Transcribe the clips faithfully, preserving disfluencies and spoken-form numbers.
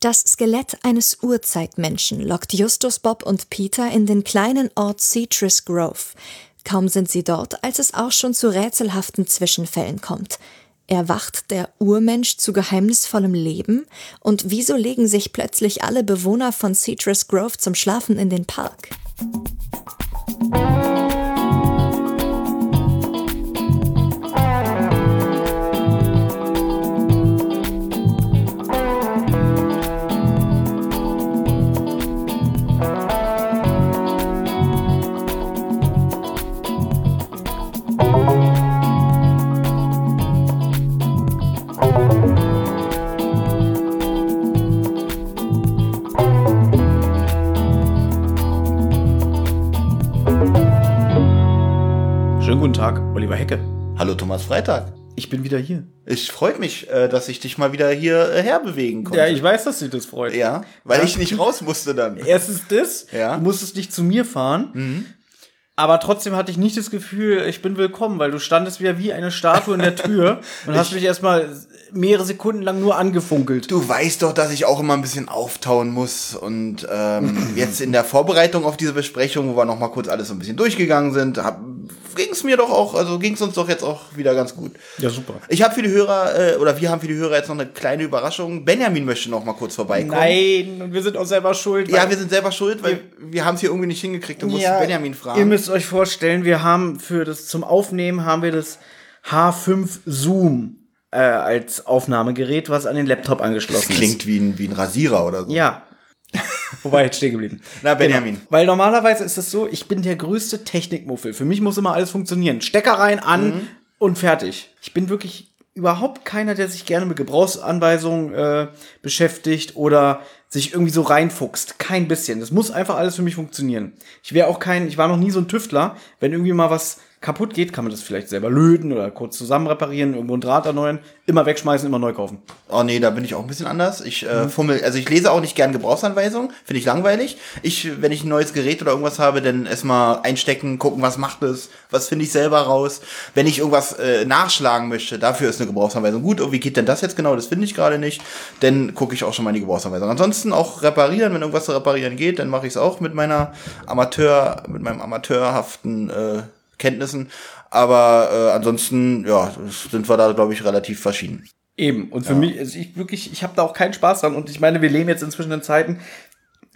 Das Skelett eines Urzeitmenschen lockt Justus, Bob und Peter in den kleinen Ort Citrus Grove. Kaum sind sie dort, als es auch schon zu rätselhaften Zwischenfällen kommt. Erwacht der Urmensch zu geheimnisvollem Leben? Und wieso legen sich plötzlich alle Bewohner von Citrus Grove zum Schlafen in den Park? Oliver Hecke. Hallo Thomas Freitag. Ich bin wieder hier. Ich freut mich, dass ich dich mal wieder hierher bewegen konnte. Ja, ich weiß, dass dich das freut. Ja, weil ja. ich nicht raus musste dann. Erstens das, ja. Du musstest nicht zu mir fahren, mhm. aber trotzdem hatte ich nicht das Gefühl, ich bin willkommen, weil du standest wieder wie eine Statue in der Tür und hast mich erstmal mehrere Sekunden lang nur angefunkelt. Du weißt doch, dass ich auch immer ein bisschen auftauen muss und ähm, jetzt in der Vorbereitung auf diese Besprechung, wo wir nochmal kurz alles so ein bisschen durchgegangen sind, hab ging es mir doch auch, also ging es uns doch jetzt auch wieder ganz gut. Ja, super. Ich habe für die Hörer, äh, oder wir haben für die Hörer jetzt noch eine kleine Überraschung. Benjamin möchte noch mal kurz vorbeikommen. Nein, und wir sind auch selber schuld. Ja, wir sind selber schuld, weil wir, wir haben es hier irgendwie nicht hingekriegt und ja, mussten Benjamin fragen. Ihr müsst euch vorstellen, wir haben für das, zum Aufnehmen haben wir das H fünf Zoom äh, als Aufnahmegerät, was an den Laptop angeschlossen ist. Das klingt ist. Wie ein, wie ein Rasierer oder so. Ja. Wobei, jetzt stehen geblieben. Na, Benjamin. Genau. Weil normalerweise ist es so, ich bin der größte Technikmuffel. Für mich muss immer alles funktionieren. Stecker rein, an mhm. und fertig. Ich bin wirklich überhaupt keiner, der sich gerne mit Gebrauchsanweisungen äh, beschäftigt oder sich irgendwie so reinfuchst. Kein bisschen. Das muss einfach alles für mich funktionieren. Ich wäre auch kein, ich war noch nie so ein Tüftler. Wenn irgendwie mal was kaputt geht, kann man das vielleicht selber löten oder kurz zusammen reparieren, irgendwo einen Draht erneuern, immer wegschmeißen, immer neu kaufen. Oh nee, da bin ich auch ein bisschen anders. Ich äh, mhm. fummel, also ich lese auch nicht gern Gebrauchsanweisungen, finde ich langweilig. Ich, wenn ich ein neues Gerät oder irgendwas habe, dann erstmal einstecken, gucken, was macht es, was finde ich selber raus. Wenn ich irgendwas äh, nachschlagen möchte, dafür ist eine Gebrauchsanweisung gut. Oh, wie geht denn das jetzt genau? Das finde ich gerade nicht. Dann gucke ich auch schon mal in die Gebrauchsanweisung. Ansonsten auch reparieren, wenn irgendwas zu reparieren geht, dann mache ich es auch mit meiner Amateur, mit meinem amateurhaften äh, Kenntnissen, aber äh, ansonsten ja, sind wir da, glaube ich, relativ verschieden. Eben, und für ja. mich, also ich wirklich, ich habe da auch keinen Spaß dran und ich meine, wir leben jetzt inzwischen in Zeiten,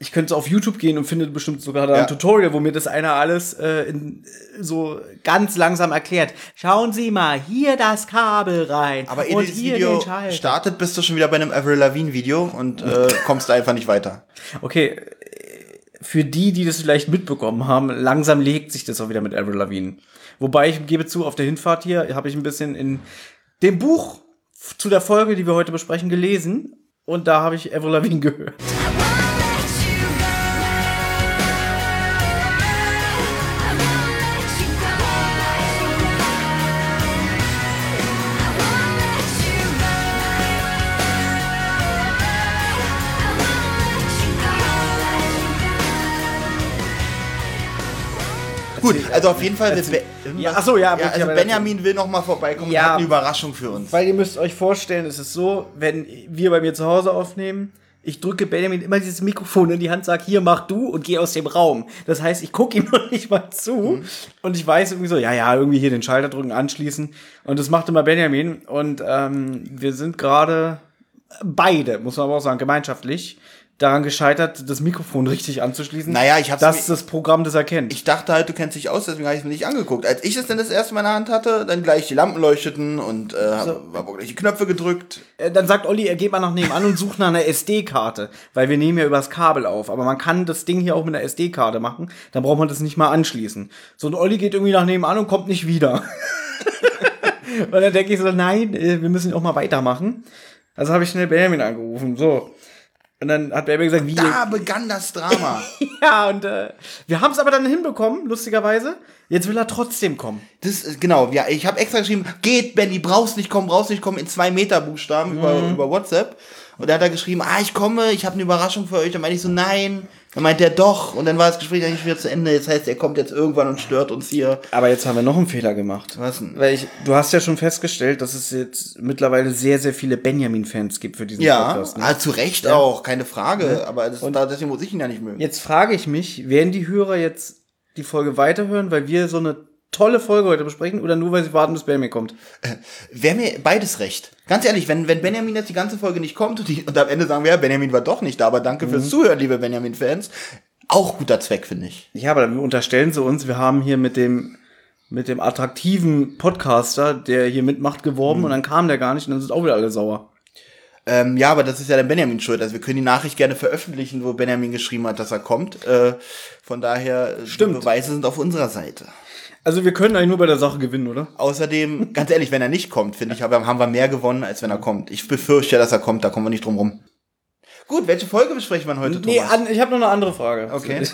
ich könnte auf YouTube gehen und finde bestimmt sogar da ja. ein Tutorial, wo mir das einer alles äh, in, so ganz langsam erklärt. Schauen Sie mal, hier das Kabel rein. Aber ehe dieses Video startet, bist du schon wieder bei einem Avril Lavigne Video und äh, kommst da einfach nicht weiter. Okay, für die, die das vielleicht mitbekommen haben, langsam legt sich das auch wieder mit Avril Lavigne. Wobei, ich gebe zu, auf der Hinfahrt hier habe ich ein bisschen in dem Buch zu der Folge, die wir heute besprechen, gelesen. Und da habe ich Avril Lavigne gehört. Gut, also auf jeden Fall, also, ja, achso, ja, ja, also Benjamin will nochmal vorbeikommen, ja, und hat eine Überraschung für uns. Weil ihr müsst euch vorstellen, es ist so, wenn wir bei mir zu Hause aufnehmen, ich drücke Benjamin immer dieses Mikrofon in die Hand, sag hier, mach du und geh aus dem Raum. Das heißt, ich gucke ihm noch nicht mal zu, mhm. und ich weiß irgendwie so, ja, ja, irgendwie hier den Schalter drücken, anschließen, und das macht immer Benjamin, und ähm, wir sind gerade beide, muss man aber auch sagen, gemeinschaftlich daran gescheitert, das Mikrofon richtig anzuschließen, naja, ich hab's dass das Programm das erkennt. Ich dachte halt, du kennst dich aus, deswegen habe ich es mir nicht angeguckt. Als ich es dann das erste Mal in der Hand hatte, dann gleich die Lampen leuchteten und äh, also, habe auch gleich die Knöpfe gedrückt. Dann sagt Olli, er geht mal nach nebenan und sucht nach einer S D-Karte, weil wir nehmen ja übers Kabel auf. Aber man kann das Ding hier auch mit einer S D-Karte machen, dann braucht man das nicht mal anschließen. So, und Olli geht irgendwie nach nebenan und kommt nicht wieder. Und dann denke ich so, nein, wir müssen auch mal weitermachen. Also habe ich schnell Benjamin angerufen, so. Und dann hat Benjamin gesagt, wie... Da begann das Drama. Ja, und äh, wir haben es aber dann hinbekommen, lustigerweise. Jetzt will er trotzdem kommen. Das ist, genau, ja, ich habe extra geschrieben, geht, Benny, brauchst nicht kommen, brauchst nicht kommen, in zwei Meter Buchstaben mhm. über, über WhatsApp. Und da hat er geschrieben, ah, ich komme, ich habe eine Überraschung für euch. Dann meinte ich so, nein. Dann meinte er doch. Und dann war das Gespräch eigentlich wieder zu Ende. Das heißt, er kommt jetzt irgendwann und stört uns hier. Aber jetzt haben wir noch einen Fehler gemacht. Was denn? Weil ich, du hast ja schon festgestellt, dass es jetzt mittlerweile sehr, sehr viele Benjamin-Fans gibt für diesen ja, Podcast. Ne? Ah, zu Recht ja. auch, keine Frage. Ja. Aber das, und deswegen muss ich ihn ja nicht mögen. Jetzt frage ich mich, werden die Hörer jetzt die Folge weiterhören, weil wir so eine tolle Folge heute besprechen, oder nur, weil sie warten, bis Benjamin kommt? Äh, Wäre mir beides recht. Ganz ehrlich, wenn, wenn Benjamin jetzt die ganze Folge nicht kommt und, die, und am Ende sagen wir, ja, Benjamin war doch nicht da, aber danke mhm. fürs Zuhören, liebe Benjamin-Fans. Auch guter Zweck, finde ich. Ja, aber dann unterstellen sie uns, wir haben hier mit dem, mit dem attraktiven Podcaster, der hier mitmacht, geworben mhm. und dann kam der gar nicht und dann sind auch wieder alle sauer. Ähm, ja, aber das ist ja dann Benjamin schuld. Also wir können die Nachricht gerne veröffentlichen, wo Benjamin geschrieben hat, dass er kommt. Äh, von daher, stimmt. Die Beweise sind auf unserer Seite. Also wir können eigentlich nur bei der Sache gewinnen, oder? Außerdem, ganz ehrlich, wenn er nicht kommt, finde ich, haben wir mehr gewonnen, als wenn er kommt. Ich befürchte, dass er kommt, da kommen wir nicht drum rum. Gut, welche Folge besprechen wir heute, nee, Thomas? An, ich habe noch eine andere Frage. Okay.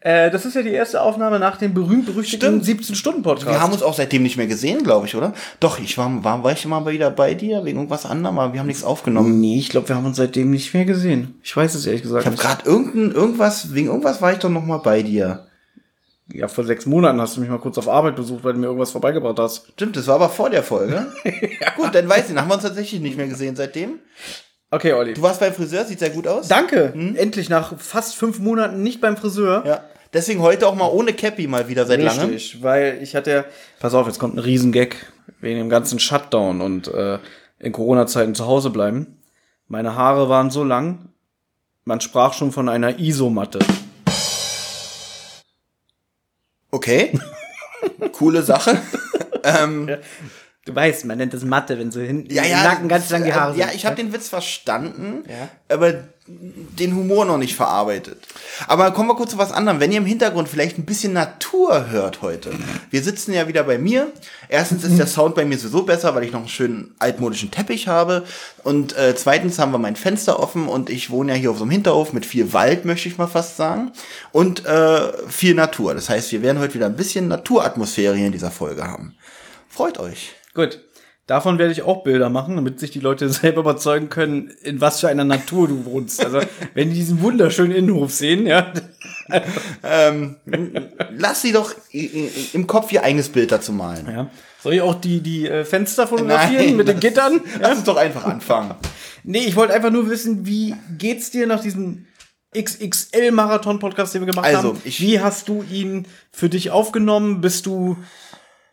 äh, das ist ja die erste Aufnahme nach dem berühmt-berüchtigten siebzehn-Stunden-Podcast. Wir haben uns auch seitdem nicht mehr gesehen, glaube ich, oder? Doch, ich war, war, war ich immer wieder bei dir wegen irgendwas anderem, aber wir haben nichts aufgenommen. Nee, ich glaube, wir haben uns seitdem nicht mehr gesehen. Ich weiß es ehrlich gesagt. Ich habe gerade irgendein, irgendwas, wegen irgendwas war ich doch noch mal bei dir. Ja, vor sechs Monaten hast du mich mal kurz auf Arbeit besucht, weil du mir irgendwas vorbeigebracht hast. Stimmt, das war aber vor der Folge. ja. Gut, dann weiß ich, dann haben wir uns tatsächlich nicht mehr gesehen seitdem. Okay, Olli. Du warst beim Friseur, sieht sehr gut aus. Danke. Hm? Endlich nach fast fünf Monaten nicht beim Friseur. Ja. Deswegen heute auch mal ohne Cappy mal wieder seit langem. Richtig, weil ich hatte ja, pass auf, jetzt kommt ein Riesengag wegen dem ganzen Shutdown und äh, in Corona-Zeiten zu Hause bleiben. Meine Haare waren so lang, man sprach schon von einer Isomatte. Okay. Coole Sache. ähm, ja. Du weißt, man nennt das Matte, wenn so hinten ja, ja, im Nacken ganz lang die Haare sind. Ja, ich habe den Witz verstanden, ja. aber den Humor noch nicht verarbeitet. Aber kommen wir kurz zu was anderem. Wenn ihr im Hintergrund vielleicht ein bisschen Natur hört heute. Wir sitzen ja wieder bei mir. Erstens ist der Sound bei mir sowieso besser, weil ich noch einen schönen altmodischen Teppich habe. Und äh, zweitens haben wir mein Fenster offen und ich wohne ja hier auf so einem Hinterhof mit viel Wald, möchte ich mal fast sagen. Und äh, viel Natur. Das heißt, wir werden heute wieder ein bisschen Naturatmosphäre hier in dieser Folge haben. Freut euch. Gut, davon werde ich auch Bilder machen, damit sich die Leute selber überzeugen können, in was für einer Natur du wohnst. Also, wenn die diesen wunderschönen Innenhof sehen, ja. ähm, lass sie doch im Kopf ihr eigenes Bild dazu malen. Ja. Soll ich auch die, die Fenster fotografieren? Nein, mit den Gittern? Ist, lass uns doch einfach anfangen. Nee, ich wollte einfach nur wissen, wie geht's dir nach diesem X X L-Marathon-Podcast, den wir gemacht also, haben? Ich, wie hast du ihn für dich aufgenommen? Bist du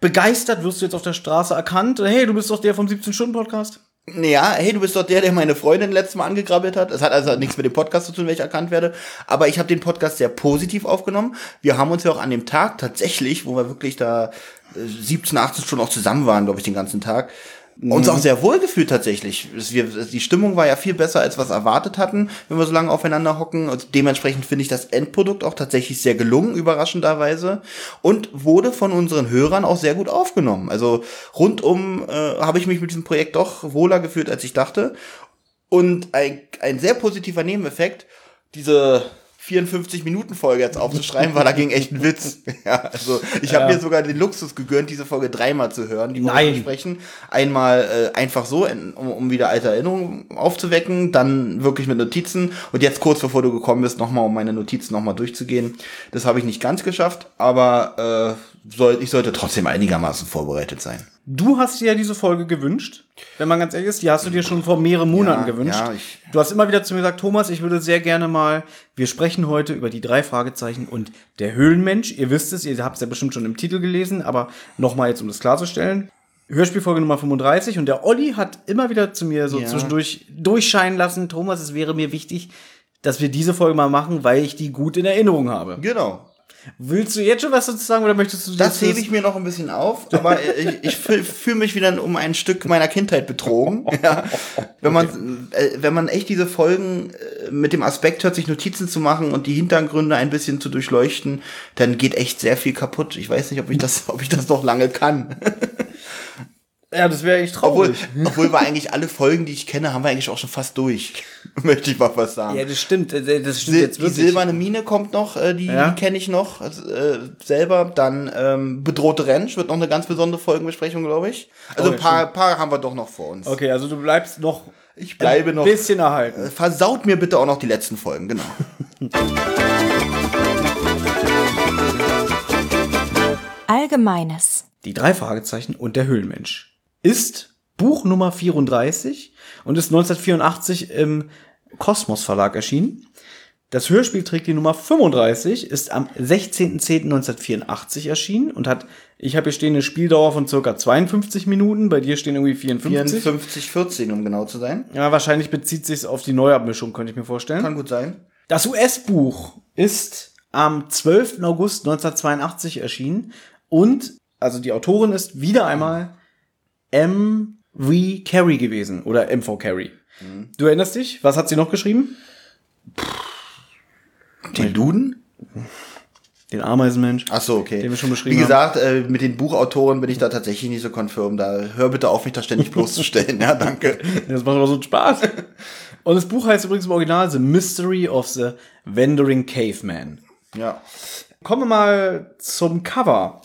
begeistert? Wirst du jetzt auf der Straße erkannt? Hey, du bist doch der vom siebzehn-Stunden-Podcast? Naja, hey, du bist doch der, der meine Freundin letztes Mal angegrabbelt hat. Es hat also nichts mit dem Podcast zu tun, wenn ich erkannt werde. Aber ich habe den Podcast sehr positiv aufgenommen. Wir haben uns ja auch an dem Tag tatsächlich, wo wir wirklich da siebzehn, achtzehn Stunden auch zusammen waren, glaube ich, den ganzen Tag, uns auch sehr wohl gefühlt tatsächlich. Wir, die Stimmung war ja viel besser, als wir es erwartet hatten, wenn wir so lange aufeinander hocken. Und dementsprechend finde ich das Endprodukt auch tatsächlich sehr gelungen, überraschenderweise. Und wurde von unseren Hörern auch sehr gut aufgenommen. Also rundum äh, habe ich mich mit diesem Projekt doch wohler gefühlt, als ich dachte. Und ein, ein sehr positiver Nebeneffekt, diese vierundfünfzig-Minuten-Folge jetzt aufzuschreiben, war dagegen echt ein Witz. Ja, also ich habe ja. mir sogar den Luxus gegönnt, diese Folge dreimal zu hören, die wir besprechen. Einmal äh, einfach so, in, um, um wieder alte Erinnerungen aufzuwecken, dann wirklich mit Notizen und jetzt kurz bevor du gekommen bist, nochmal, um meine Notizen nochmal durchzugehen. Das habe ich nicht ganz geschafft, aber äh, soll, ich sollte trotzdem einigermaßen vorbereitet sein. Du hast dir ja diese Folge gewünscht, wenn man ganz ehrlich ist, die hast du dir schon vor mehreren Monaten ja, gewünscht. Ja, ich, du hast immer wieder zu mir gesagt, Thomas, ich würde sehr gerne mal, wir sprechen heute über die drei Fragezeichen und der Höhlenmensch. Ihr wisst es, ihr habt es ja bestimmt schon im Titel gelesen, aber nochmal jetzt, um das klarzustellen. Hörspielfolge Nummer fünfunddreißig und der Olli hat immer wieder zu mir so ja. zwischendurch durchscheinen lassen, Thomas, es wäre mir wichtig, dass wir diese Folge mal machen, weil ich die gut in Erinnerung habe. Genau. Willst du jetzt schon was dazu sagen oder möchtest du das? Das hebe ich mir noch ein bisschen auf, aber ich, ich fühle mich wieder um ein Stück meiner Kindheit betrogen. Ja. Wenn man, wenn man echt diese Folgen mit dem Aspekt hört, sich Notizen zu machen und die Hintergründe ein bisschen zu durchleuchten, dann geht echt sehr viel kaputt. Ich weiß nicht, ob ich das, ob ich das noch lange kann. Ja, das wäre echt traurig. Obwohl, obwohl wir eigentlich alle Folgen, die ich kenne, haben wir eigentlich auch schon fast durch. Möchte ich mal was sagen. Ja, das stimmt. Das stimmt Sil- jetzt wirklich. Die silberne Mine kommt noch, die, ja. die kenne ich noch äh, selber. Dann ähm, bedrohte Ranch wird noch eine ganz besondere Folgenbesprechung, glaube ich. Also oh, ein paar, paar haben wir doch noch vor uns. Okay, also du bleibst noch Ich bleibe ein noch. Ein bisschen erhalten. Versaut mir bitte auch noch die letzten Folgen, genau. Allgemeines. Die drei Fragezeichen und der Höhlenmensch ist Buch Nummer vierunddreißig und ist neunzehnhundertvierundachtzig im Kosmos Verlag erschienen. Das Hörspiel trägt die Nummer fünfunddreißig, ist am sechzehnten zehnten neunzehnhundertvierundachtzig erschienen und hat, ich habe hier stehen, eine Spieldauer von circa zweiundfünfzig Minuten, bei dir stehen irgendwie vierundfünfzig. vierundfünfzig, vierzehn, um genau zu sein. Ja, wahrscheinlich bezieht sich es auf die Neuabmischung, könnte ich mir vorstellen. Kann gut sein. Das U S-Buch ist am zwölften August neunzehnhundertzweiundachtzig erschienen und, also die Autorin ist wieder einmal M. V. Carey gewesen oder M. V. Carey. Mhm. Du erinnerst dich? Was hat sie noch geschrieben? Puh. Den Duden? Den Ameisenmensch. Ach so, okay. Den wir schon beschrieben haben. Wie gesagt, haben. mit den Buchautoren bin ich da tatsächlich nicht so konfirm. Da hör bitte auf, mich da ständig bloßzustellen. Ja, danke. Das macht aber so einen Spaß. Und das Buch heißt übrigens im Original The Mystery of the Wandering Caveman. Ja. Kommen wir mal zum Cover.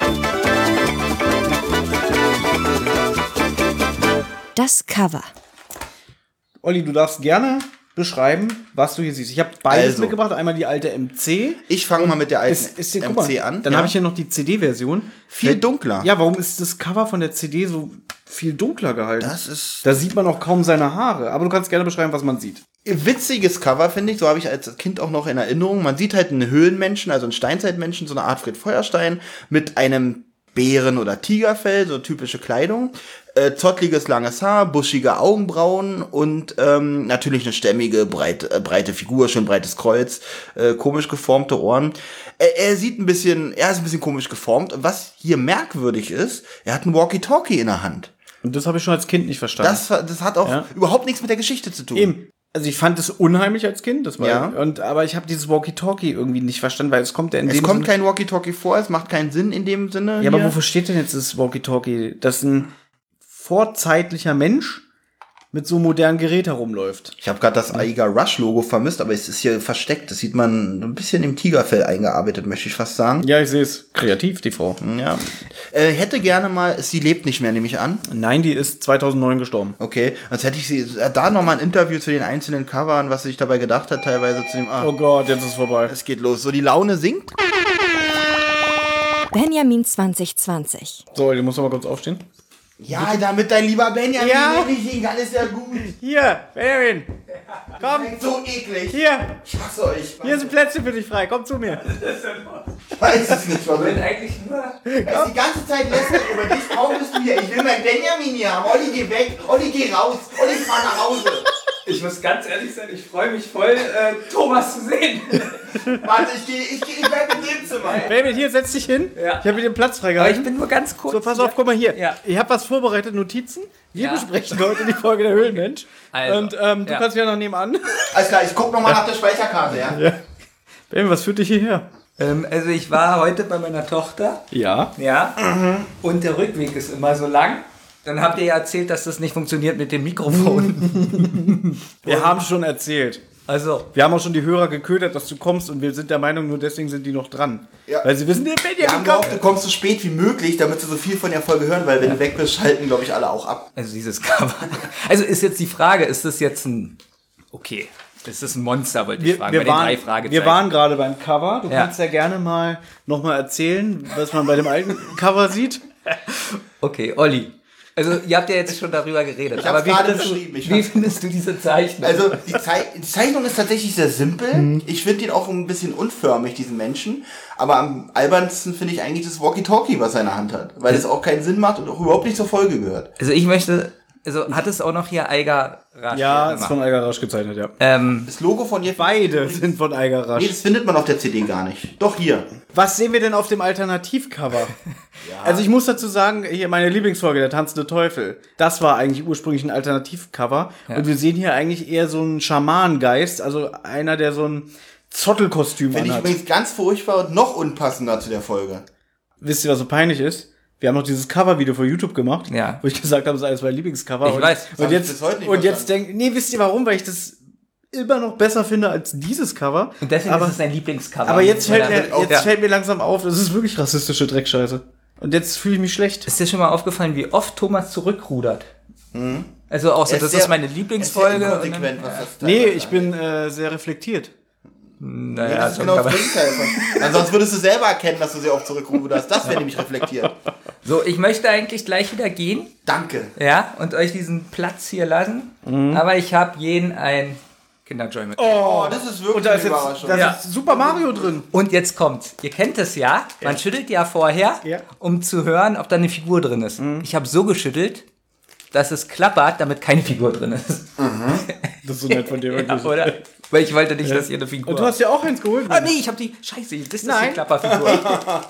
Das Cover. Olli, du darfst gerne beschreiben, was du hier siehst. Ich habe beides also mitgebracht. Einmal die alte M C. Ich fange mal mit der alten ist, ist die, M C mal, an. Dann ja. habe ich hier noch die C D-Version. Viel Weil, dunkler. Ja, warum ist das Cover von der C D so viel dunkler gehalten? Das ist... Da sieht man auch kaum seine Haare. Aber du kannst gerne beschreiben, was man sieht. Witziges Cover, finde ich. So habe ich als Kind auch noch in Erinnerung. Man sieht halt einen Höhlenmenschen, also einen Steinzeitmenschen, so eine Art Fred Feuerstein mit einem Bären- oder Tigerfell, so typische Kleidung. Äh, zottliges, langes Haar, buschige Augenbrauen und ähm, natürlich eine stämmige, breit, äh, breite Figur, schön breites Kreuz, äh, komisch geformte Ohren. Er, er sieht ein bisschen, er ist ein bisschen komisch geformt. Was hier merkwürdig ist, er hat einen Walkie-Talkie in der Hand. Und das habe ich schon als Kind nicht verstanden. Das, das hat auch ja. überhaupt nichts mit der Geschichte zu tun. Eben. Also ich fand es unheimlich als Kind, das war ja. und aber ich habe dieses Walkie-Talkie irgendwie nicht verstanden, weil es kommt ja in es dem Es kommt Sinne kein Walkie-Talkie vor, es macht keinen Sinn in dem Sinne. Ja, hier. Aber wofür steht denn jetzt das Walkie-Talkie? Dass ein vorzeitlicher Mensch mit so einem modernen Gerät herumläuft. Ich habe gerade das Aiga Rasch Logo vermisst, aber es ist hier versteckt. Das sieht man ein bisschen im Tigerfell eingearbeitet, möchte ich fast sagen. Ja, ich sehe es. Kreativ, die Frau. Ja. Äh, hätte gerne mal, sie lebt nicht mehr, nehme ich an. Nein, die ist zweitausendneun gestorben. Okay, als hätte ich sie, da nochmal ein Interview zu den einzelnen Covern, was sie sich dabei gedacht hat, teilweise zu dem, ah, oh Gott, jetzt ist es vorbei. Es geht los. So, die Laune sinkt. Benjamin zwanzig zwanzig. So, du musst noch mal kurz aufstehen. Ja, damit dein lieber Benjamin, ja. Richtig, alles ja gut. Hier, Benjamin, komm. Das ist so eklig. Hier. Ich hasse euch. Mann. Hier sind Plätze für dich frei, komm zu mir. Ich weiß es nicht, was denn eigentlich nur... Das die ganze Zeit lässt über dich, kaum bist du hier. Ich will meinen Benjamin hier haben. Olli, geh weg. Olli, geh raus. Olli, fahr nach Hause. Ich muss ganz ehrlich sein, ich freue mich voll, äh, Thomas zu sehen. Warte, ich gehe ich geh, ich bleib in dem Zimmer. Baby, hier, setz dich hin. Ja. Ich habe mir den Platz freigehalten. Aber ich bin nur ganz kurz. So, pass auf, guck mal hier. Ja. Ich habe was vorbereitet, Notizen. Wir ja. besprechen heute die Folge der Höhlenmensch. Also. Und ähm, du ja. kannst ja noch nebenan. Alles klar, ich guck nochmal ja. nach der Speicherkarte, ja? ja. Baby, was führt dich hierher? Ähm, also ich war heute bei meiner Tochter. Ja. Ja. Mhm. Und der Rückweg ist immer so lang. Dann habt ihr ja erzählt, dass das nicht funktioniert mit dem Mikrofon. Wir haben schon erzählt. Also, wir haben auch schon die Hörer geködert, dass du kommst, und wir sind der Meinung, nur deswegen sind die noch dran. Ja. Weil sie wissen, der Benjamin kommt. Du kommst so spät wie möglich, damit sie so viel von der Folge hören, weil wenn ja. du weg bist, schalten, glaube ich, alle auch ab. Also dieses Cover. Also ist jetzt die Frage, ist das jetzt ein... Okay, ist das ein Monster, wollte ich wir, fragen, wir bei waren, den drei Fragezeichen. Wir waren gerade beim Cover. Du ja. kannst ja gerne mal nochmal erzählen, was man bei dem alten Cover sieht. Okay, Olli. Also, ihr habt ja jetzt schon darüber geredet. Ich aber wie, gerade findest du, ich wie findest du diese Zeichnung? Also, die, Zei- die Zeichnung ist tatsächlich sehr simpel. Mhm. Ich finde ihn auch ein bisschen unförmig, diesen Menschen. Aber am albernsten finde ich eigentlich das Walkie-Talkie, was er in der Hand hat. Weil es auch keinen Sinn macht und auch überhaupt nicht zur Folge gehört. Also, ich möchte... Also, hat es auch noch hier Aiga Rasch? Ja, ist von Aiga Rasch gezeichnet, ja. Ähm, das Logo von hier... Beide sind von Aiga Rasch. Nee, das findet man auf der C D gar nicht. Doch hier. Was sehen wir denn auf dem Alternativcover? Ja. Also ich muss dazu sagen, hier meine Lieblingsfolge, der tanzende Teufel, das war eigentlich ursprünglich ein Alternativcover. Ja. Und wir sehen hier eigentlich eher so einen Schamanengeist, also einer, der so ein Zottelkostüm anhat. Finde ich übrigens ganz furchtbar und noch unpassender zu der Folge. Wisst ihr, was so peinlich ist? Wir haben noch dieses Cover-Video für YouTube gemacht, ja. wo ich gesagt habe, das ist eines meiner Lieblingscover. Ich und, weiß. Und jetzt, und jetzt denke nee, wisst ihr warum? Weil ich das immer noch besser finde als dieses Cover. Und deswegen aber, ist es dein Lieblingscover. Aber jetzt, fällt, er, jetzt ja. fällt mir langsam auf, das ist wirklich rassistische Dreckscheiße. Und jetzt fühle ich mich schlecht. Ist dir schon mal aufgefallen, wie oft Thomas zurückrudert? Mhm. Also auch so, das sehr, ist meine Lieblingsfolge. Ist konsequent, was das nee, ich bin äh, sehr reflektiert. Naja, ja, das ist genau das Gegenteil. Ansonsten würdest du selber erkennen, dass du sie auch zurückrufen darfst. Das wäre nämlich reflektiert. So, ich möchte eigentlich gleich wieder gehen. Danke. Ja, und euch diesen Platz hier lassen. Mhm. Aber ich habe jeden ein Kinderjoy mit. Oh, das ist wirklich eine Überraschung. Da ist, ja. ist Super Mario drin. Und jetzt kommt's. Ihr kennt es ja. Man ja. schüttelt ja vorher, ja. um zu hören, ob da eine Figur drin ist. Mhm. Ich habe so geschüttelt, dass es klappert, damit keine Figur drin ist. Mhm. Das ist so nett von dir wirklich. Ja, oder? Weil ich wollte nicht, ja. dass ihr eine Figur... Und du hast ja auch eins geholt. Ah, nee, ich habe die... Scheiße, das Nein. ist die Klapperfigur.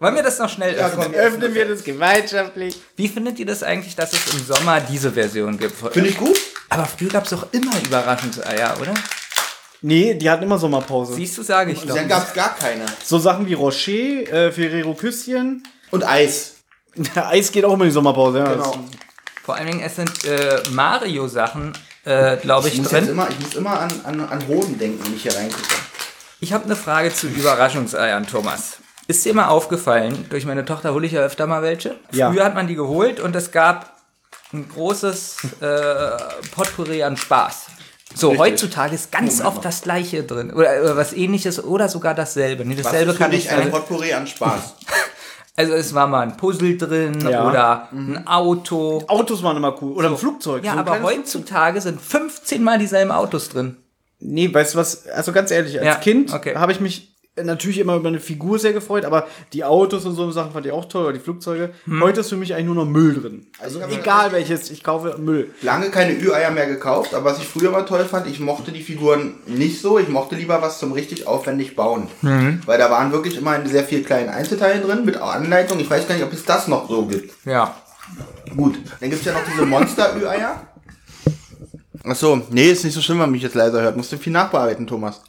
Wollen wir das noch schnell öffnen? Ja, komm, öffnen wir das gemeinschaftlich. Wie findet ihr das eigentlich, dass es im Sommer diese Version gibt? Finde ich gut. Aber früher gab es doch immer Überraschungseier, oder? Nee, die hatten immer Sommerpause. Siehst du, sage ich doch. Dann gab es gar keine. So Sachen wie Rocher, äh, Ferrero Küsschen. Und Eis. Eis geht auch immer in die Sommerpause, ja. Genau. Vor allen Dingen, es sind äh, Mario-Sachen, äh, glaube ich, ich muss drin. Immer, ich muss immer an, an, an Hoden denken, wenn ich hier reingucke. Ich habe eine Frage zu Überraschungseiern, Thomas. Ist dir mal aufgefallen, durch meine Tochter hole ich ja öfter mal welche. Ja. Früher hat man die geholt und es gab ein großes äh, Potpourri an Spaß. So, richtig. Heutzutage ist ganz Moment oft mal. Das Gleiche drin. Oder, oder was Ähnliches oder sogar dasselbe. Nee, dasselbe was kann ich ein Potpourri an Spaß? Also es war mal ein Puzzle drin ja. oder ein Auto. Autos waren immer cool. Oder so. Ein Flugzeug. Ja, so ein aber heutzutage Flugzeug. Sind fünfzehn Mal dieselben Autos drin. Nee, weißt du was? Also ganz ehrlich, als ja. Kind okay. habe ich mich natürlich immer über eine Figur sehr gefreut, aber die Autos und so Sachen fand ich auch toll, oder die Flugzeuge. Hm. Heute ist für mich eigentlich nur noch Müll drin. Also egal welches, ich kaufe Müll. Lange keine Ü-Eier mehr gekauft, aber was ich früher mal toll fand, ich mochte die Figuren nicht so, ich mochte lieber was zum richtig aufwendig bauen. Hm. Weil da waren wirklich immer sehr viele kleine Einzelteile drin, mit Anleitung, ich weiß gar nicht, ob es das noch so gibt. Ja. Gut, dann gibt es ja noch diese Monster-Ü-Eier. Achso, nee, ist nicht so schlimm, wenn man mich jetzt leiser hört. Musst du viel nachbearbeiten, Thomas.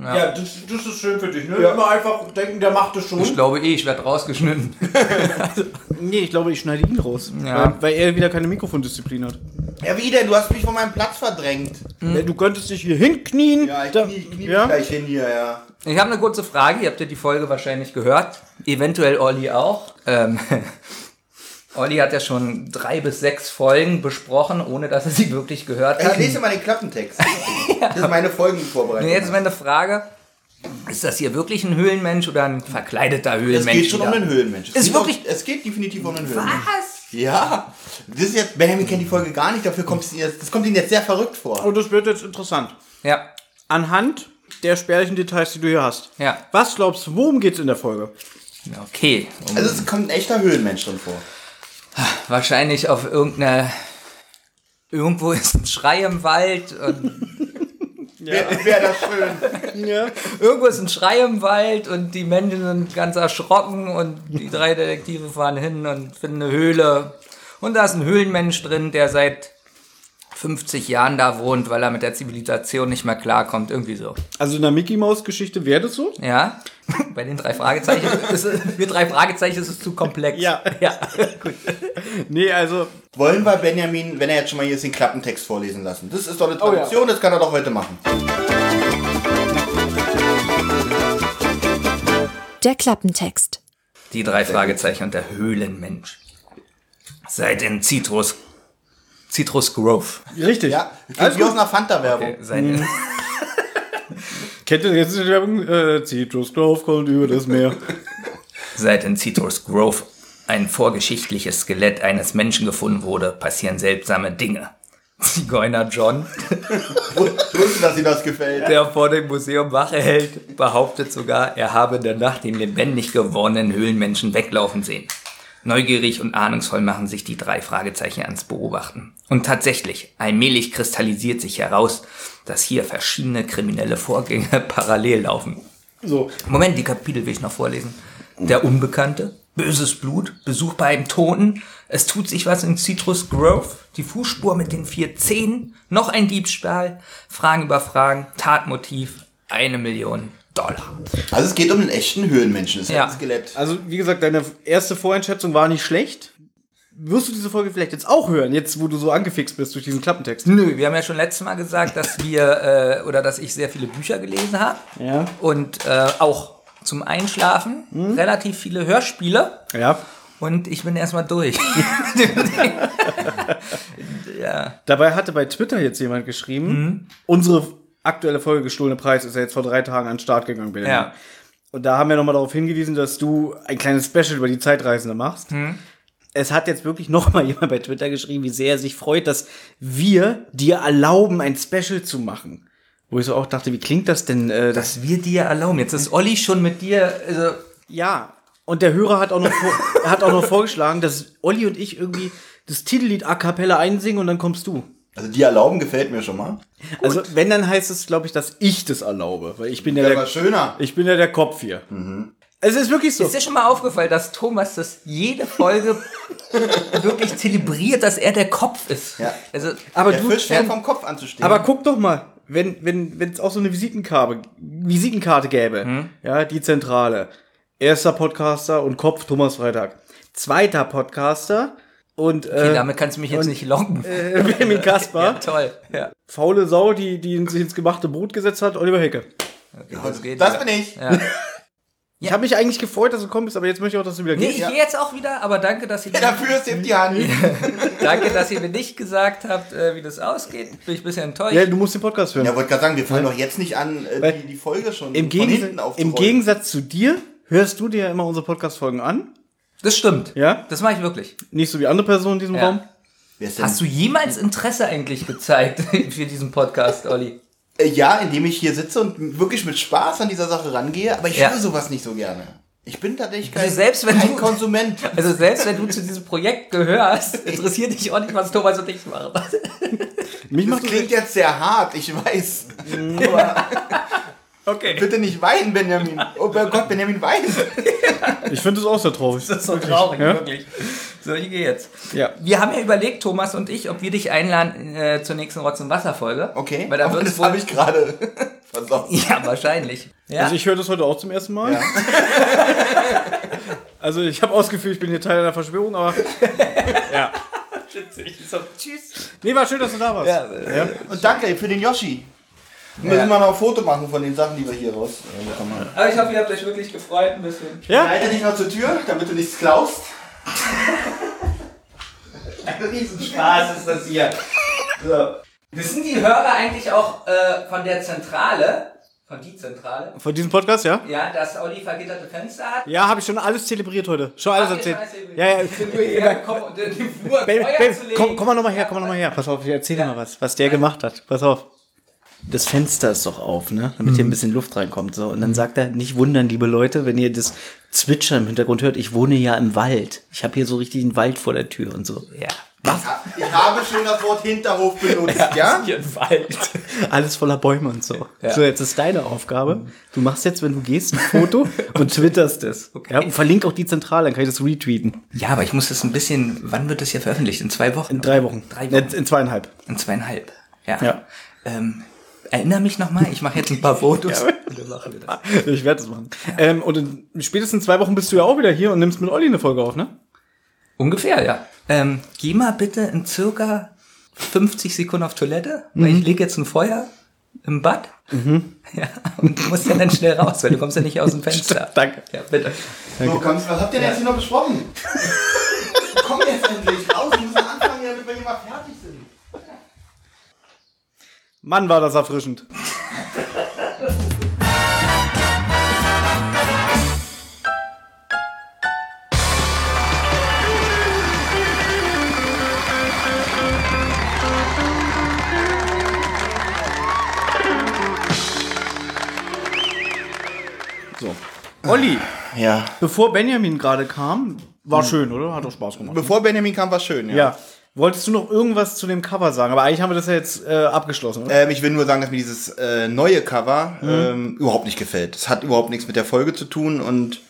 Ja, ja das, das ist schön für dich, ne? Ja. Immer einfach denken, der macht das schon. Ich glaube eh, ich werde rausgeschnitten. Nee, ich glaube, ich schneide ihn raus. Ja. Weil, weil er wieder keine Mikrofondisziplin hat. Ja, wie denn? Du hast mich von meinem Platz verdrängt. Mhm. Ja, du könntest dich hier hinknien. Ja, ich da, knie, knie ja. mich gleich hin hier, ja. Ich habe eine kurze Frage. Ihr habt ja die Folge wahrscheinlich gehört. Eventuell Olli auch. Ähm, Olli hat ja schon drei bis sechs Folgen besprochen, ohne dass er sie wirklich gehört hat. Ich lese mal den Klappentext. Ja. Das ist meine Folgenvorbereitung. Nee, jetzt meine Frage. Ist das hier wirklich ein Höhlenmensch oder ein verkleideter Höhlenmensch? Es geht schon wieder um einen Höhlenmensch. Es, ist geht wirklich? Auch, es geht definitiv um einen Höhlenmensch. Was? Ja. Das ist jetzt, Benjamin kennt die Folge gar nicht, dafür kommt es Ihnen jetzt, das kommt Ihnen jetzt sehr verrückt vor. Und das wird jetzt interessant. Ja. Anhand der spärlichen Details, die du hier hast. Ja. Was glaubst du, worum geht es in der Folge? Okay. Um also es kommt ein echter Höhlenmensch drin vor. Wahrscheinlich auf irgendeiner... Irgendwo ist ein Schrei im Wald. Und ja, wäre das schön. Ja. Irgendwo ist ein Schrei im Wald und die Menschen sind ganz erschrocken und die drei Detektive fahren hin und finden eine Höhle. Und da ist ein Höhlenmensch drin, der seit fünfzig Jahren da wohnt, weil er mit der Zivilisation nicht mehr klarkommt. Irgendwie so. Also in der Mickey-Maus-Geschichte wäre das so? Ja. Bei den drei Fragezeichen ist es, für drei Fragezeichen ist es zu komplex. Ja. Ja. Gut. Nee, also. Wollen wir Benjamin, wenn er jetzt schon mal hier ist, den Klappentext vorlesen lassen? Das ist doch eine Tradition, oh ja. Das kann er doch heute machen. Der Klappentext. Die drei Fragezeichen und der Höhlenmensch. Seit in Citrus. Citrus Grove. Richtig. Ja. Also wie aus einer Fanta-Werbung. Okay, seit in. Kennt ihr jetzt die Werbung? Äh, Citrus Grove kommt über das Meer. Seit in Citrus Grove ein vorgeschichtliches Skelett eines Menschen gefunden wurde, passieren seltsame Dinge. Zigeuner John, wusste, dass ihm das gefällt, der vor dem Museum Wache hält, behauptet sogar, er habe in der Nacht den lebendig gewordenen Höhlenmenschen weglaufen sehen. Neugierig und ahnungsvoll machen sich die drei Fragezeichen ans Beobachten. Und tatsächlich, allmählich kristallisiert sich heraus, dass hier verschiedene kriminelle Vorgänge parallel laufen. So. Moment, die Kapitel will ich noch vorlesen. Der Unbekannte, böses Blut, Besuch bei einem Toten, es tut sich was in Citrus Grove, die Fußspur mit den vier Zehen, noch ein Diebstahl, Fragen über Fragen, Tatmotiv, eine Million. Also es geht um einen echten Höhlenmenschen, das ist ja ein Skelett. Also wie gesagt, deine erste Voreinschätzung war nicht schlecht. Wirst du diese Folge vielleicht jetzt auch hören, jetzt wo du so angefixt bist durch diesen Klappentext? Nö, wir haben ja schon letztes Mal gesagt, dass wir, äh, oder dass ich sehr viele Bücher gelesen habe. Ja. Und äh, auch zum Einschlafen mhm. relativ viele Hörspiele. Ja. Und ich bin erstmal durch. Ja. Dabei hatte bei Twitter jetzt jemand geschrieben, mhm. unsere aktuelle Folge Gestohlener Preis ist ja jetzt vor drei Tagen an den Start gegangen, Benjamin. Ja. Und da haben wir nochmal darauf hingewiesen, dass du ein kleines Special über die Zeitreisende machst. Mhm. Es hat jetzt wirklich nochmal jemand bei Twitter geschrieben, wie sehr er sich freut, dass wir dir erlauben, ein Special zu machen. Wo ich so auch dachte, wie klingt das denn? Äh, dass, dass wir dir erlauben. Jetzt ist Olli schon mit dir. Also ja, und der Hörer hat auch noch, vor, hat auch noch vorgeschlagen, dass Olli und ich irgendwie das Titellied a cappella einsingen und dann kommst du. Also die erlauben gefällt mir schon mal. Gut. Also wenn, dann heißt es, glaube ich, dass ich das erlaube. Weil ich bin ja, ja der, schöner. Ich bin ja der Kopf hier. Mhm. Es ist wirklich so. Ist dir schon mal aufgefallen, dass Thomas das jede Folge wirklich zelebriert, dass er der Kopf ist? Ja. Also, aber der du Fisch fährt vom Kopf anzustehen. Aber guck doch mal, wenn wenn wenn es auch so eine Visitenkarte, Visitenkarte gäbe, hm? Ja, die Zentrale. Erster Podcaster und Kopf Thomas Freitag. Zweiter Podcaster und äh, okay, damit kannst du mich jetzt und, nicht locken. Äh, Benjamin Kaspar. Ja, toll. Ja. Faule Sau, die die sich ins gemachte Brot gesetzt hat, Oliver Hecke. Okay, das geht das ja. bin ich. Ja. Ja. Ich habe mich eigentlich gefreut, dass du kommst, aber jetzt möchte ich auch, dass du wieder gehst. Nee, ich ja. gehe jetzt auch wieder, aber danke, dass ihr... Ja, dafür ist eben die Hand. Danke, dass ihr mir nicht gesagt habt, äh, wie das ausgeht. Bin ich ein bisschen enttäuscht. Ja, du musst den Podcast hören. Ja, wollte gerade sagen, wir fangen ja. doch jetzt nicht an, äh, die, die Folge schon im von Gegens- hinten aufzurollen. Im Gegensatz zu dir hörst du dir ja immer unsere Podcast-Folgen an. Das stimmt. Ja? Das mache ich wirklich. Nicht so wie andere Personen in diesem ja. Raum. Hast du jemals Interesse eigentlich gezeigt für diesen Podcast, Olli? Ja, indem ich hier sitze und wirklich mit Spaß an dieser Sache rangehe, aber ich ja. höre sowas nicht so gerne. Ich bin tatsächlich kein, also selbst wenn kein du, Konsument. Also selbst wenn du zu diesem Projekt gehörst, interessiert dich auch nicht, was Thomas und ich machen. Mich das klingt jetzt sehr hart, ich weiß. Aber okay. Bitte nicht weinen, Benjamin. Oh mein Gott, Benjamin weint. Ich finde es auch sehr traurig. Das ist so wirklich. traurig, ja? wirklich. So, ich gehe jetzt. Ja. Wir haben ja überlegt, Thomas und ich, ob wir dich einladen äh, zur nächsten Rotz- und Wasser-Folge. Okay, weil da das habe ich gerade versorgt. Ja, wahrscheinlich. Ja. Also ich höre das heute auch zum ersten Mal. Ja. Also ich habe auch das Gefühl, ich bin hier Teil einer Verschwörung, aber ja. So, tschüss. Nee, war schön, dass du da warst. Ja. Ja. Und danke für den Yoshi. Ja. Müssen wir noch ein Foto machen von den Sachen, die wir hier raus. Ja. Aber ich hoffe, ihr habt euch wirklich gefreut ein bisschen. Ja. Leite dich noch zur Tür, damit du nichts klaust. Ein Riesenspaß ist das hier. So. Wissen die Hörer eigentlich auch äh, von der Zentrale, von die Zentrale? Von diesem Podcast, ja? Ja, dass Olli vergitterte Fenster hat. Ja, habe ich schon alles zelebriert heute. Schon alles erzählt. Ja, ja. Ja, komm, den Flur Baby, Baby, komm, komm mal nochmal her, komm mal nochmal her. Pass auf, ich erzähle ja. mal was, was der gemacht hat. Pass auf. Das Fenster ist doch auf, ne? Damit hier ein bisschen Luft reinkommt. So. Und dann sagt er, nicht wundern, liebe Leute, wenn ihr das Zwitschern im Hintergrund hört, ich wohne ja im Wald. Ich habe hier so richtig einen Wald vor der Tür und so. Ja. Was? Ich habe schon das Wort Hinterhof benutzt, ja? ja? Hier im Wald. Alles voller Bäume und so. Ja. So, jetzt ist deine Aufgabe. Du machst jetzt, wenn du gehst, ein Foto und twitterst es. Okay. Ja, und verlink auch die Zentrale, dann kann ich das retweeten. Ja, aber ich muss das ein bisschen, wann wird das hier veröffentlicht? In zwei Wochen? In drei Wochen. Drei Wochen. In zweieinhalb. In zweieinhalb, ja. ja. Ähm, Erinnere mich nochmal, ich mache jetzt ein paar Fotos. Ja, ich werde das machen. Ja. Ähm, und in spätestens zwei Wochen bist du ja auch wieder hier und nimmst mit Olli eine Folge auf, ne? Ungefähr, ja. Ähm, geh mal bitte in circa fünfzig Sekunden auf Toilette, mhm. weil ich lege jetzt ein Feuer im Bad. Mhm. Ja, und du musst ja dann schnell raus, weil du kommst ja nicht aus dem Fenster. Danke. Ja, bitte. Danke. So, kommst, was habt ihr denn ja. jetzt hier noch besprochen? Komm jetzt endlich raus, wir müssen anfangen, damit wir hier mal fertig sind. Mann, war das erfrischend. So. Olli, ja. bevor Benjamin gerade kam, war hm. schön, oder? Hat doch Spaß gemacht. Bevor Benjamin kam, war schön, ja. ja. Wolltest du noch irgendwas zu dem Cover sagen? Aber eigentlich haben wir das ja jetzt äh, abgeschlossen, oder? Ähm, ich will nur sagen, dass mir dieses äh, neue Cover mhm. ähm, überhaupt nicht gefällt. Es hat überhaupt nichts mit der Folge zu tun und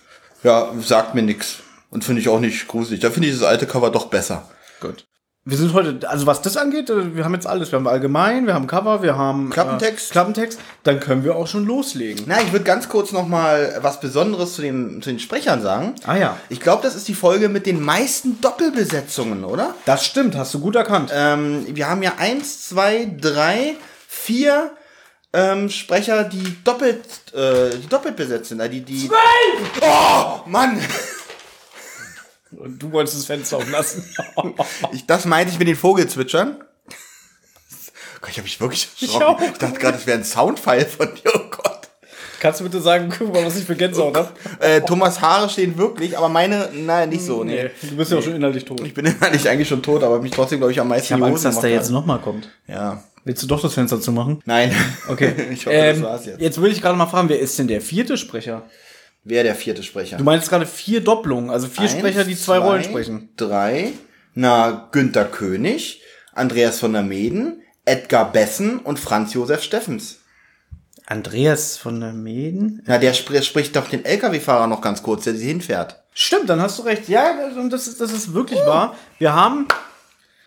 ja, sagt mir nichts. Und finde ich auch nicht gruselig. Da finde ich das alte Cover doch besser. Gut. Wir sind heute, also was das angeht, wir haben jetzt alles. Wir haben allgemein, wir haben Cover, wir haben Klappentext. Äh, Klappentext. Dann können wir auch schon loslegen. Na, ich würde ganz kurz noch mal was Besonderes zu, dem, zu den Sprechern sagen. Ah ja. Ich glaube, das ist die Folge mit den meisten Doppelbesetzungen, oder? Das stimmt, hast du gut erkannt. Ähm, wir haben ja eins, zwei, drei, vier ähm, Sprecher, die doppelt, äh, die doppelt besetzt sind. Äh, die, die Zwölf! Oh, Mann! Und du wolltest das Fenster offen lassen. ich, das meinte ich mit den Vogelzwitschern. Gott, ich habe mich wirklich erschrocken. Ich, ich dachte gerade, das wäre ein Soundfile von dir. Oh Gott. Kannst du bitte sagen, guck mal, was ich für Gänsehaut habe? Äh, Thomas Haare stehen wirklich, aber meine, nein, nicht so. Nee. nee. Du bist ja nee. auch schon innerlich tot. Ich bin innerlich eigentlich schon tot, aber mich trotzdem, glaube ich, am meisten... Ich habe Angst, dass der jetzt nochmal kommt. Ja. Willst du doch das Fenster zumachen? Nein. Okay. Ich hoffe, ähm, das war's jetzt. Jetzt würde ich gerade mal fragen, wer ist denn der vierte Sprecher? Wer der vierte Sprecher? Du meinst gerade vier Doppelungen, also vier Eins, Sprecher, die zwei, zwei Rollen sprechen. Drei. Na, Günter König, Andreas von der Meden, Edgar Bessen und Franz Josef Steffens. Andreas von der Meden? Na, der sp- spricht doch den L K W-Fahrer noch ganz kurz, der sie hinfährt. Stimmt, dann hast du recht. Ja, das ist, das ist wirklich uh. wahr. Wir haben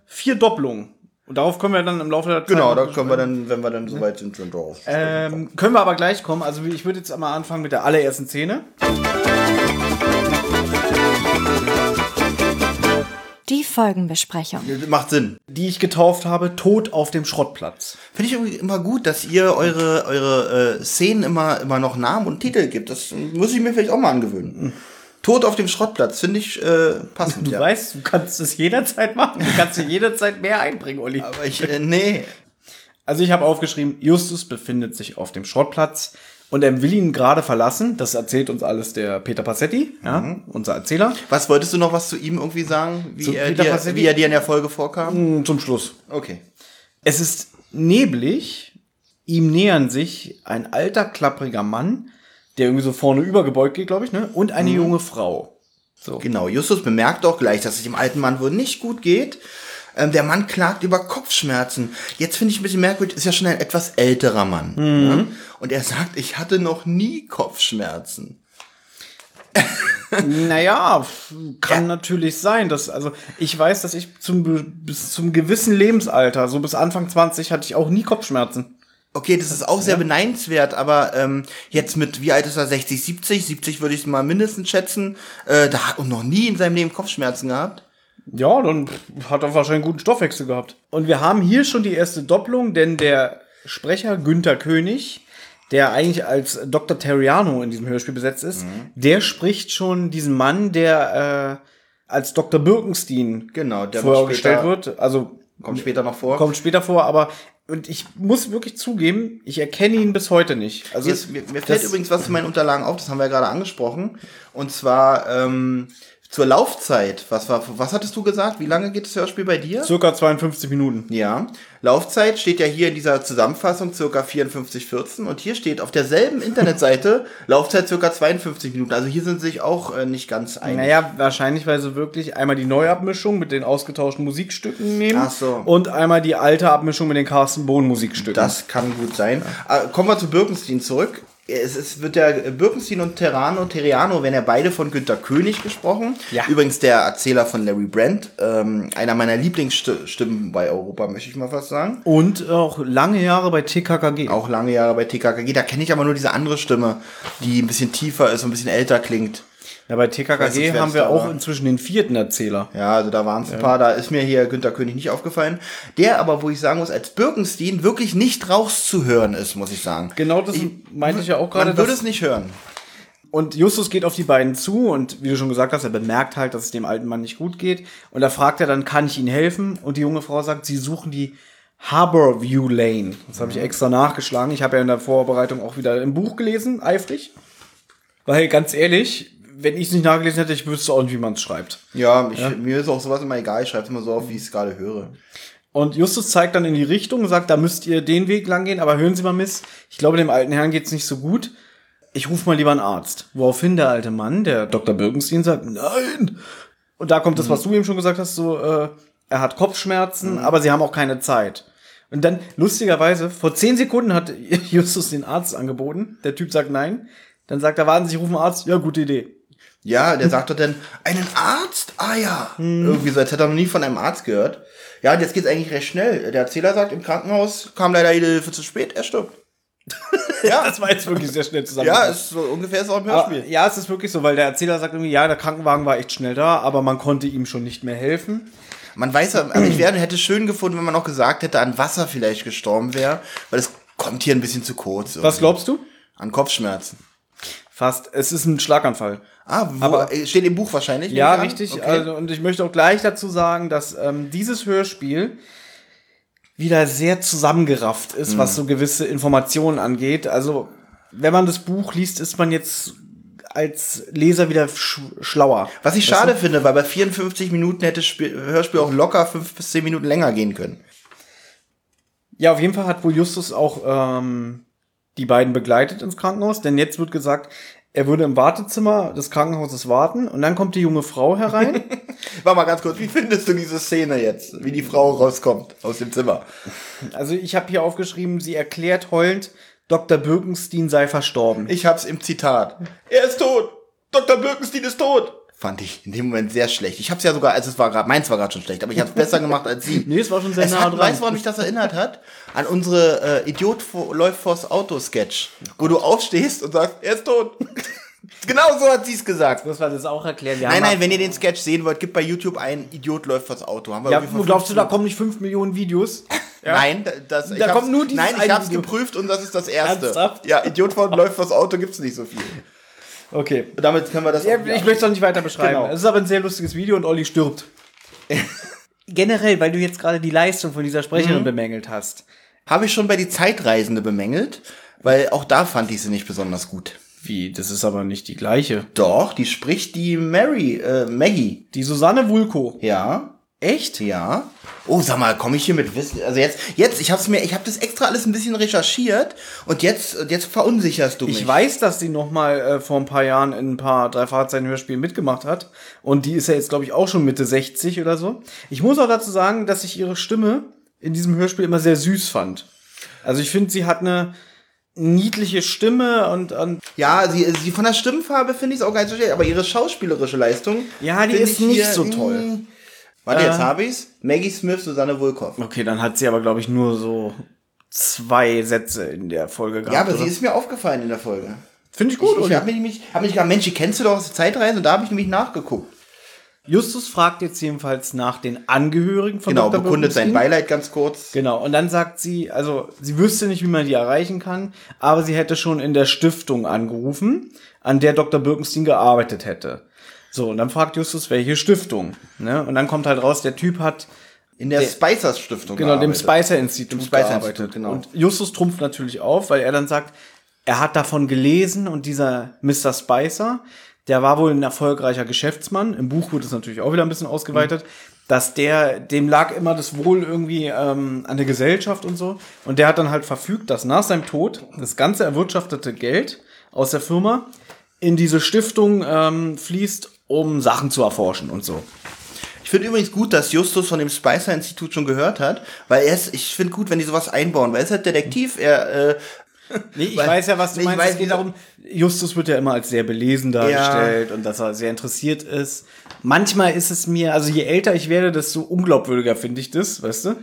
vier Doppelungen. Und darauf können wir dann im Laufe der Zeit... Genau, da können wir dann, wenn wir dann soweit sind, schon drauf. Ähm, können wir aber gleich kommen. Also ich würde jetzt einmal anfangen mit der allerersten Szene. Die Folgenbesprechung. Macht Sinn. Die ich getauft habe, Tod auf dem Schrottplatz. Finde ich irgendwie immer gut, dass ihr eure, eure äh, Szenen immer, immer noch Namen und Titel gibt. Das muss ich mir vielleicht auch mal angewöhnen. Tod auf dem Schrottplatz, finde ich äh, passend. Du ja. weißt, du kannst es jederzeit machen. Du kannst dir jederzeit mehr einbringen, Olli. Aber ich, äh, nee. Also ich habe aufgeschrieben, Justus befindet sich auf dem Schrottplatz und er will ihn gerade verlassen. Das erzählt uns alles der Peter Pasetti, mhm. ja, unser Erzähler. Was wolltest du noch was zu ihm irgendwie sagen, wie, er dir, wie er dir in der Folge vorkam? Zum Schluss. Okay. Es ist neblig, ihm nähern sich ein alter, klappriger Mann, der irgendwie so vorne übergebeugt geht, glaube ich, ne? Und eine mhm. junge Frau. So. Genau, Justus bemerkt auch gleich, dass es dem alten Mann wohl nicht gut geht. Ähm, der Mann klagt über Kopfschmerzen. Jetzt finde ich ein bisschen merkwürdig, ist ja schon ein etwas älterer Mann. Mhm. Ne? Und er sagt, ich hatte noch nie Kopfschmerzen. Naja, kann ja. natürlich sein. Dass, also ich weiß, dass ich zum, bis zum gewissen Lebensalter, so bis Anfang zwanzig, hatte ich auch nie Kopfschmerzen. Okay, das ist auch sehr beneidenswert, aber ähm, jetzt mit, wie alt ist er, sechzig, siebzig? siebzig würde ich mal mindestens schätzen. Äh, da hat er noch nie in seinem Leben Kopfschmerzen gehabt. Ja, dann hat er wahrscheinlich einen guten Stoffwechsel gehabt. Und wir haben hier schon die erste Doppelung, denn der Sprecher Günter König, der eigentlich als Doktor Terriano in diesem Hörspiel besetzt ist, mhm. der spricht schon diesen Mann, der äh, als Doktor Birkenstein genau, der vorgestellt wird. Also kommt später noch vor. Kommt später vor, aber... Und ich muss wirklich zugeben, ich erkenne ihn bis heute nicht. Also Jetzt, mir, mir fällt übrigens was zu meinen Unterlagen auf, das haben wir ja gerade angesprochen. Und zwar ähm, zur Laufzeit. Was war, was hattest du gesagt? Wie lange geht das Hörspiel bei dir? Circa zweiundfünfzig Minuten. Ja. Laufzeit steht ja hier in dieser Zusammenfassung circa vierundfünfzig vierzehn. Und hier steht auf derselben Internetseite Laufzeit circa zweiundfünfzig Minuten. Also hier sind sie sich auch äh, nicht ganz einig. Naja, wahrscheinlich, weil sie wirklich einmal die Neuabmischung mit den ausgetauschten Musikstücken nehmen. Ach so. Und einmal die alte Abmischung mit den Carsten Bohn Musikstücken. Das kann gut sein. Ja. Äh, kommen wir zu Birkenstein zurück. Es, es wird der Birkenstein und Terrano, Terriano, werden ja beide von Günter König gesprochen. Ja. Übrigens der Erzähler von Larry Brand, ähm, einer meiner Lieblingsstimmen bei Europa, möchte ich mal fast sagen. Und auch lange Jahre bei T K K G. Auch lange Jahre bei T K K G, da kenne ich aber nur diese andere Stimme, die ein bisschen tiefer ist und ein bisschen älter klingt. Ja, bei T K K G haben wir auch inzwischen den vierten Erzähler. Ja, also da waren es ein paar, da ist mir hier Günter König nicht aufgefallen. Der aber, wo ich sagen muss, als Birkenstein wirklich nicht rauszuhören ist, muss ich sagen. Genau, das ich, meinte ich ja auch gerade. Man würde es nicht hören. Und Justus geht auf die beiden zu und wie du schon gesagt hast, er bemerkt halt, dass es dem alten Mann nicht gut geht. Und da fragt er dann, kann ich Ihnen helfen? Und die junge Frau sagt, sie suchen die Harborview Lane. Das habe ich extra nachgeschlagen. Ich habe ja in der Vorbereitung auch wieder im Buch gelesen, eifrig. Weil, ganz ehrlich... Wenn ich es nicht nachgelesen hätte, ich wüsste auch nicht, wie man es schreibt. Ja, ich, ja, mir ist auch sowas immer egal. Ich schreibe es immer so auf, wie ich es gerade höre. Und Justus zeigt dann in die Richtung und sagt, da müsst ihr den Weg lang gehen. Aber hören Sie mal, Miss, ich glaube, dem alten Herrn geht's nicht so gut. Ich rufe mal lieber einen Arzt. Woraufhin der alte Mann, der Doktor Birkenstein, sagt, nein. Und da kommt das, mhm. was du eben schon gesagt hast, so, äh, er hat Kopfschmerzen, mhm. aber sie haben auch keine Zeit. Und dann, lustigerweise, vor zehn Sekunden hat Justus den Arzt angeboten. Der Typ sagt nein. Dann sagt er, warten Sie, ich rufe einen Arzt. Ja, gute Idee. Ja, der sagt doch dann, einen Arzt? Ah ja, hm. irgendwie so, jetzt hat er noch nie von einem Arzt gehört. Ja, und jetzt geht's eigentlich recht schnell. Der Erzähler sagt, im Krankenhaus kam leider jede Hilfe zu spät, er stirbt. Ja, das war jetzt wirklich sehr schnell zusammen. Ja, ist so, ungefähr ist auch ein Hörspiel. Ja, es ist wirklich so, weil der Erzähler sagt irgendwie, ja, der Krankenwagen war echt schnell da, aber man konnte ihm schon nicht mehr helfen. Man weiß, aber ich wäre, hätte schön gefunden, wenn man auch gesagt hätte, an Wasser vielleicht gestorben wäre, weil das kommt hier ein bisschen zu kurz. Irgendwie. Was glaubst du? An Kopfschmerzen. Fast. Es ist ein Schlaganfall. Ah, wo? Aber steht im Buch wahrscheinlich. Ja, richtig. Okay. Also, und ich möchte auch gleich dazu sagen, dass ähm, dieses Hörspiel wieder sehr zusammengerafft ist, mhm. was so gewisse Informationen angeht. Also, wenn man das Buch liest, ist man jetzt als Leser wieder schlauer. Was ich schade weißt du? finde, weil bei vierundfünfzig Minuten hätte das Hörspiel auch locker fünf bis zehn Minuten länger gehen können. Ja, auf jeden Fall hat wohl Justus auch ähm, die beiden begleitet ins Krankenhaus, denn jetzt wird gesagt, er würde im Wartezimmer des Krankenhauses warten und dann kommt die junge Frau herein. Warte mal ganz kurz, wie findest du diese Szene jetzt, wie die Frau rauskommt aus dem Zimmer? Also ich habe hier aufgeschrieben, sie erklärt heulend, Doktor Birkenstein sei verstorben. Ich hab's im Zitat. Er ist tot! Doktor Birkenstein ist tot! Fand ich in dem Moment sehr schlecht. Ich hab's ja sogar, also es war gerade, meins war gerade schon schlecht, aber ich hab's besser gemacht als sie. Nee, es war schon sehr es nah hat, dran. Weißt du, woran mich das erinnert hat? An unsere äh, Idiot läuft vors Auto-Sketch, wo du aufstehst und sagst, er ist tot. Genau so hat sie es gesagt. Muss man das auch erklären. Wir nein, nein, wenn ihr den Sketch sehen wollt, gebt bei YouTube ein Idiot läuft vors Auto. Haben wir ja, glaubst du, da kommen nicht fünf Millionen Videos? Ja. Nein, das, da ich kommt nur dieses Nein, ich hab's Video. geprüft und das ist das erste. Ernsthaft? Ja, Idiot läuft vors Auto gibt's nicht so viel. Okay. Damit können wir das. Ja, ich möchte es auch nicht weiter beschreiben. Genau. Es ist aber ein sehr lustiges Video und Olli stirbt. Generell, weil du jetzt gerade die Leistung von dieser Sprecherin mhm. bemängelt hast. Habe ich schon bei Die Zeitreisende bemängelt, weil auch da fand ich sie nicht besonders gut. Wie? Das ist aber nicht die gleiche. Doch, die spricht die Mary, äh, Maggie. Die Susanne Wohlkopf. Ja. Echt? Ja. Oh, sag mal, komme ich hier mit Wissen? Also jetzt, jetzt, ich hab's mir, ich hab das extra alles ein bisschen recherchiert und jetzt, jetzt verunsicherst du mich. Ich weiß, dass die nochmal äh, vor ein paar Jahren in ein paar drei Fragezeichen Hörspielen mitgemacht hat und die ist ja jetzt, glaube ich, auch schon Mitte sechzig oder so. Ich muss auch dazu sagen, dass ich ihre Stimme in diesem Hörspiel immer sehr süß fand. Also ich finde, sie hat eine niedliche Stimme und, und ja, sie, sie von der Stimmfarbe finde ich es auch gar nicht so schlecht, aber ihre schauspielerische Leistung, ja, die ist nicht so toll. Warte, äh, jetzt habe ich's. Maggie Smith, Susanne Wohlkopf. Okay, dann hat sie aber, glaube ich, nur so zwei Sätze in der Folge gehabt. Ja, aber oder? Sie ist mir aufgefallen in der Folge. Finde ich gut, oder? Ich, ich habe mich, hab mich gedacht, Mensch, die kennst du doch aus der Zeitreise und da habe ich nämlich nachgeguckt. Justus fragt jetzt jedenfalls nach den Angehörigen von Genau, Doktor bekundet sein Beileid ganz kurz. Genau, und dann sagt sie, also sie wüsste nicht, wie man die erreichen kann, aber sie hätte schon in der Stiftung angerufen, an der Doktor Birkenstein gearbeitet hätte. So, und dann fragt Justus, welche Stiftung, ne? Und dann kommt halt raus, der Typ hat in der, der Spicer-Stiftung Genau, gearbeitet. dem Spicer-Institut gearbeitet. Genau. Und Justus trumpft natürlich auf, weil er dann sagt, er hat davon gelesen und dieser Mister Spicer, der war wohl ein erfolgreicher Geschäftsmann, im Buch wird es natürlich auch wieder ein bisschen ausgeweitet, mhm. dass der, dem lag immer das Wohl irgendwie ähm, an der Gesellschaft und so. Und der hat dann halt verfügt, dass nach seinem Tod das ganze erwirtschaftete Geld aus der Firma in diese Stiftung ähm, fließt, um Sachen zu erforschen und so. Ich finde übrigens gut, dass Justus von dem Spicer-Institut schon gehört hat, weil er ist, ich finde gut, wenn die sowas einbauen, weil er ist halt Detektiv, er, äh, Nee, ich weil, weiß ja, was du nee, meinst, weiß, es geht darum, Justus wird ja immer als sehr belesen dargestellt ja. und dass er sehr interessiert ist. Manchmal ist es mir, also je älter ich werde, desto unglaubwürdiger finde ich das, weißt du,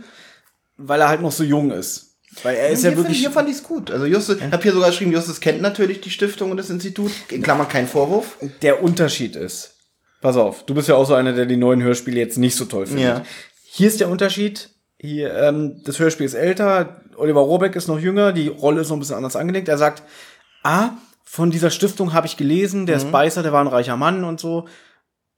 weil er halt noch so jung ist. Weil er ist ja wirklich. Hier fand ich es gut. Also Justus, ich habe hier sogar geschrieben, Justus kennt natürlich die Stiftung und das Institut, in Klammern kein Vorwurf. Der Unterschied ist, pass auf, du bist ja auch so einer, der die neuen Hörspiele jetzt nicht so toll findet. Ja. Hier ist der Unterschied, hier, ähm, das Hörspiel ist älter, Oliver Rohrbeck ist noch jünger, die Rolle ist noch ein bisschen anders angelegt. Er sagt, ah, von dieser Stiftung habe ich gelesen, der mhm. Spicer, der war ein reicher Mann und so.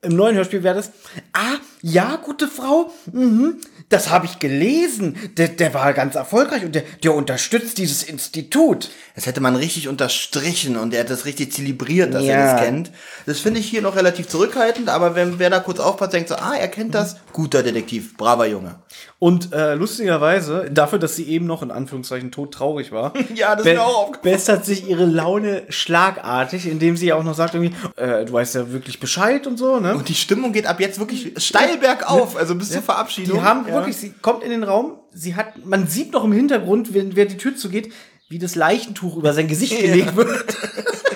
Im neuen Hörspiel wäre das, ah, ja, gute Frau, mhm, das habe ich gelesen, der, der war ganz erfolgreich und der, der unterstützt dieses Institut. Das hätte man richtig unterstrichen und er hat das richtig zelebriert, dass ja. er das kennt. Das finde ich hier noch relativ zurückhaltend, aber wenn wer da kurz aufpasst, denkt so, ah, er kennt das, mhm. guter Detektiv, braver Junge. Und äh, lustigerweise, dafür, dass sie eben noch in Anführungszeichen todtraurig war, ja, das be- mir auch bessert sich ihre Laune schlagartig, indem sie auch noch sagt, irgendwie, äh, du weißt ja wirklich Bescheid und so, ne? Und die Stimmung geht ab jetzt wirklich steil bergauf, also bis ja. zur Verabschiedung. Die haben ja. wirklich, sie kommt in den Raum, sie hat, man sieht noch im Hintergrund, wenn, wer die Tür zugeht, wie das Leichentuch über sein Gesicht ja. gelegt wird.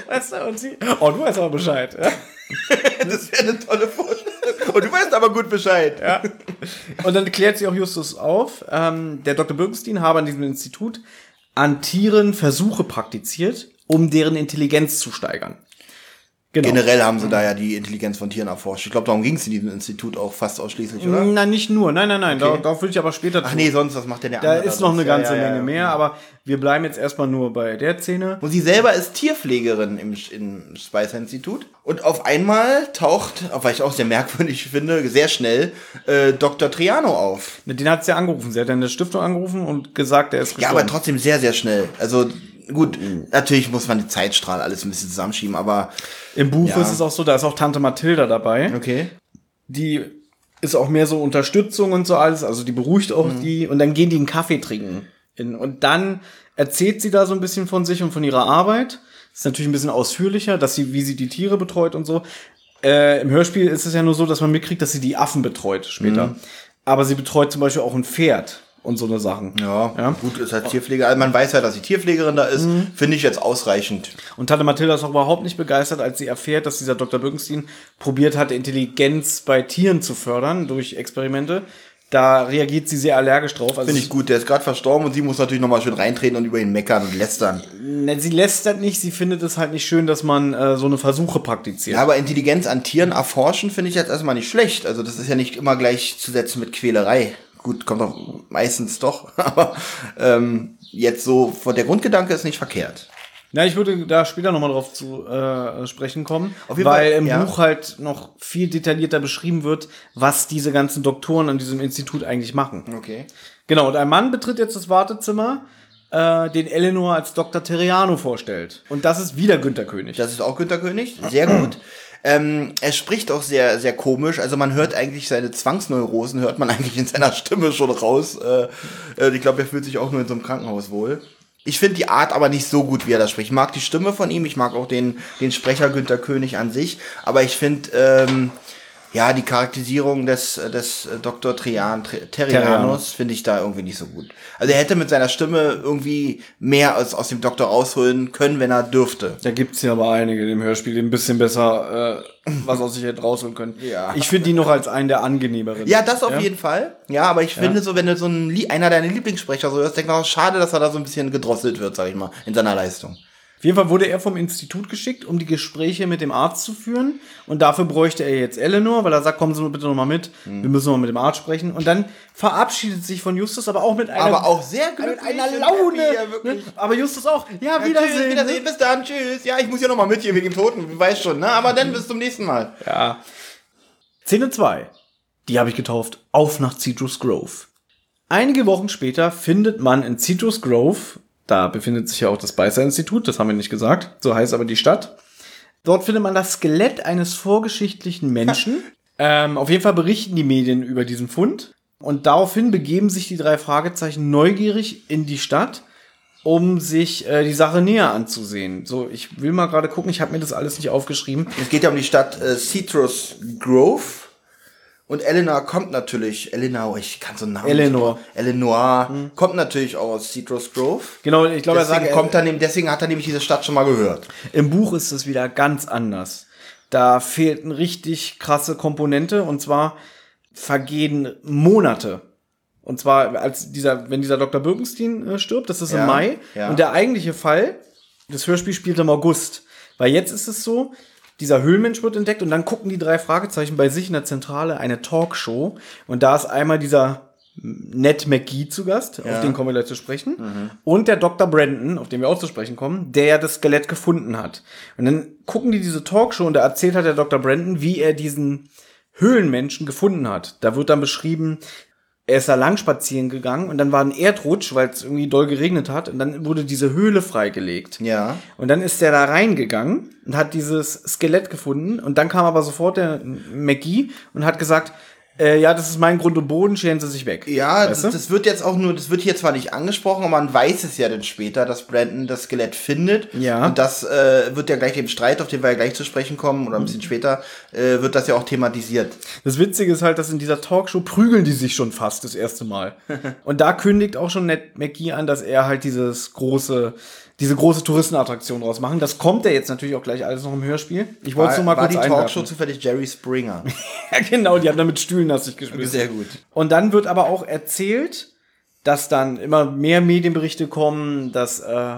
Weißt du, und sie, oh, du weißt aber Bescheid. Ja? Das wäre eine tolle Vorstellung. Und du weißt aber gut Bescheid. Ja. Und dann klärt sie auch Justus auf, ähm, der Doktor Birkenstein habe an diesem Institut an Tieren Versuche praktiziert, um deren Intelligenz zu steigern. Genau. Generell haben sie da ja die Intelligenz von Tieren erforscht. Ich glaube, darum ging es in diesem Institut auch fast ausschließlich, oder? Nein, nicht nur. Nein, nein, nein. Okay. Darauf will ich aber später zu. Ach nee, sonst, was macht denn der andere? Da ist noch eine ja, ganze ja, Menge ja, mehr, ja. aber wir bleiben jetzt erstmal nur bei der Szene. Und sie selber ist Tierpflegerin im, im Spicer-Institut. Und auf einmal taucht, weil ich auch sehr merkwürdig finde, sehr schnell, äh, Doktor Triano auf. Den hat sie ja angerufen. Sie hat ja eine Stiftung angerufen und gesagt, er ist gestorben. Ja, aber trotzdem sehr, sehr schnell. Also... Gut, natürlich muss man die Zeitstrahl alles ein bisschen zusammenschieben, aber... Im Buch ja. ist es auch so, da ist auch Tante Mathilda dabei. Okay. Die ist auch mehr so Unterstützung und so alles, also die beruhigt auch mhm. die. Und dann gehen die einen Kaffee trinken. In, und dann erzählt sie da so ein bisschen von sich und von ihrer Arbeit. Das ist natürlich ein bisschen ausführlicher, dass sie, wie sie die Tiere betreut und so. Äh, im Hörspiel ist es ja nur so, dass man mitkriegt, dass sie die Affen betreut später. Mhm. Aber sie betreut zum Beispiel auch ein Pferd. Und so eine Sachen. Ja, ja, gut, ist halt Tierpflege. Man weiß ja, dass die Tierpflegerin da ist. Mhm. Finde ich jetzt ausreichend. Und Tante Mathilda ist auch überhaupt nicht begeistert, als sie erfährt, dass dieser Doktor Bürgenstein probiert hat, Intelligenz bei Tieren zu fördern durch Experimente. Da reagiert sie sehr allergisch drauf. Also finde ich gut, der ist gerade verstorben und sie muss natürlich nochmal schön reintreten und über ihn meckern und lästern. Sie lästert nicht, sie findet es halt nicht schön, dass man äh, so eine Versuche praktiziert. Ja, aber Intelligenz an Tieren erforschen finde ich jetzt erstmal nicht schlecht. Also das ist ja nicht immer gleichzusetzen mit Quälerei. Gut, kommt auch meistens doch, aber ähm, jetzt so, der Grundgedanke ist nicht verkehrt. Ja, ich würde da später nochmal drauf zu äh, sprechen kommen, Auf jeden weil Fall, im ja. Buch halt noch viel detaillierter beschrieben wird, was diese ganzen Doktoren an diesem Institut eigentlich machen. Okay. Genau, und ein Mann betritt jetzt das Wartezimmer, äh, den Eleanor als Doktor Terriano vorstellt. Und das ist wieder Günter König. Das ist auch Günter König, sehr gut. Ähm, er spricht auch sehr, sehr komisch. Also man hört eigentlich seine Zwangsneurosen, hört man eigentlich in seiner Stimme schon raus. Äh, äh, ich glaube, er fühlt sich auch nur in so einem Krankenhaus wohl. Ich finde die Art aber nicht so gut, wie er das spricht. Ich mag die Stimme von ihm, ich mag auch den, den Sprecher Günter König an sich. Aber ich finde, ähm, ja, die Charakterisierung des, des Doktor Trian, Terrianos finde ich da irgendwie nicht so gut. Also er hätte mit seiner Stimme irgendwie mehr aus, aus dem Doktor rausholen können, wenn er dürfte. Da gibt's ja aber einige im Hörspiel, die ein bisschen besser äh, was aus sich hätten rausholen können. Ja. Ich finde die noch als einen der angenehmeren. Ja, das auf ja? jeden Fall. Ja, aber ich finde ja. so, wenn du so einen, einer deiner Lieblingssprecher so hörst, denkst du, oh, schade, dass er da so ein bisschen gedrosselt wird, sag ich mal, in seiner Leistung. Auf jeden Fall wurde er vom Institut geschickt, um die Gespräche mit dem Arzt zu führen. Und dafür bräuchte er jetzt Eleanor, weil er sagt, kommen Sie bitte nochmal mit. Mhm. Wir müssen nochmal mit dem Arzt sprechen. Und dann verabschiedet sich von Justus, aber auch mit einer, aber auch sehr mit einer Laune. Ja, ne? Aber Justus auch. Ja, ja Wiedersehen. Tschüss, Wiedersehen, bis dann, tschüss. Ja, ich muss ja nochmal mit hier wegen dem Toten, du weißt schon. Ne? Aber dann bis zum nächsten Mal. Ja. Szene zwei. Die habe ich getauft. Auf nach Citrus Grove. Einige Wochen später findet man in Citrus Grove... Da befindet sich ja auch das Spicer-Institut, das haben wir nicht gesagt. So heißt aber die Stadt. Dort findet man das Skelett eines vorgeschichtlichen Menschen. ähm, auf jeden Fall berichten die Medien über diesen Fund. Und daraufhin begeben sich die drei Fragezeichen neugierig in die Stadt, um sich äh, die Sache näher anzusehen. So, ich will mal gerade gucken, ich habe mir das alles nicht aufgeschrieben. Es geht ja um die Stadt äh, Citrus Grove. Und Eleanor kommt natürlich, Eleanor, ich kann so einen Namen Eleanor. Nicht, Eleanor hm. kommt natürlich auch aus Citrus Grove. Genau, ich glaube, er sagt, kommt er neben, deswegen hat er nämlich diese Stadt schon mal gehört. Im Buch ist es wieder ganz anders. Da fehlt eine richtig krasse Komponente, und zwar vergehen Monate. Und zwar, als dieser, wenn dieser Doktor Bürgenstein stirbt, das ist ja, im Mai. Ja. Und der eigentliche Fall, das Hörspiel spielt im August. Weil jetzt ist es so, dieser Höhlenmensch wird entdeckt und dann gucken die drei Fragezeichen bei sich in der Zentrale eine Talkshow. Und da ist einmal dieser Ned McGee zu Gast, ja. auf den kommen wir gleich zu sprechen. Mhm. Und der Doktor Brandon, auf den wir auch zu sprechen kommen, der ja das Skelett gefunden hat. Und dann gucken die diese Talkshow und da erzählt hat der Doktor Brandon, wie er diesen Höhlenmenschen gefunden hat. Da wird dann beschrieben, er ist da lang spazieren gegangen und dann war ein Erdrutsch, weil es irgendwie doll geregnet hat und dann wurde diese Höhle freigelegt. Ja. Und dann ist er da reingegangen und hat dieses Skelett gefunden und dann kam aber sofort der McGee und hat gesagt, äh, ja, das ist mein Grund und Boden, scheren Sie sich weg. Ja, das, das wird jetzt auch nur, das wird hier zwar nicht angesprochen, aber man weiß es ja dann später, dass Brandon das Skelett findet. Ja. Und das äh, wird ja gleich dem Streit, auf den wir ja gleich zu sprechen kommen, oder ein bisschen mhm. später, äh, wird das ja auch thematisiert. Das Witzige ist halt, dass in dieser Talkshow prügeln die sich schon fast das erste Mal. Und da kündigt auch schon Ned McGee an, dass er halt dieses große... diese große Touristenattraktion draus machen. Das kommt ja jetzt natürlich auch gleich alles noch im Hörspiel. Ich wollte es nur mal kurz einwerfen. War die Talkshow zufällig Jerry Springer? Ja, genau, die haben da mit Stühlen nassig gespielt. Sehr gut. Und dann wird aber auch erzählt, dass dann immer mehr Medienberichte kommen, dass äh,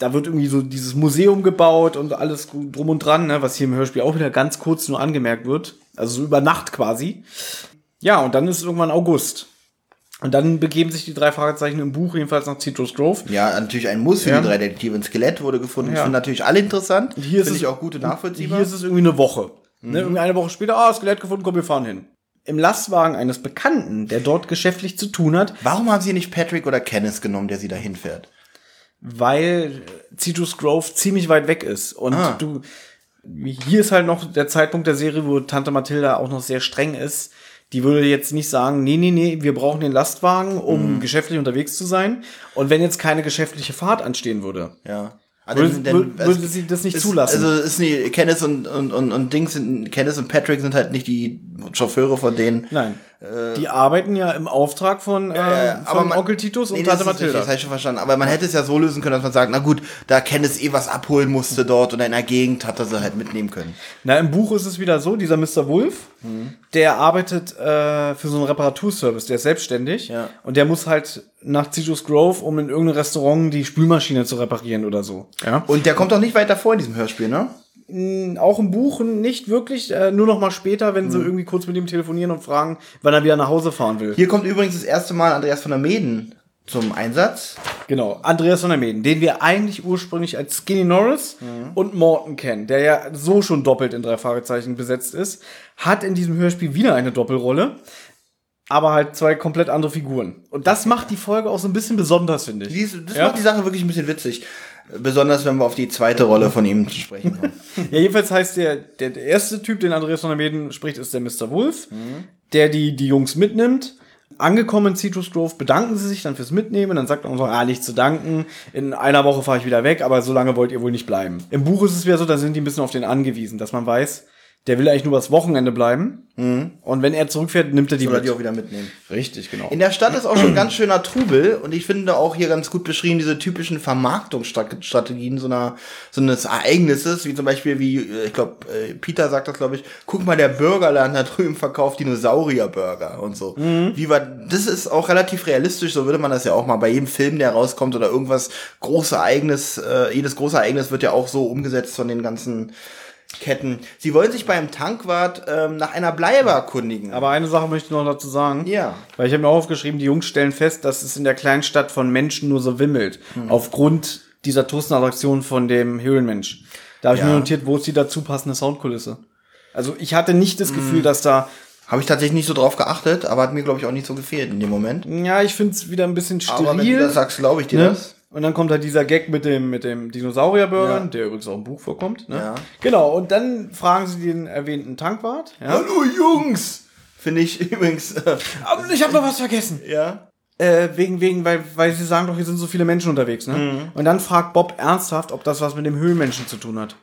da wird irgendwie so dieses Museum gebaut und alles drum und dran, ne, was hier im Hörspiel auch wieder ganz kurz nur angemerkt wird. Also so über Nacht quasi. Ja, und dann ist es irgendwann August. Und dann begeben sich die drei Fragezeichen im Buch jedenfalls nach Citrus Grove. Ja, natürlich ein Muss für ja. die drei Detektive. Ein Skelett wurde gefunden. Ja. Ich finde natürlich alle interessant. Hier finde ich auch gute nachvollziehbar. Hier ist es irgendwie eine Woche. Mhm. Ne, irgendwie eine Woche später, ah, Skelett gefunden, komm, wir fahren hin. Im Lastwagen eines Bekannten, der dort geschäftlich zu tun hat. Warum haben sie nicht Patrick oder Kenneth genommen, der sie da hinfährt? Weil Citrus Grove ziemlich weit weg ist. Und ah. du, hier ist halt noch der Zeitpunkt der Serie, wo Tante Mathilda auch noch sehr streng ist. Die würde jetzt nicht sagen, nee, nee, nee, wir brauchen den Lastwagen, um mhm. geschäftlich unterwegs zu sein. Und wenn jetzt keine geschäftliche Fahrt anstehen würde, ja. also würde, denn, würde, würde sie das nicht ist, zulassen. Also ist nie, Kenneth und, und, und, und Dings sind, Kenneth und Patrick sind halt nicht die Chauffeure von denen. Nein. Die arbeiten ja im Auftrag von, äh, ja, von man, Onkel Titus und nee, Tante Mathilda. Das habe ich schon verstanden. Aber man hätte es ja so lösen können, dass man sagt, na gut, da Kenneth eh was abholen musste dort oder in der Gegend hat er sie halt mitnehmen können. Na, im Buch ist es wieder so, dieser Mister Wolf, mhm. der arbeitet äh, für so einen Reparaturservice, der ist selbstständig ja. und der muss halt nach Citrus Grove, um in irgendeinem Restaurant die Spülmaschine zu reparieren oder so. Ja? Und der kommt auch nicht weiter vor in diesem Hörspiel, ne? Auch im Buch nicht wirklich, nur noch mal später, wenn sie hm. irgendwie kurz mit ihm telefonieren und fragen, wann er wieder nach Hause fahren will. Hier kommt übrigens das erste Mal Andreas von der Meden zum Einsatz. Genau, Andreas von der Meden, den wir eigentlich ursprünglich als Skinny Norris hm. und Morton kennen, der ja so schon doppelt in drei Fragezeichen besetzt ist, hat in diesem Hörspiel wieder eine Doppelrolle, aber halt zwei komplett andere Figuren. Und das macht die Folge auch so ein bisschen besonders, finde ich. Dies, das ja. macht die Sache wirklich ein bisschen witzig. Besonders, wenn wir auf die zweite Rolle von ihm zu sprechen kommen. Ja, jedenfalls heißt der, der erste Typ, den Andreas von der Meden spricht, ist der Mister Wolf, mhm. der die, die Jungs mitnimmt. Angekommen in Citrus Grove bedanken sie sich dann fürs Mitnehmen. Dann sagt er uns, ah, nichts zu danken. In einer Woche fahre ich wieder weg, aber so lange wollt ihr wohl nicht bleiben. Im Buch ist es wieder so, da sind die ein bisschen auf den angewiesen, dass man weiß, der will eigentlich nur das Wochenende bleiben. Mhm. Und wenn er zurückfährt, nimmt er die, mit. die auch wieder mitnehmen. Richtig, genau. In der Stadt ist auch schon ganz schöner Trubel. Und ich finde auch hier ganz gut beschrieben, diese typischen Vermarktungsstrategien so, einer, so eines Ereignisses. Wie zum Beispiel, wie ich glaube, Peter sagt das, glaube ich, guck mal, der Burgerladen da drüben verkauft Dinosaurierburger und so. Mhm. Wie war, das ist auch relativ realistisch. So würde man das ja auch mal bei jedem Film, der rauskommt oder irgendwas großes Ereignis. Äh, jedes große Ereignis wird ja auch so umgesetzt von den ganzen Ketten. Sie wollen sich beim Tankwart ähm, nach einer Bleibe erkundigen. Aber eine Sache möchte ich noch dazu sagen. Ja. Weil ich habe mir auch aufgeschrieben, die Jungs stellen fest, dass es in der Kleinstadt von Menschen nur so wimmelt. Mhm. Aufgrund dieser Toastenattraktion von dem Höhlenmensch. Da habe ich ja. mir notiert, wo ist die dazu passende Soundkulisse? Also ich hatte nicht das Gefühl, mhm. dass da... Habe ich tatsächlich nicht so drauf geachtet, aber hat mir, glaube ich, auch nicht so gefehlt in dem Moment. Ja, ich finde es wieder ein bisschen steril. Aber wenn du das sagst, glaube ich dir ne? das. Und dann kommt halt dieser Gag mit dem mit dem Dinosaurierburger, ja. der übrigens auch im Buch vorkommt. Ne? Ja. Genau, und dann fragen sie den erwähnten Tankwart. Ja? Hallo Jungs! Finde ich übrigens... Äh, aber ich habe noch was vergessen. Ja. Äh, wegen, wegen, weil, weil sie sagen doch, hier sind so viele Menschen unterwegs. Ne? Mhm. Und dann fragt Bob ernsthaft, ob das was mit dem Höhlenmenschen zu tun hat.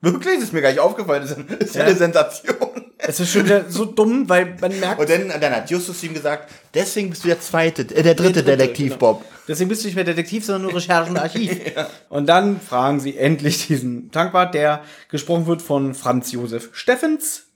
Wirklich? Das ist mir gar nicht aufgefallen. Das ist ja, ja eine Sensation. Es ist schon wieder so dumm, weil man merkt... Und dann, dann hat Justus ihm gesagt, deswegen bist du der zweite, äh, der dritte, dritte Detektiv, genau. Bob. Deswegen bist du nicht mehr Detektiv, sondern nur Recherchenarchiv. ja. Und dann fragen sie endlich diesen Tankwart, der gesprochen wird von Franz Josef Steffens,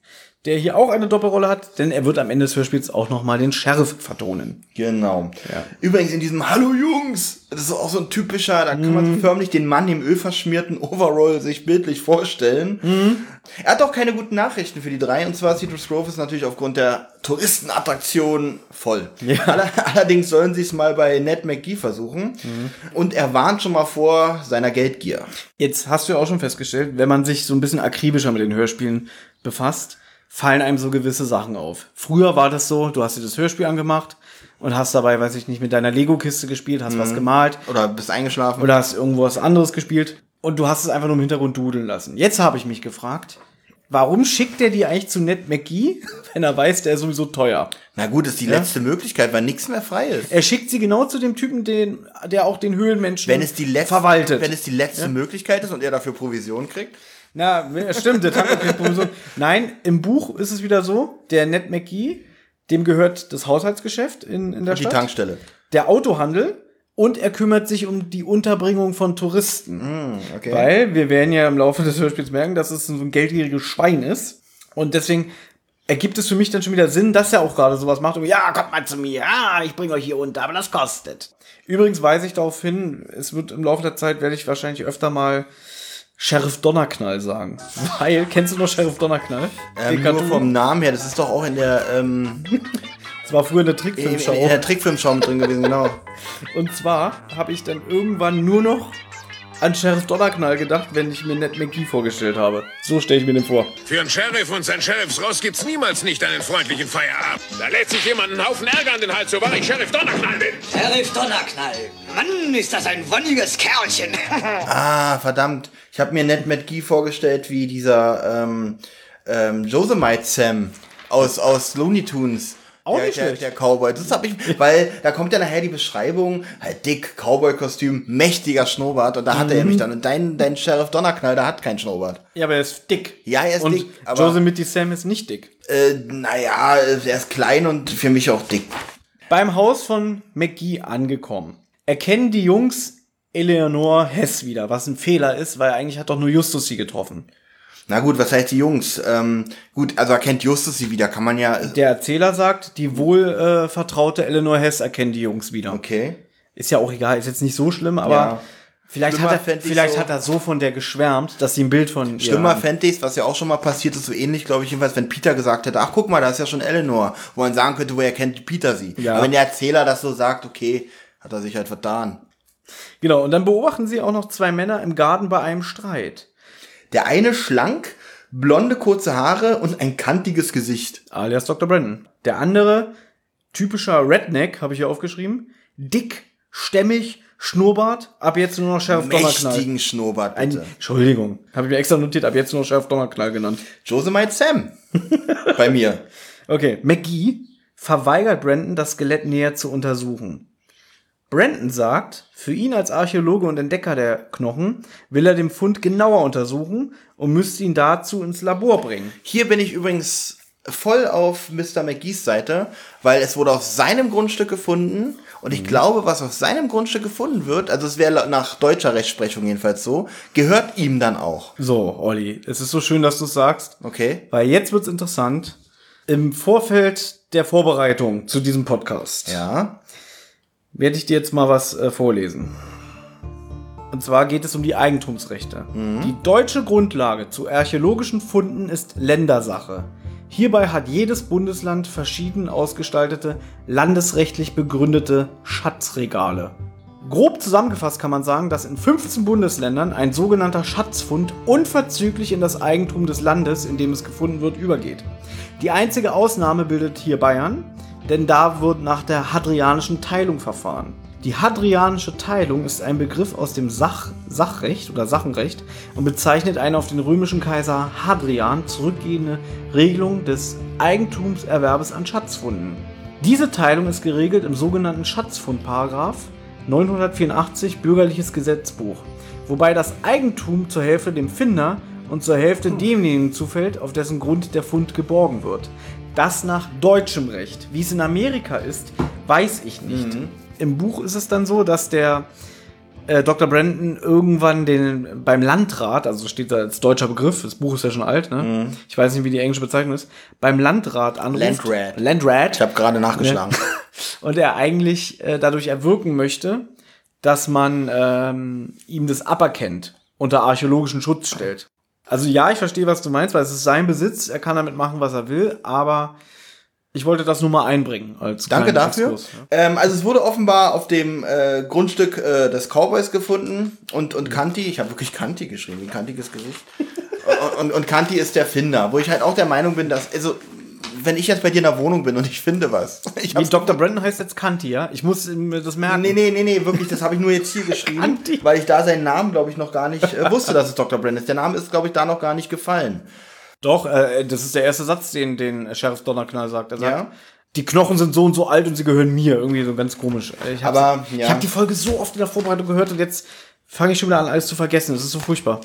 der hier auch eine Doppelrolle hat, denn er wird am Ende des Hörspiels auch nochmal den Sheriff vertonen. Genau. Ja. Übrigens in diesem Hallo Jungs, das ist auch so ein typischer, da kann man mhm. förmlich den Mann im ölverschmierten Overall sich bildlich vorstellen. Mhm. Er hat auch keine guten Nachrichten für die drei, und zwar Citrus Grove ist natürlich aufgrund der Touristenattraktion voll. Ja. Aller, allerdings sollen sie es mal bei Ned McGee versuchen mhm. und er warnt schon mal vor seiner Geldgier. Jetzt hast du ja auch schon festgestellt, wenn man sich so ein bisschen akribischer mit den Hörspielen befasst, fallen einem so gewisse Sachen auf. Früher war das so, du hast dir das Hörspiel angemacht und hast dabei, weiß ich nicht, mit deiner Lego-Kiste gespielt, hast mhm. was gemalt. Oder bist eingeschlafen. Oder hast irgendwo was anderes gespielt. Und du hast es einfach nur im Hintergrund dudeln lassen. Jetzt habe ich mich gefragt, warum schickt er die eigentlich zu Ned McGee, wenn er weiß, der ist sowieso teuer? Na gut, das ist die ja? letzte Möglichkeit, weil nichts mehr frei ist. Er schickt sie genau zu dem Typen, den, der auch den Höhlenmenschen wenn es die letzte, verwaltet. Wenn es die letzte ja? Möglichkeit ist und er dafür Provision kriegt. Na, stimmt, der Tank kriegt Provision. Nein, im Buch ist es wieder so, der Ned McGee, dem gehört das Haushaltsgeschäft in, in der die Stadt. Die Tankstelle. Der Autohandel und er kümmert sich um die Unterbringung von Touristen. Mm, okay. Weil wir werden ja im Laufe des Hörspiels merken, dass es so ein geldgieriges Schwein ist. Und deswegen ergibt es für mich dann schon wieder Sinn, dass er auch gerade sowas macht. Ja, kommt mal zu mir, ah, ich bringe euch hier unter, aber das kostet. Übrigens weise ich darauf hin, es wird im Laufe der Zeit, werde ich wahrscheinlich öfter mal Sheriff Donnerknall sagen. Weil, kennst du noch Sheriff Donnerknall? Ähm, nur vom Namen her, das ist doch auch in der... Ähm das war früher in der Trickfilmschau. In der Trickfilmschau drin gewesen, genau. Und zwar habe ich dann irgendwann nur noch an Sheriff Donnerknall gedacht, wenn ich mir Ned McGee vorgestellt habe. So stelle ich mir den vor. Für einen Sheriff und sein Sheriffs Ross gibt's niemals nicht einen freundlichen Feierabend. Da lädt sich jemand einen Haufen Ärger an den Hals, so wahr ich Sheriff Donnerknall bin. Sheriff Donnerknall. Mann, ist das ein wonniges Kerlchen. Ah, verdammt. Ich habe mir Ned McGee vorgestellt wie dieser ähm, ähm, Josemite Sam aus, aus Looney Tunes. Auch der, nicht der, der Cowboy. Das hab ich, weil da kommt ja nachher die Beschreibung, halt dick, Cowboy-Kostüm, mächtiger Schnurrbart und da hatte mhm. er mich dann. Und dein, dein Sheriff Donnerknall, der hat keinen Schnurrbart. Ja, aber er ist dick. Ja, er ist und dick. Und Yosemite Sam ist nicht dick. Äh, naja, er ist klein und für mich auch dick. Beim Haus von McGee angekommen, erkennen die Jungs Eleanor Hess wieder, was ein Fehler ist, weil eigentlich hat doch nur Justus sie getroffen. Na gut, was heißt die Jungs? Ähm, gut, also erkennt Justus sie wieder, kann man ja... Der Erzähler sagt, die wohl äh, vertraute Eleanor Hess erkennt die Jungs wieder. Okay. Ist ja auch egal, ist jetzt nicht so schlimm, aber ja. vielleicht, hat er, vielleicht so hat er so von der geschwärmt, dass sie ein Bild von... Schlimmer fände ich's, was ja auch schon mal passiert ist, so ähnlich, glaube ich, jedenfalls, wenn Peter gesagt hätte, ach guck mal, da ist ja schon Eleanor, wo man sagen könnte, woher kennt Peter sie? Ja. Aber wenn der Erzähler das so sagt, okay, hat er sich halt vertan. Genau, und dann beobachten sie auch noch zwei Männer im Garten bei einem Streit. Der eine schlank, blonde kurze Haare und ein kantiges Gesicht. Alias Doktor Brandon. Der andere, typischer Redneck, habe ich hier aufgeschrieben. Dick, stämmig, Schnurrbart, ab jetzt nur noch Sheriff Donnerknall. Mächtigen Schnurrbart, bitte. Ein, Entschuldigung, habe ich mir extra notiert, ab jetzt nur noch Sheriff Donnerknall genannt. Josemite Sam, bei mir. Okay, McGee verweigert Brandon, das Skelett näher zu untersuchen. Brandon sagt, für ihn als Archäologe und Entdecker der Knochen will er den Fund genauer untersuchen und müsste ihn dazu ins Labor bringen. Hier bin ich übrigens voll auf Mister McGees Seite, weil es wurde auf seinem Grundstück gefunden und ich mhm. glaube, was auf seinem Grundstück gefunden wird, also es wäre nach deutscher Rechtsprechung jedenfalls so, gehört ihm dann auch. So, Olli, es ist so schön, dass du es sagst. Okay. Weil jetzt wird's interessant. Im Vorfeld der Vorbereitung zu diesem Podcast. Ja. Werde ich dir jetzt mal was äh, vorlesen. Und zwar geht es um die Eigentumsrechte. Mhm. Die deutsche Grundlage zu archäologischen Funden ist Ländersache. Hierbei hat jedes Bundesland verschieden ausgestaltete, landesrechtlich begründete Schatzregale. Grob zusammengefasst kann man sagen, dass in fünfzehn Bundesländern ein sogenannter Schatzfund unverzüglich in das Eigentum des Landes, in dem es gefunden wird, übergeht. Die einzige Ausnahme bildet hier Bayern. Denn da wird nach der hadrianischen Teilung verfahren. Die hadrianische Teilung ist ein Begriff aus dem Sach- Sachrecht oder Sachenrecht und bezeichnet eine auf den römischen Kaiser Hadrian zurückgehende Regelung des Eigentumserwerbes an Schatzfunden. Diese Teilung ist geregelt im sogenannten Schatzfundparagraf neunhundertvierundachtzig Bürgerliches Gesetzbuch, wobei das Eigentum zur Hälfte dem Finder und zur Hälfte demjenigen zufällt, auf dessen Grund der Fund geborgen wird. Das nach deutschem Recht. Wie es in Amerika ist, weiß ich nicht. Mhm. Im Buch ist es dann so, dass der äh, Doktor Brandon irgendwann den beim Landrat, also steht da als deutscher Begriff, das Buch ist ja schon alt, ne? Mhm. Ich weiß nicht, wie die englische Bezeichnung ist, beim Landrat anruft. Landrat. Landrat. Ich habe gerade nachgeschlagen. Und er eigentlich äh, dadurch erwirken möchte, dass man ähm, ihm das aberkennt, unter archäologischen Schutz stellt. Also ja, ich verstehe, was du meinst, weil es ist sein Besitz, er kann damit machen, was er will, aber ich wollte das nur mal einbringen. Als Danke dafür. Exkurs, ja. ähm, also es wurde offenbar auf dem äh, Grundstück äh, des Cowboys gefunden und, und Kanti, ich habe wirklich Kanti geschrieben, ein kantiges Gesicht, und, und, und Kanti ist der Finder, wo ich halt auch der Meinung bin, dass, also wenn ich jetzt bei dir in der Wohnung bin und ich finde was. Ich nee, Doktor Brandon heißt jetzt Kanti, ja? Ich muss mir das merken. Nee, nee, nee, nee, wirklich, das habe ich nur jetzt hier geschrieben, Kanti. Weil ich da seinen Namen, glaube ich, noch gar nicht äh, wusste, dass es Doktor Brandon ist. Der Name ist, glaube ich, da noch gar nicht gefallen. Doch, äh, das ist der erste Satz, den, den Sheriff Donnerknall sagt. Er sagt, ja? Die Knochen sind so und so alt und sie gehören mir. Irgendwie so ganz komisch. Ich habe ja. Ich hab die Folge so oft in der Vorbereitung gehört und jetzt fange ich schon wieder an, alles zu vergessen. Das ist so furchtbar.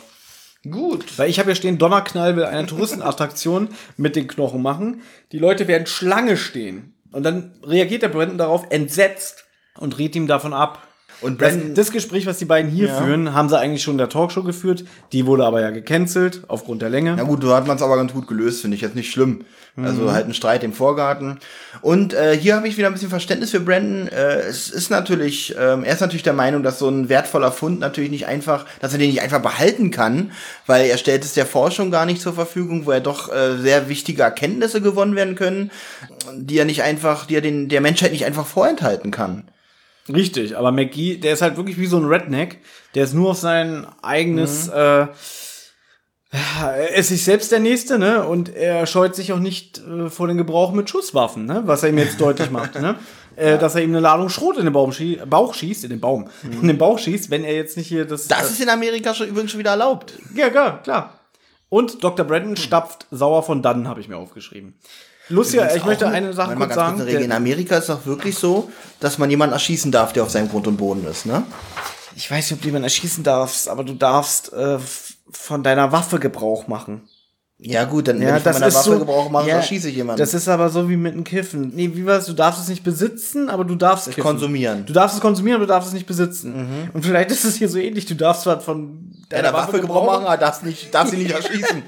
Gut. Weil ich habe ja stehen, Donnerknall will eine Touristenattraktion mit den Knochen machen. Die Leute werden Schlange stehen. Und dann reagiert der Brandon darauf entsetzt und rät ihm davon ab. Und Brandon, das, das Gespräch, was die beiden hier ja. führen, haben sie eigentlich schon in der Talkshow geführt. Die wurde aber ja gecancelt, aufgrund der Länge. Na gut, so hat man es aber ganz gut gelöst, finde ich jetzt nicht schlimm. Mhm. Also halt ein Streit im Vorgarten. Und äh, hier habe ich wieder ein bisschen Verständnis für Brandon. Äh, es ist natürlich, äh, er ist natürlich der Meinung, dass so ein wertvoller Fund natürlich nicht einfach, dass er den nicht einfach behalten kann, weil er stellt es der Forschung gar nicht zur Verfügung, wo er doch äh, sehr wichtige Erkenntnisse gewonnen werden können, die er nicht einfach, die er den, der Menschheit nicht einfach vorenthalten kann. Richtig, aber McGee, der ist halt wirklich wie so ein Redneck, der ist nur auf sein eigenes, mhm. äh, er ist sich selbst der Nächste, ne, und er scheut sich auch nicht äh, vor den Gebrauch mit Schusswaffen, ne, was er ihm jetzt deutlich macht, ne, äh, ja. dass er ihm eine Ladung Schrot in den Baum schie- Bauch schießt, in den Baum, mhm. in den Bauch schießt, wenn er jetzt nicht hier das... Das äh, ist in Amerika schon übrigens schon wieder erlaubt. Ja, klar, klar. Und Doktor Brandon stapft sauer von dannen, habe ich mir aufgeschrieben. Lucia, ich möchte eine Sache kurz sagen. Kurz in Amerika ist es doch wirklich so, dass man jemanden erschießen darf, der auf seinem Grund und Boden ist, ne? Ich weiß nicht, ob du jemanden erschießen darfst, aber du darfst äh, von deiner Waffe Gebrauch machen. Ja gut, dann ja, wenn ich von meiner Waffe so, Gebrauch mache, ja, erschieße ich jemanden. Das ist aber so wie mit einem Kiffen. Nee, wie war's? Du darfst es nicht besitzen, aber du darfst es konsumieren. Du darfst es konsumieren, aber du darfst es nicht besitzen. Mhm. Und vielleicht ist es hier so ähnlich. Du darfst was von deiner, deiner Waffe, Waffe Gebrauch machen, aber darfst, nicht, darfst sie nicht erschießen.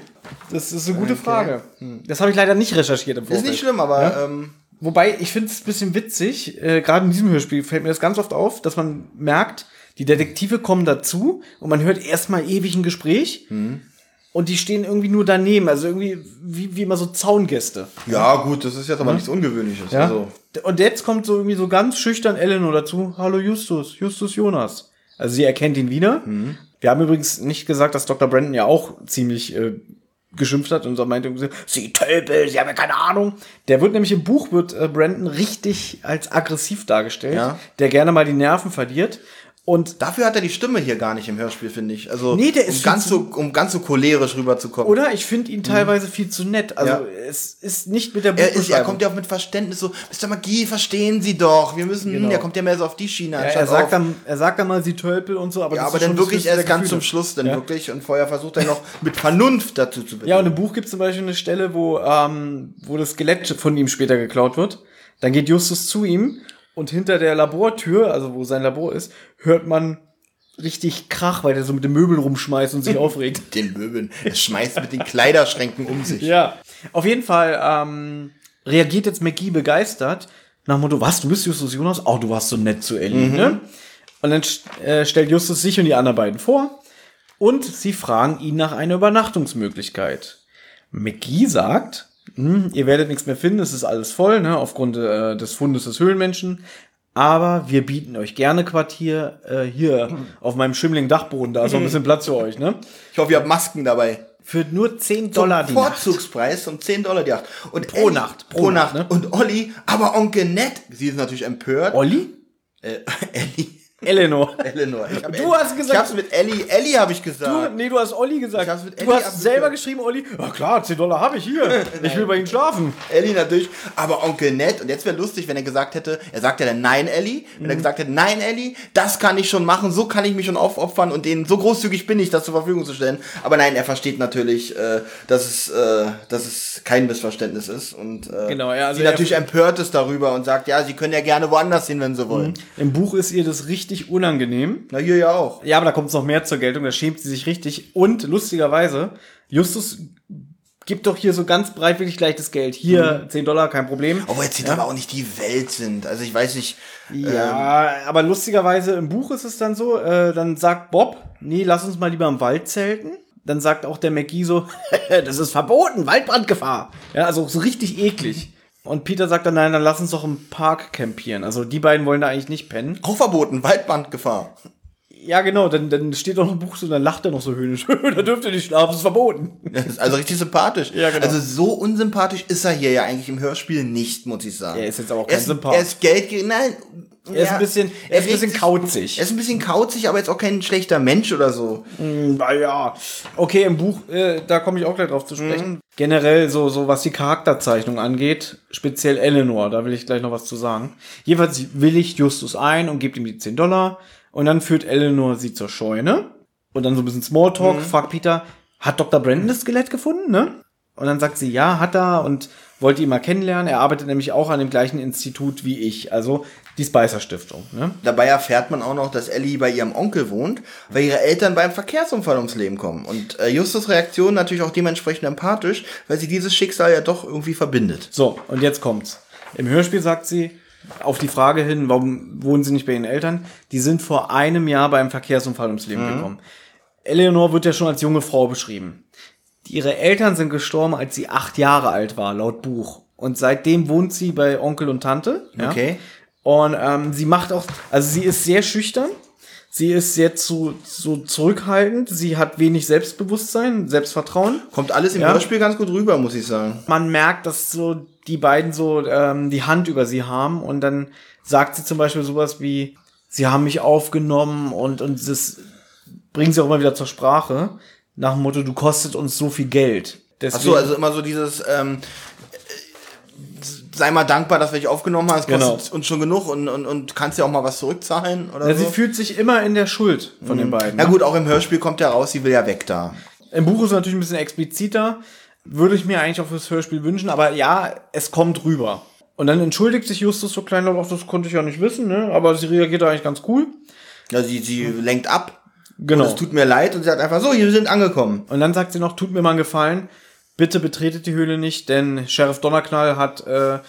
Das ist eine gute okay. Frage. Das habe ich leider nicht recherchiert im Vorfeld. Ist nicht schlimm, aber... Ja? Ähm Wobei, ich finde es ein bisschen witzig, äh, gerade in diesem Hörspiel fällt mir das ganz oft auf, dass man merkt, die Detektive kommen dazu und man hört erstmal ewig ein Gespräch mhm. und die stehen irgendwie nur daneben, also irgendwie wie, wie immer so Zaungäste. Ja gut, das ist jetzt aber mhm. nichts Ungewöhnliches. Ja? Also. Und jetzt kommt so irgendwie so ganz schüchtern Eleanor dazu, hallo Justus, Justus Jonas. Also sie erkennt ihn wieder. Mhm. Wir haben übrigens nicht gesagt, dass Doktor Brandon ja auch ziemlich... Äh, geschimpft hat und so meinte, sie Tölpel, sie haben ja keine Ahnung. Der wird nämlich im Buch, wird äh, Brandon richtig als aggressiv dargestellt, ja. der gerne mal die Nerven verliert. Und dafür hat er die Stimme hier gar nicht im Hörspiel, finde ich. Also, nee, der ist um, ganz so, um ganz so cholerisch rüberzukommen. Oder? Ich finde ihn teilweise mhm. viel zu nett. Also, ja. es ist nicht mit der Buchbeschreibung. Er, ist, er kommt ja auch mit Verständnis so, Mister McGee, verstehen Sie doch. Wir müssen, genau. der kommt ja mehr so auf die Schiene ja, er sagt auf. dann, er sagt dann mal, Sie Tölpel und so. Aber, ja, das aber ist dann wirklich erst ganz zum Schluss dann ja. wirklich. Und vorher versucht er noch mit Vernunft dazu zu bitten. Ja, und im Buch gibt es zum Beispiel eine Stelle, wo, ähm, wo das Skelett von ihm später geklaut wird. Dann geht Justus zu ihm. Und hinter der Labortür, also wo sein Labor ist, hört man richtig Krach, weil der so mit den Möbeln rumschmeißt und sich aufregt. Mit den Möbeln. Er schmeißt mit den Kleiderschränken um sich. Ja. Auf jeden Fall ähm, reagiert jetzt McGee begeistert nach dem Motto, was, du bist Justus Jonas? Oh, du warst so nett zu Ellie, mhm. ne? Und dann äh, stellt Justus sich und die anderen beiden vor und sie fragen ihn nach einer Übernachtungsmöglichkeit. McGee sagt... Hm, ihr werdet nichts mehr finden, es ist alles voll, ne, aufgrund äh, des Fundes des Höhlenmenschen. Aber wir bieten euch gerne Quartier äh, hier auf meinem schimmeligen Dachboden. Da ist noch ein bisschen Platz für euch, ne? Ich hoffe, ihr habt Masken dabei. Für nur zehn Dollar die Nacht. Vorzugspreis um zehn Dollar die Nacht. Und pro Ellie, Nacht. Pro, pro Nacht. Nacht, ne? Und Olli, aber Onkel Ned, sie ist natürlich empört. Olli? Äh, Ellie. Eleanor. Eleanor. Ich hab du Ellie. hast gesagt. Ich hab's mit Ellie. Ellie habe ich gesagt. Du, nee, du hast Olli gesagt. Ich hab's mit Ellie du hast abgekürzt. selber geschrieben, Olli. Ja klar, zehn Dollar habe ich hier. Ich will bei ihm schlafen. Ellie natürlich. Aber Onkel Ned. Und jetzt wäre lustig, wenn er gesagt hätte, er sagt ja dann nein, Ellie. Wenn mhm. er gesagt hätte, nein, Ellie, das kann ich schon machen. So kann ich mich schon aufopfern. Und denen so großzügig bin ich, das zur Verfügung zu stellen. Aber nein, er versteht natürlich, äh, dass, es, äh, dass es kein Missverständnis ist. Und äh, genau, ja, also sie natürlich empört ist darüber und sagt, ja, sie können ja gerne woanders hin, wenn sie wollen. Mhm. Im Buch ist ihr das richtig unangenehm. Na, hier ja auch. Ja, aber da kommt es noch mehr zur Geltung, da schämt sie sich richtig. Und lustigerweise, Justus gibt doch hier so ganz breitwillig gleich das Geld. Hier, mhm. zehn Dollar, kein Problem. Obwohl jetzt die ja. Dollar auch nicht die Welt sind. Also ich weiß nicht. Ja, ähm, aber lustigerweise im Buch ist es dann so, äh, dann sagt Bob, nee, lass uns mal lieber im Wald zelten. Dann sagt auch der McGee so, das ist verboten, Waldbrandgefahr. Ja, also so richtig eklig. Und Peter sagt dann, nein, dann lass uns doch im Park campieren. Also die beiden wollen da eigentlich nicht pennen. Auch verboten, Waldbrandgefahr. Ja, genau, dann, dann steht doch noch ein Buch so, dann lacht er noch so höhnisch. Da dürft ihr nicht schlafen, das ist verboten. Das ist also richtig sympathisch. Ja, genau. Also so unsympathisch ist er hier ja eigentlich im Hörspiel nicht, muss ich sagen. Er ist jetzt aber auch kein Sympath. Er ist Geld, nein... Er ist ja, ein bisschen, er ist ein bisschen kauzig. Er ist ein bisschen kauzig, aber jetzt auch kein schlechter Mensch oder so. Mm, naja. Okay, im Buch, äh, da komme ich auch gleich drauf zu sprechen. Mhm. Generell, so, so was die Charakterzeichnung angeht, speziell Eleanor, da will ich gleich noch was zu sagen. Jedenfalls willigt Justus ein und gibt ihm die zehn Dollar. Und dann führt Eleanor sie zur Scheune. Und dann so ein bisschen Smalltalk, mhm. fragt Peter, hat Doktor Brandon das Skelett gefunden, ne? Und dann sagt sie, ja, hat er und wollte ihn mal kennenlernen. Er arbeitet nämlich auch an dem gleichen Institut wie ich, also die Spicer-Stiftung. Ne? Dabei erfährt man auch noch, dass Ellie bei ihrem Onkel wohnt, weil ihre Eltern beim Verkehrsunfall ums Leben kommen. Und äh, Justus' Reaktion natürlich auch dementsprechend empathisch, weil sie dieses Schicksal ja doch irgendwie verbindet. So, und jetzt kommt's. Im Hörspiel sagt sie, auf die Frage hin, warum wohnen sie nicht bei ihren Eltern? Die sind vor einem Jahr beim Verkehrsunfall ums Leben mhm. gekommen. Eleanor wird ja schon als junge Frau beschrieben. Ihre Eltern sind gestorben, als sie acht Jahre alt war, laut Buch. Und seitdem wohnt sie bei Onkel und Tante. Ja? Okay. Und ähm, sie macht auch, also sie ist sehr schüchtern. Sie ist jetzt so, so zurückhaltend. Sie hat wenig Selbstbewusstsein, Selbstvertrauen. Kommt alles im ja. Hörspiel ganz gut rüber, muss ich sagen. Man merkt, dass so die beiden so ähm, die Hand über sie haben. Und dann sagt sie zum Beispiel sowas wie, sie haben mich aufgenommen. Und, und das bringt sie auch immer wieder zur Sprache. Nach dem Motto, du kostet uns so viel Geld. Deswegen, ach so, also immer so dieses... Ähm sei mal dankbar, dass wir dich aufgenommen haben, es kostet genau. uns schon genug und, und, und kannst ja auch mal was zurückzahlen oder ja, so. Sie fühlt sich immer in der Schuld von mhm. den beiden. Na gut, auch im Hörspiel kommt ja raus, sie will ja weg da. Im Buch ist es natürlich ein bisschen expliziter, würde ich mir eigentlich auch fürs Hörspiel wünschen, aber ja, es kommt rüber. Und dann entschuldigt sich Justus so kleinlaut, auch das konnte ich ja nicht wissen, ne? Aber sie reagiert da eigentlich ganz cool. Ja, sie, sie mhm. lenkt ab. Genau. Und es tut mir leid und sie sagt einfach so, wir sind angekommen. Und dann sagt sie noch, tut mir mal einen Gefallen, bitte betretet die Höhle nicht, denn Sheriff Donnerknall hat äh,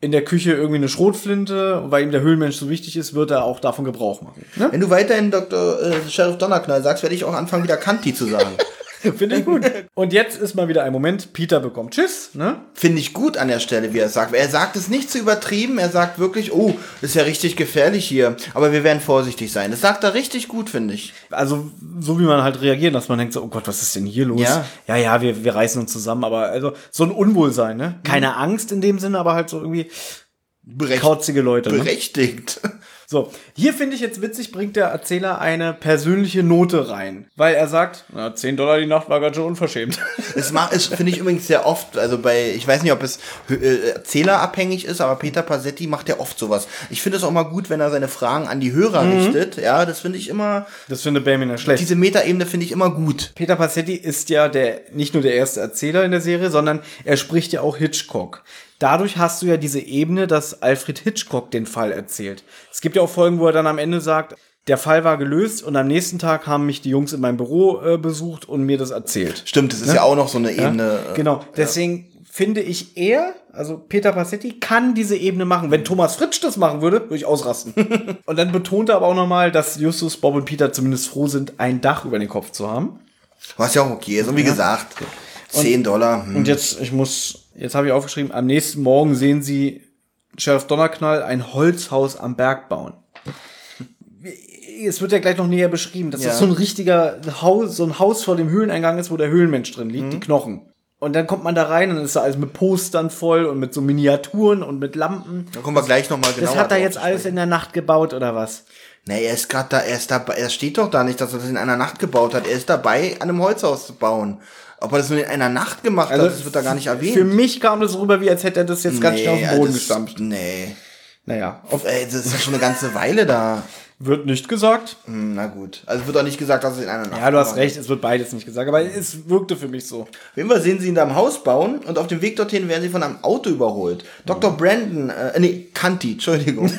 in der Küche irgendwie eine Schrotflinte. Und weil ihm der Höhlenmensch so wichtig ist, wird er auch davon Gebrauch machen. Ne? Wenn du weiterhin Doktor Äh, Sheriff Donnerknall sagst, werde ich auch anfangen, wieder Kanti zu sagen. Finde ich gut. Und jetzt ist mal wieder ein Moment, Peter bekommt Schiss. Ne? Finde ich gut an der Stelle, wie er es sagt. Er sagt es nicht zu übertrieben, er sagt wirklich, oh, ist ja richtig gefährlich hier, aber wir werden vorsichtig sein. Das sagt er richtig gut, finde ich. Also, so wie man halt reagiert, dass man denkt so, oh Gott, was ist denn hier los? Ja, ja, ja wir, wir reißen uns zusammen, aber also so ein Unwohlsein, ne? Keine mhm. Angst in dem Sinne, aber halt so irgendwie Berecht- kauzige Leute. Berechtigt. Ne? So, hier finde ich jetzt witzig, bringt der Erzähler eine persönliche Note rein. Weil er sagt, na, zehn Dollar die Nacht war ganz schön unverschämt. Das finde ich übrigens sehr oft, also bei, ich weiß nicht, ob es äh, erzählerabhängig ist, aber Peter Pasetti macht ja oft sowas. Ich finde es auch mal gut, wenn er seine Fragen an die Hörer mhm. richtet. Ja, das finde ich immer... Das finde Benjamin ja schlecht. Diese Metaebene finde ich immer gut. Peter Pasetti ist ja der nicht nur der erste Erzähler in der Serie, sondern er spricht ja auch Hitchcock. Dadurch hast du ja diese Ebene, dass Alfred Hitchcock den Fall erzählt. Es gibt ja auch Folgen, wo er dann am Ende sagt, der Fall war gelöst und am nächsten Tag haben mich die Jungs in meinem Büro äh, besucht und mir das erzählt. Stimmt, das ist ne? ja auch noch so eine Ebene. Ja? Genau, deswegen ja. finde ich eher, also Peter Pasetti kann diese Ebene machen. Wenn Thomas Fritsch das machen würde, würde ich ausrasten. Und dann betont er aber auch nochmal, dass Justus, Bob und Peter zumindest froh sind, ein Dach über den Kopf zu haben. Was ja auch okay ist, und wie ja. gesagt, zehn Dollar. Hm. Und jetzt, ich muss... Jetzt habe ich aufgeschrieben, am nächsten Morgen sehen sie Sheriff Donnerknall ein Holzhaus am Berg bauen. Es wird ja gleich noch näher beschrieben, dass ja. das so ein richtiger Haus, so ein Haus vor dem Höhleneingang ist, wo der Höhlenmensch drin liegt, mhm. die Knochen. Und dann kommt man da rein und dann ist da alles mit Postern voll und mit so Miniaturen und mit Lampen. Da kommen wir gleich nochmal genauer. Das hat er jetzt alles in der Nacht gebaut oder was? Nee, er ist gerade da, er ist dabei, er steht doch da nicht, dass er das in einer Nacht gebaut hat. Er ist dabei, an einem Holzhaus zu bauen. Ob er das nur in einer Nacht gemacht also hat, das wird da gar nicht erwähnt. Für mich kam das rüber, wie als hätte er das jetzt nee, ganz schnell auf den Boden das, gestampft. Nee. Naja. Auf, ey, das ist ja schon eine ganze Weile da. Wird nicht gesagt. Na gut. Also wird auch nicht gesagt, dass es in einer Nacht Ja, du hast recht, es wird beides nicht gesagt, aber es wirkte für mich so. Auf jeden Fall sehen sie ihn da im Haus bauen und auf dem Weg dorthin werden sie von einem Auto überholt. Doktor Brandon, äh, nee, Kanti, Entschuldigung.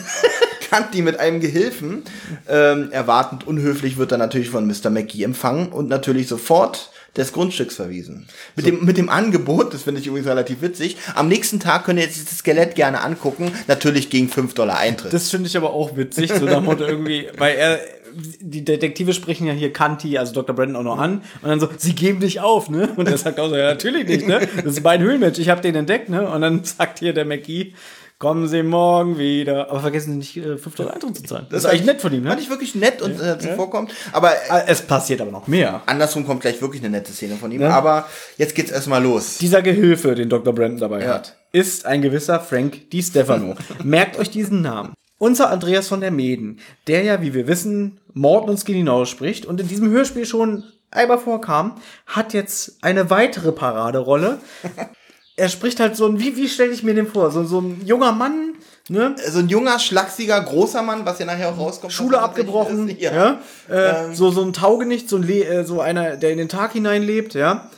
Kanti mit einem Gehilfen. Ähm, erwartend unhöflich wird er natürlich von Mister McGee empfangen und natürlich sofort des Grundstücks verwiesen. Mit so. dem mit dem Angebot, das finde ich übrigens relativ witzig, am nächsten Tag könnt ihr jetzt das Skelett gerne angucken, natürlich gegen fünf Dollar Eintritt. Das finde ich aber auch witzig, so da wurde irgendwie, weil er, die Detektive sprechen ja hier Kanti, also Doktor Brandon auch noch an und dann so, sie geben dich auf, ne? Und er sagt auch so, ja natürlich nicht, ne? Das ist mein Höhlenmensch, ich habe den entdeckt, ne? Und dann sagt hier der McGee, kommen Sie morgen wieder. Aber vergessen Sie nicht, äh, fünf Dollar Eintritt zu zahlen. Das, das ist eigentlich nett von ihm, ne? Fand ich wirklich nett und ja, äh, zuvorkommt. Aber äh, es passiert aber noch mehr. Andersrum kommt gleich wirklich eine nette Szene von ihm. Ja. Aber jetzt geht's erstmal los. Dieser Gehilfe, den Doktor Brandon dabei ja. hat, ist ein gewisser Frank DiStefano. Merkt euch diesen Namen. Unser Andreas von der Meden, der ja, wie wir wissen, Mord und Skinny spricht und in diesem Hörspiel schon einmal vorkam, hat jetzt eine weitere Paraderolle. Er spricht halt so ein, wie, wie stelle ich mir den vor? So, so ein junger Mann, ne? So ein junger, schlaksiger, großer Mann, was ja nachher auch rauskommt. Schule abgebrochen, ist, ja. ja. Äh, ähm. so, so ein Taugenicht, so ein Le- so einer, der in den Tag hineinlebt, ja.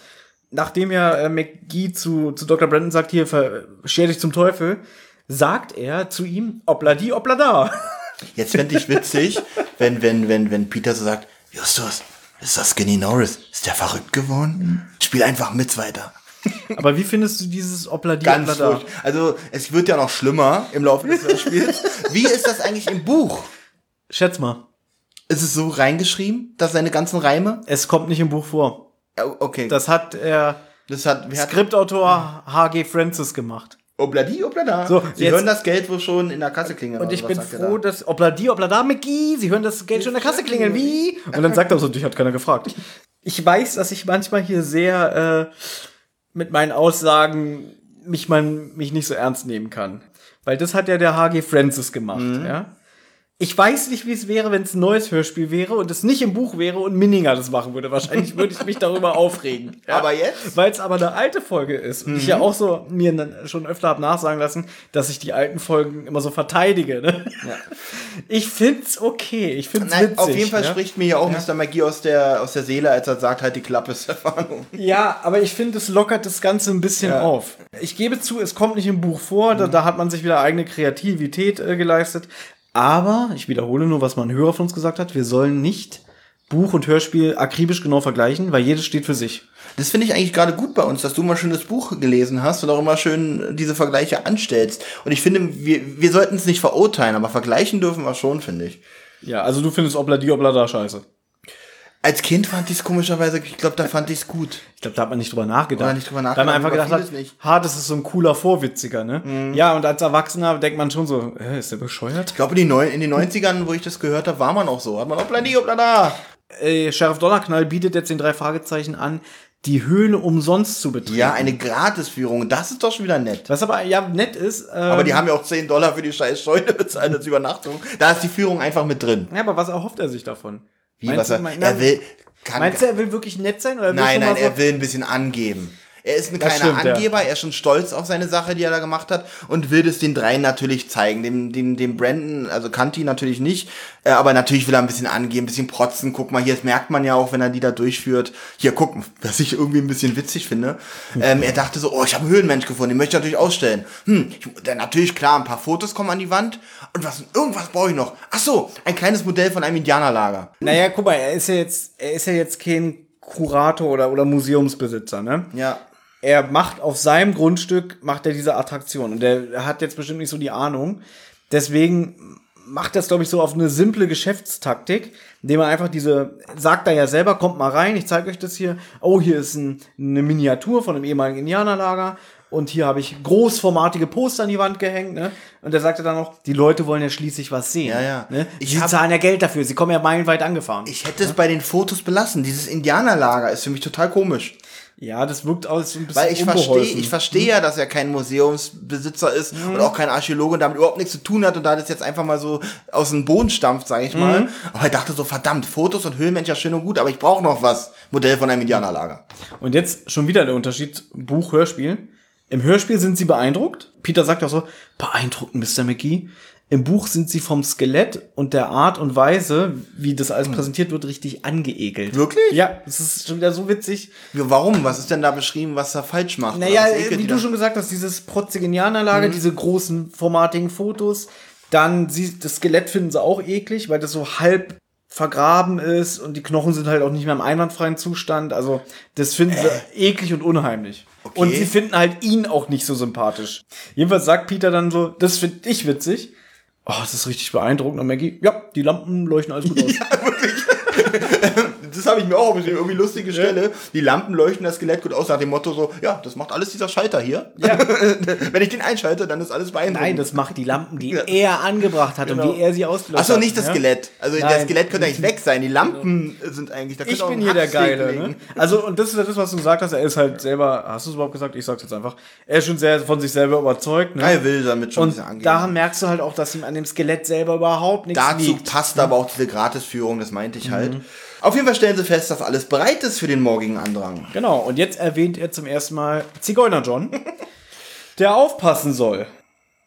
nachdem ja äh, McGee zu, zu Doktor Brandon sagt, hier, scher dich zum Teufel, sagt er zu ihm, obladi, oblada. Jetzt fände ich witzig, wenn, wenn, wenn, wenn Peter so sagt, Justus, ist das Skinny Norris? Ist der verrückt geworden? Spiel einfach mit weiter. Aber wie findest du dieses Obladi, ganz oblada? Also, es wird ja noch schlimmer im Laufe des Spiels. Wie ist das eigentlich im Buch? Schätz mal. Ist es so reingeschrieben, dass seine ganzen Reime? Es kommt nicht im Buch vor. Okay. Das hat er, das hat, wer Skriptautor H G Francis gemacht. Obladi, oblada. So, Sie jetzt hören das Geld wohl schon in der Kasse klingeln. Und ich bin froh, da? dass Obladi, oblada, Mickey, Sie hören das Geld schon in der Kasse klingeln. Wie? Und dann sagt er so, dich hat keiner gefragt. Ich weiß, dass ich manchmal hier sehr äh, mit meinen Aussagen mich, mein, mich nicht so ernst nehmen kann. Weil das hat ja der H G Francis gemacht. Mhm. Ja? Ich weiß nicht, wie es wäre, wenn es ein neues Hörspiel wäre und es nicht im Buch wäre und Minninger das machen würde. Wahrscheinlich würde ich mich darüber aufregen. Ja? Aber jetzt? Weil es aber eine alte Folge ist. Mhm. Und ich ja auch so mir dann schon öfter habe nachsagen lassen, dass ich die alten Folgen immer so verteidige. Ne? Ja. Ich find's okay. Ich find's Nein, witzig. Auf jeden Fall ja? spricht mir ja auch ja. Mister Magie aus der, aus der Seele, als er sagt, halt die Klappe, Stefano. Ja, aber ich finde, es lockert das Ganze ein bisschen ja. auf. Ich gebe zu, es kommt nicht im Buch vor. Mhm. Da, da hat man sich wieder eigene Kreativität äh, geleistet. Aber, ich wiederhole nur, was mein Hörer von uns gesagt hat, wir sollen nicht Buch und Hörspiel akribisch genau vergleichen, weil jedes steht für sich. Das finde ich eigentlich gerade gut bei uns, dass du mal schön das Buch gelesen hast und auch immer schön diese Vergleiche anstellst. Und ich finde, wir, wir sollten es nicht verurteilen, aber vergleichen dürfen wir schon, finde ich. Ja, also du findest Obladi, Oblada scheiße. Als Kind fand ich es komischerweise, ich glaube, da fand ich es gut. Ich glaube, da hat man nicht drüber nachgedacht. Oder nicht drüber nachgedacht. Da hat man einfach gedacht, hat, ha, das ist so ein cooler Vorwitziger, ne? Mhm. Ja, und als Erwachsener denkt man schon so, äh, ist der bescheuert? Ich glaube, in, in den neunzigern, wo ich das gehört habe, war man auch so. Hat man, obladi, oblada. Äh, Sheriff Donnerknall bietet jetzt den drei Fragezeichen an, die Höhle umsonst zu betreten. Ja, eine Gratisführung, das ist doch schon wieder nett. Was aber ja nett ist... Ähm, aber die haben ja auch zehn Dollar für die scheiß Scheune bezahlt als Übernachtung. Da ist die Führung einfach mit drin. Ja, aber was erhofft er sich davon? Wie, meinst, was er, du, mein, er will, kann, meinst du, er will wirklich nett sein? Oder nein, nein, er will ein bisschen angeben. Er ist ein kleiner Angeber, ja. Er ist schon stolz auf seine Sache, die er da gemacht hat und will das den dreien natürlich zeigen. Dem, dem, dem Brandon, also Kanti natürlich nicht, aber natürlich will er ein bisschen angeben, ein bisschen protzen. Guck mal, hier, das merkt man ja auch, wenn er die da durchführt. Hier, guck, dass ich irgendwie ein bisschen witzig finde. Mhm. Ähm, er dachte so, oh, ich habe einen Höhlenmensch gefunden, den möchte ich natürlich ausstellen. Hm, ich, dann natürlich, klar, ein paar Fotos kommen an die Wand und was, irgendwas brauche ich noch. Ach so, ein kleines Modell von einem Indianerlager. Hm. Naja, guck mal, er ist ja jetzt, er ist ja jetzt kein Kurator oder, oder Museumsbesitzer, ne? Ja. Er macht auf seinem Grundstück, macht er diese Attraktion. Und der hat jetzt bestimmt nicht so die Ahnung. Deswegen macht das, glaube ich, so auf eine simple Geschäftstaktik, indem er einfach diese, sagt er ja selber, kommt mal rein, ich zeige euch das hier. Oh, hier ist ein, eine Miniatur von einem ehemaligen Indianerlager. Und hier habe ich großformatige Poster an die Wand gehängt, ne? Und er sagte dann noch, die Leute wollen ja schließlich was sehen. Ja, ja. Ne? Ich Sie hab, zahlen ja Geld dafür, sie kommen ja meilenweit angefahren. Ich hätte ja? es bei den Fotos belassen. Dieses Indianerlager ist für mich total komisch. Ja, das wirkt aus ein bisschen Weil ich verstehe, ich verstehe ja, dass er kein Museumsbesitzer ist mhm. und auch kein Archäologe und damit überhaupt nichts zu tun hat und da das jetzt einfach mal so aus dem Boden stampft, sage ich mhm. mal. Aber ich dachte so, verdammt, Fotos und Höhlenmensch ja schön und gut, aber ich brauche noch was. Modell von einem Indianerlager. Und jetzt schon wieder der Unterschied Buch, Hörspiel. Im Hörspiel sind sie beeindruckt. Peter sagt auch so, beeindruckt, Mister McGee. Im Buch sind sie vom Skelett und der Art und Weise, wie das alles präsentiert wird, richtig angeekelt. Wirklich? Ja, das ist schon wieder so witzig. Warum? Was ist denn da beschrieben, was er falsch macht? Naja, wie du schon gesagt hast, dieses protzige Indianerlager, mhm. diese großen formatigen Fotos. Dann, sie, das Skelett finden sie auch eklig, weil das so halb vergraben ist und die Knochen sind halt auch nicht mehr im einwandfreien Zustand. Also, das finden äh. sie eklig und unheimlich. Okay. Und sie finden halt ihn auch nicht so sympathisch. Jedenfalls sagt Peter dann so, das finde ich witzig. Oh, das ist richtig beeindruckend. Und Maggie, ja, die Lampen leuchten alles gut aus. Ja, wirklich. Das habe ich mir auch aufgeschrieben. Irgendwie lustige Stelle. Ja. Die Lampen leuchten das Skelett gut aus, nach dem Motto so, ja, das macht alles dieser Schalter hier. Ja. Wenn ich den einschalte, dann ist alles beeindruckend. Nein, das macht die Lampen, die ja. er angebracht hat genau. und wie er sie ausgelöst hat. Achso, nicht das ja? Skelett. Also Nein. das Skelett könnte eigentlich weg sein. Die Lampen genau. sind eigentlich... Da ich bin hier der Geile. Ne? Also, und das ist das, was du gesagt hast. Er ist halt selber... Hast du es überhaupt gesagt? Ich sag's jetzt einfach. Er ist schon sehr von sich selber überzeugt. Ne? Er will damit schon und angehen. Und daran merkst du halt auch, dass ihm an dem Skelett selber überhaupt nichts Dazu liegt. Dazu passt ja. aber auch diese Gratisführung, das meinte ich halt. Mhm. Auf jeden Fall stellen sie fest, dass alles bereit ist für den morgigen Andrang. Genau, und jetzt erwähnt er zum ersten Mal Zigeuner John, der aufpassen soll.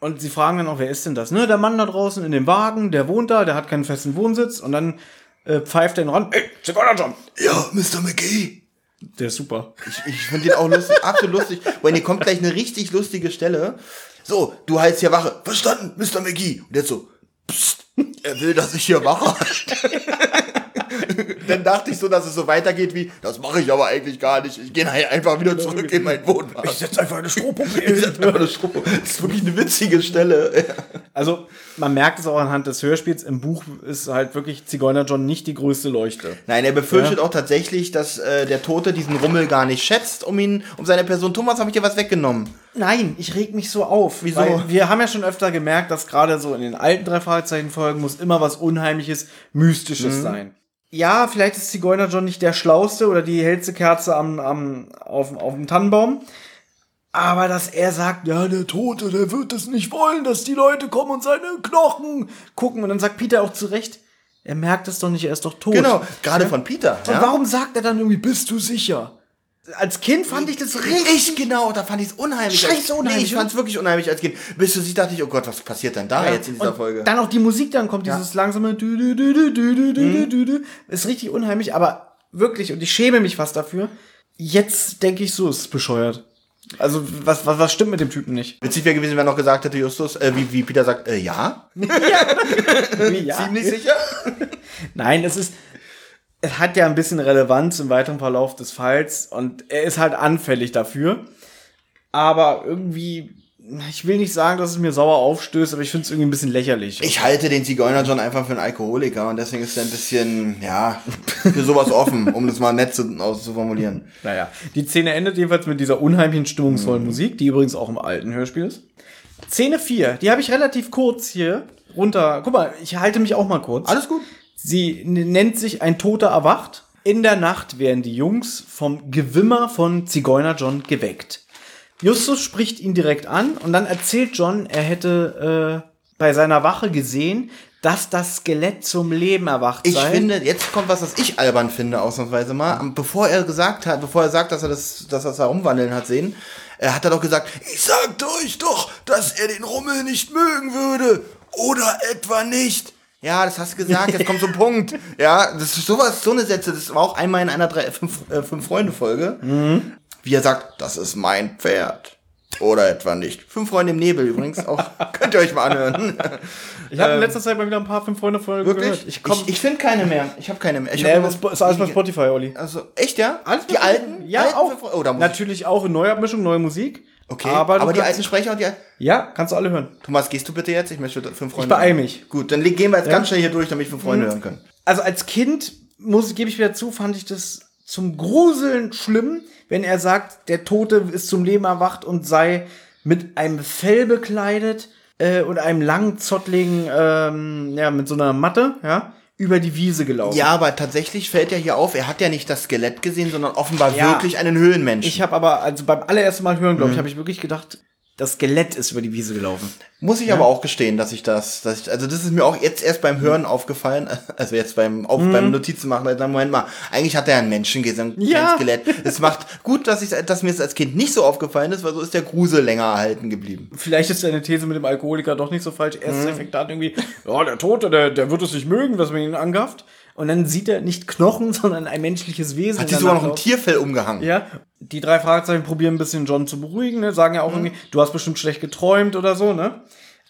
Und sie fragen dann auch, wer ist denn das? Ne, der Mann da draußen in dem Wagen, der wohnt da, der hat keinen festen Wohnsitz. Und dann äh, pfeift er ihn ran. Hey, Zigeuner John! Ja, Mister McGee! Der ist super. Ich, ich finde den auch lustig, absolut lustig. Und hier kommt gleich eine richtig lustige Stelle. So, du heißt hier Wache. Verstanden, Mister McGee. Und jetzt so, psst, er will, dass ich hier Wache halte. Dann dachte ich so, dass es so weitergeht wie, das mache ich aber eigentlich gar nicht. Ich gehe einfach wieder zurück in meinen Wohnwagen. Ich setze einfach eine Strohpuppe hin. Ich setze einfach eine Strohpuppe. Das ist wirklich eine witzige Stelle. Also, man merkt es auch anhand des Hörspiels. Im Buch ist halt wirklich Zigeuner John nicht die größte Leuchte. Nein, er befürchtet ja auch tatsächlich, dass äh, der Tote diesen Rummel gar nicht schätzt, um ihn, um seine Person. Thomas, habe ich dir was weggenommen? Nein, ich reg mich so auf. Wieso? Weil wir haben ja schon öfter gemerkt, dass gerade so in den alten drei Fragezeichen-Folgen muss immer was Unheimliches, Mystisches mhm. sein. Ja, vielleicht ist Zigeuner John nicht der Schlauste oder die hellste Kerze am, am, auf, auf dem Tannenbaum. Aber dass er sagt, ja, der Tote, der wird es nicht wollen, dass die Leute kommen und seine Knochen gucken. Und dann sagt Peter auch zu Recht, er merkt es doch nicht, er ist doch tot. Genau, gerade ja? von Peter. Und ja? warum sagt er dann irgendwie, bist du sicher? Als Kind fand ich das richtig... Ich, genau, da fand ich es unheimlich. Scheiße unheimlich. Nee, ich fand es wirklich unheimlich als Kind. Bis ich dachte, ich, oh Gott, was passiert denn da ja. jetzt in dieser und Folge? Dann auch die Musik, dann kommt ja. dieses langsame... Mhm. Ist richtig unheimlich, aber wirklich, und ich schäme mich fast dafür. Jetzt denke ich so, es ist bescheuert. Also, was, was, was stimmt mit dem Typen nicht? Witzig wäre gewesen, wenn er noch gesagt hätte, Justus, äh, wie, wie Peter sagt, äh, ja? Ja. ja. Ziemlich sicher? Nein, es ist... Es hat ja ein bisschen Relevanz im weiteren Verlauf des Falls und er ist halt anfällig dafür. Aber irgendwie, ich will nicht sagen, dass es mir sauer aufstößt, aber ich finde es irgendwie ein bisschen lächerlich. Ich halte den Zigeuner John einfach für einen Alkoholiker und deswegen ist er ein bisschen, ja, für sowas offen, um das mal nett zu, auszuformulieren. Naja, die Szene endet jedenfalls mit dieser unheimlichen, stimmungsvollen mhm. Musik, die übrigens auch im alten Hörspiel ist. Szene vier, die habe ich relativ kurz hier runter. Guck mal, ich halte mich auch mal kurz. Alles gut. Sie nennt sich Ein Toter erwacht. In der Nacht werden die Jungs vom Gewimmer von Zigeuner John geweckt. Justus spricht ihn direkt an und dann erzählt John, er hätte äh, bei seiner Wache gesehen, dass das Skelett zum Leben erwacht sei. Ich finde, jetzt kommt was, was ich albern finde, ausnahmsweise mal. Bevor er gesagt hat, bevor er sagt, dass er das, dass er das herumwandeln hat sehen, hat er doch gesagt, ich sagte euch doch, dass er den Rummel nicht mögen würde. Oder etwa nicht. Ja, das hast du gesagt, jetzt kommt so ein Punkt. Ja, das ist sowas, so eine Sätze, das war auch einmal in einer drei, fünf, äh, Fünf-Freunde-Folge, mhm. wie er sagt, das ist mein Pferd. Oder etwa nicht. Fünf Freunde im Nebel übrigens, auch könnt ihr euch mal anhören. Ich habe ähm, in letzter Zeit mal wieder ein paar Fünf-Freunde-Folgen gehört. Ich, ich, ich finde keine mehr. Ich habe keine mehr. Ich nee, das ist alles bei Spotify, Olli. Also, echt, ja? Alles die alten? Ja, alten auch. Oh, da muss natürlich ich. Auch in Neuabmischung, neue Musik. Okay, aber, aber die alten Sprecher und die alten... Ja, kannst du alle hören. Thomas, gehst du bitte jetzt? Ich möchte fünf Freunde... Ich beeile mich. Gut, dann gehen wir jetzt ja. ganz schnell hier durch, damit fünf Freunde mhm. hören können. Also als Kind, muss gebe ich wieder zu, fand ich das zum Gruseln schlimm, wenn er sagt, der Tote ist zum Leben erwacht und sei mit einem Fell bekleidet äh, und einem langen, zottligen, ähm, ja, mit so einer Matte, ja, über die Wiese gelaufen. Ja, aber tatsächlich fällt ja hier auf, er hat ja nicht das Skelett gesehen, sondern offenbar ja. wirklich einen Höhlenmenschen. Ich habe aber, also beim allerersten Mal hören, glaube ich, mhm. habe ich wirklich gedacht, das Skelett ist über die Wiese gelaufen. Muss ich ja. aber auch gestehen, dass ich das, dass ich, also das ist mir auch jetzt erst beim Hören mhm. aufgefallen, also jetzt beim, auf, mhm. beim Notizen machen, dann Moment mal, eigentlich hat er einen Menschen gesehen, ja. kein Skelett. Es macht gut, dass ich, dass mir das als Kind nicht so aufgefallen ist, weil so ist der Grusel länger erhalten geblieben. Vielleicht ist deine These mit dem Alkoholiker doch nicht so falsch. Erstes mhm. Effekt hat irgendwie, ja, der Tote, der, der wird es nicht mögen, dass man ihn angafft. Und dann sieht er nicht Knochen, sondern ein menschliches Wesen. Hat sich sogar noch ein Tierfell umgehangen. Ja. Die drei Fragezeichen probieren ein bisschen John zu beruhigen, ne? Sagen ja auch mhm. irgendwie, du hast bestimmt schlecht geträumt oder so, ne?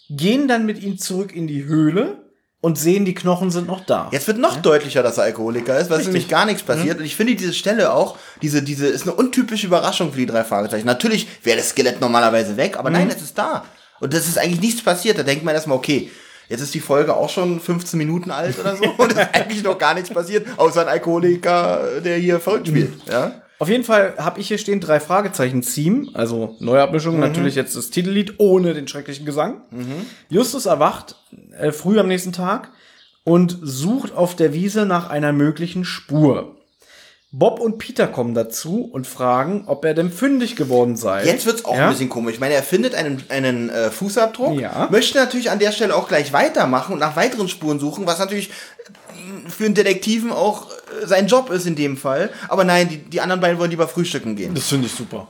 Gehen dann mit ihm zurück in die Höhle und sehen, die Knochen sind noch da. Jetzt wird noch ja? deutlicher, dass er Alkoholiker ist, weil es nämlich gar nichts passiert. Mhm. Und ich finde diese Stelle auch, diese, diese, ist eine untypische Überraschung für die drei Fragezeichen. Natürlich wäre das Skelett normalerweise weg, aber mhm. nein, es ist da. Und das ist eigentlich nichts passiert. Da denkt man erstmal, okay, jetzt ist die Folge auch schon fünfzehn Minuten alt oder so und ist eigentlich noch gar nichts passiert, außer ein Alkoholiker, der hier verrückt spielt. Ja? Auf jeden Fall habe ich hier stehen drei Fragezeichen Theme, also Neuabmischung, mhm. natürlich jetzt das Titellied ohne den schrecklichen Gesang. Mhm. Justus erwacht äh, früh am nächsten Tag und sucht auf der Wiese nach einer möglichen Spur. Bob und Peter kommen dazu und fragen, ob er denn fündig geworden sei. Jetzt wird's auch ja? ein bisschen komisch. Ich meine, er findet einen, einen äh, Fußabdruck, ja. möchte natürlich an der Stelle auch gleich weitermachen und nach weiteren Spuren suchen, was natürlich für einen Detektiven auch äh, sein Job ist in dem Fall. Aber nein, die, die anderen beiden wollen lieber frühstücken gehen. Das finde ich super.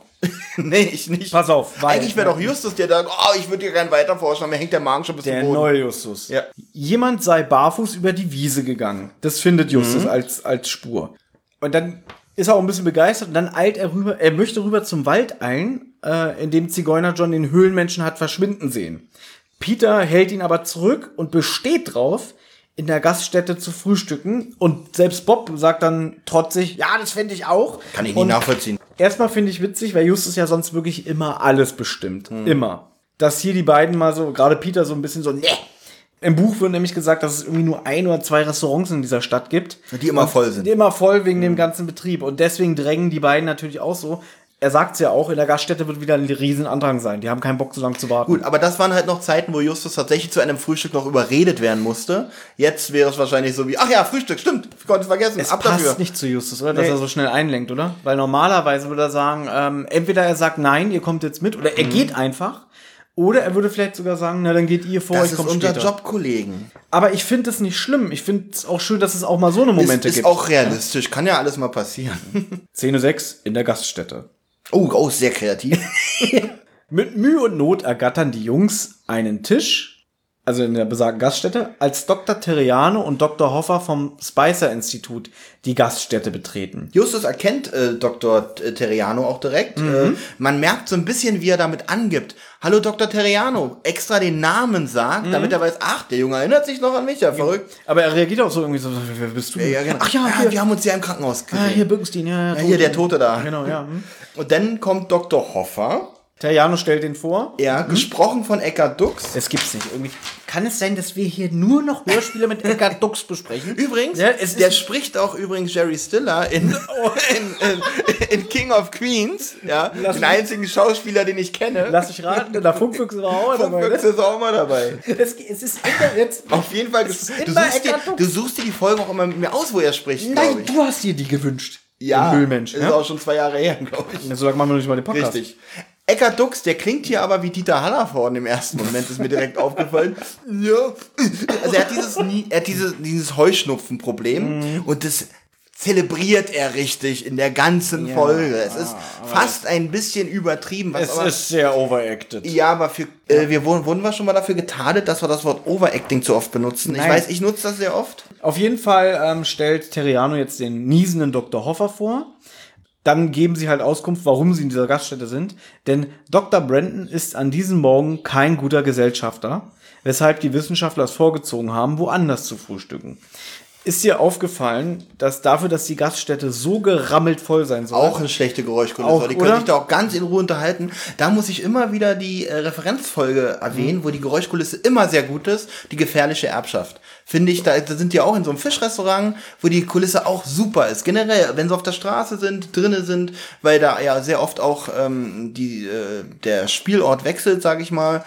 Nee, ich nicht. Pass auf. Weil, eigentlich wäre doch Justus, der sagt, oh, ich würde dir gerne weiterforschen, aber mir hängt der Magen schon ein bisschen Boden. Der neue Justus. Ja. Jemand sei barfuß über die Wiese gegangen. Das findet Justus mhm. als, als Spur. Und dann ist er auch ein bisschen begeistert und dann eilt er rüber, er möchte rüber zum Wald eilen, äh, in dem Zigeuner John den Höhlenmenschen hat verschwinden sehen. Peter hält ihn aber zurück und besteht drauf, in der Gaststätte zu frühstücken. Und selbst Bob sagt dann trotzig, ja, das fände ich auch. Kann ich nicht nachvollziehen. Erstmal finde ich witzig, weil Justus ja sonst wirklich immer alles bestimmt. Hm. Immer. Dass hier die beiden mal so, gerade Peter so ein bisschen so, ne. Im Buch wird nämlich gesagt, dass es irgendwie nur ein oder zwei Restaurants in dieser Stadt gibt. Die immer voll sind. Die immer voll wegen mhm. dem ganzen Betrieb. Und deswegen drängen die beiden natürlich auch so. Er sagt's ja auch, in der Gaststätte wird wieder ein Riesenandrang sein. Die haben keinen Bock, so lange zu warten. Gut, aber das waren halt noch Zeiten, wo Justus tatsächlich zu einem Frühstück noch überredet werden musste. Jetzt wäre es wahrscheinlich so wie, ach ja, Frühstück, stimmt, ich konnte es vergessen, es ab dafür. Es passt nicht zu Justus, oder? Nee. Dass er so schnell einlenkt, oder? Weil normalerweise würde er sagen, ähm, entweder er sagt, nein, ihr kommt jetzt mit, oder er mhm. geht einfach. Oder er würde vielleicht sogar sagen, na, dann geht ihr vor, das ich komme später. Das ist unter Jobkollegen. Aber ich finde es nicht schlimm. Ich finde es auch schön, dass es auch mal so eine Momente ist, ist gibt. Ist auch realistisch. Ja. Kann ja alles mal passieren. zehn Uhr sechs in der Gaststätte. Oh, oh, sehr kreativ. Mit Mühe und Not ergattern die Jungs einen Tisch, also in der besagten Gaststätte, als Doktor Terriano und Doktor Hoffer vom Spicer-Institut die Gaststätte betreten. Justus erkennt äh, Doktor Terriano auch direkt. Mhm. Äh, man merkt so ein bisschen, wie er damit angibt. Hallo Doktor Terriano, extra den Namen sagt, mhm. damit er weiß, ach, der Junge erinnert sich noch an mich, ja, verrückt. Aber er reagiert auch so irgendwie so, wer bist du? Ja, ja, genau. Ach ja, ja, wir haben uns ja im Krankenhaus gesehen. Ah, hier Birkenstein, ja, ja, ja, hier der Tote da. Genau, ja. Mhm. Und dann kommt Doktor Hoffer. Terriano stellt ihn vor. Ja, mhm. gesprochen von Eckart Dux. Das gibt's nicht irgendwie. Kann es sein, dass wir hier nur noch Hörspiele mit Eckart Dux besprechen? Übrigens, ja, es der spricht auch übrigens Jerry Stiller in, oh. in, in, in King of Queens. Ja, lass den mich. einzigen Schauspieler, den ich kenne. Lass mich raten, der Funkfüchse war auch dabei. Funkfüchse ist auch immer dabei. Es, es ist immer jetzt. Auf jeden Fall, es ist du, immer suchst dir, du suchst dir die Folgen auch immer mit mir aus, wo er spricht. Nein, du hast dir die gewünscht. Ja, Müllmensch, ist ja? auch schon zwei Jahre her, glaube ich. So lange machen wir nicht mal den Podcast. Richtig. Eckart Dux, der klingt hier aber wie Dieter Hallervorden im ersten Moment, ist mir direkt aufgefallen. Ja. Also er hat dieses, er hat dieses, dieses Heuschnupfenproblem mhm. und das zelebriert er richtig in der ganzen ja. Folge. Es ah, ist fast ein bisschen übertrieben. Was es aber, ist sehr overacted. Ja, aber für, äh, wir wurden, wurden wir schon mal dafür getadelt, dass wir das Wort Overacting zu oft benutzen. Nein. Ich weiß, ich nutze das sehr oft. Auf jeden Fall ähm, stellt Terriano jetzt den niesenden Doktor Hoffer vor. Dann geben sie halt Auskunft, warum sie in dieser Gaststätte sind. Denn Doktor Brandon ist an diesem Morgen kein guter Gesellschafter, weshalb die Wissenschaftler es vorgezogen haben, woanders zu frühstücken. Ist dir aufgefallen, dass dafür, dass die Gaststätte so gerammelt voll sein soll? Auch eine schlechte Geräuschkulisse. Die können sich da auch ganz in Ruhe unterhalten. Da muss ich immer wieder die äh, Referenzfolge erwähnen, mhm. wo die Geräuschkulisse immer sehr gut ist. Die gefährliche Erbschaft. Finde ich, da, da sind die auch in so einem Fischrestaurant, wo die Kulisse auch super ist. Generell, wenn sie auf der Straße sind, drinnen sind, weil da ja sehr oft auch ähm, die, äh, der Spielort wechselt, sage ich mal.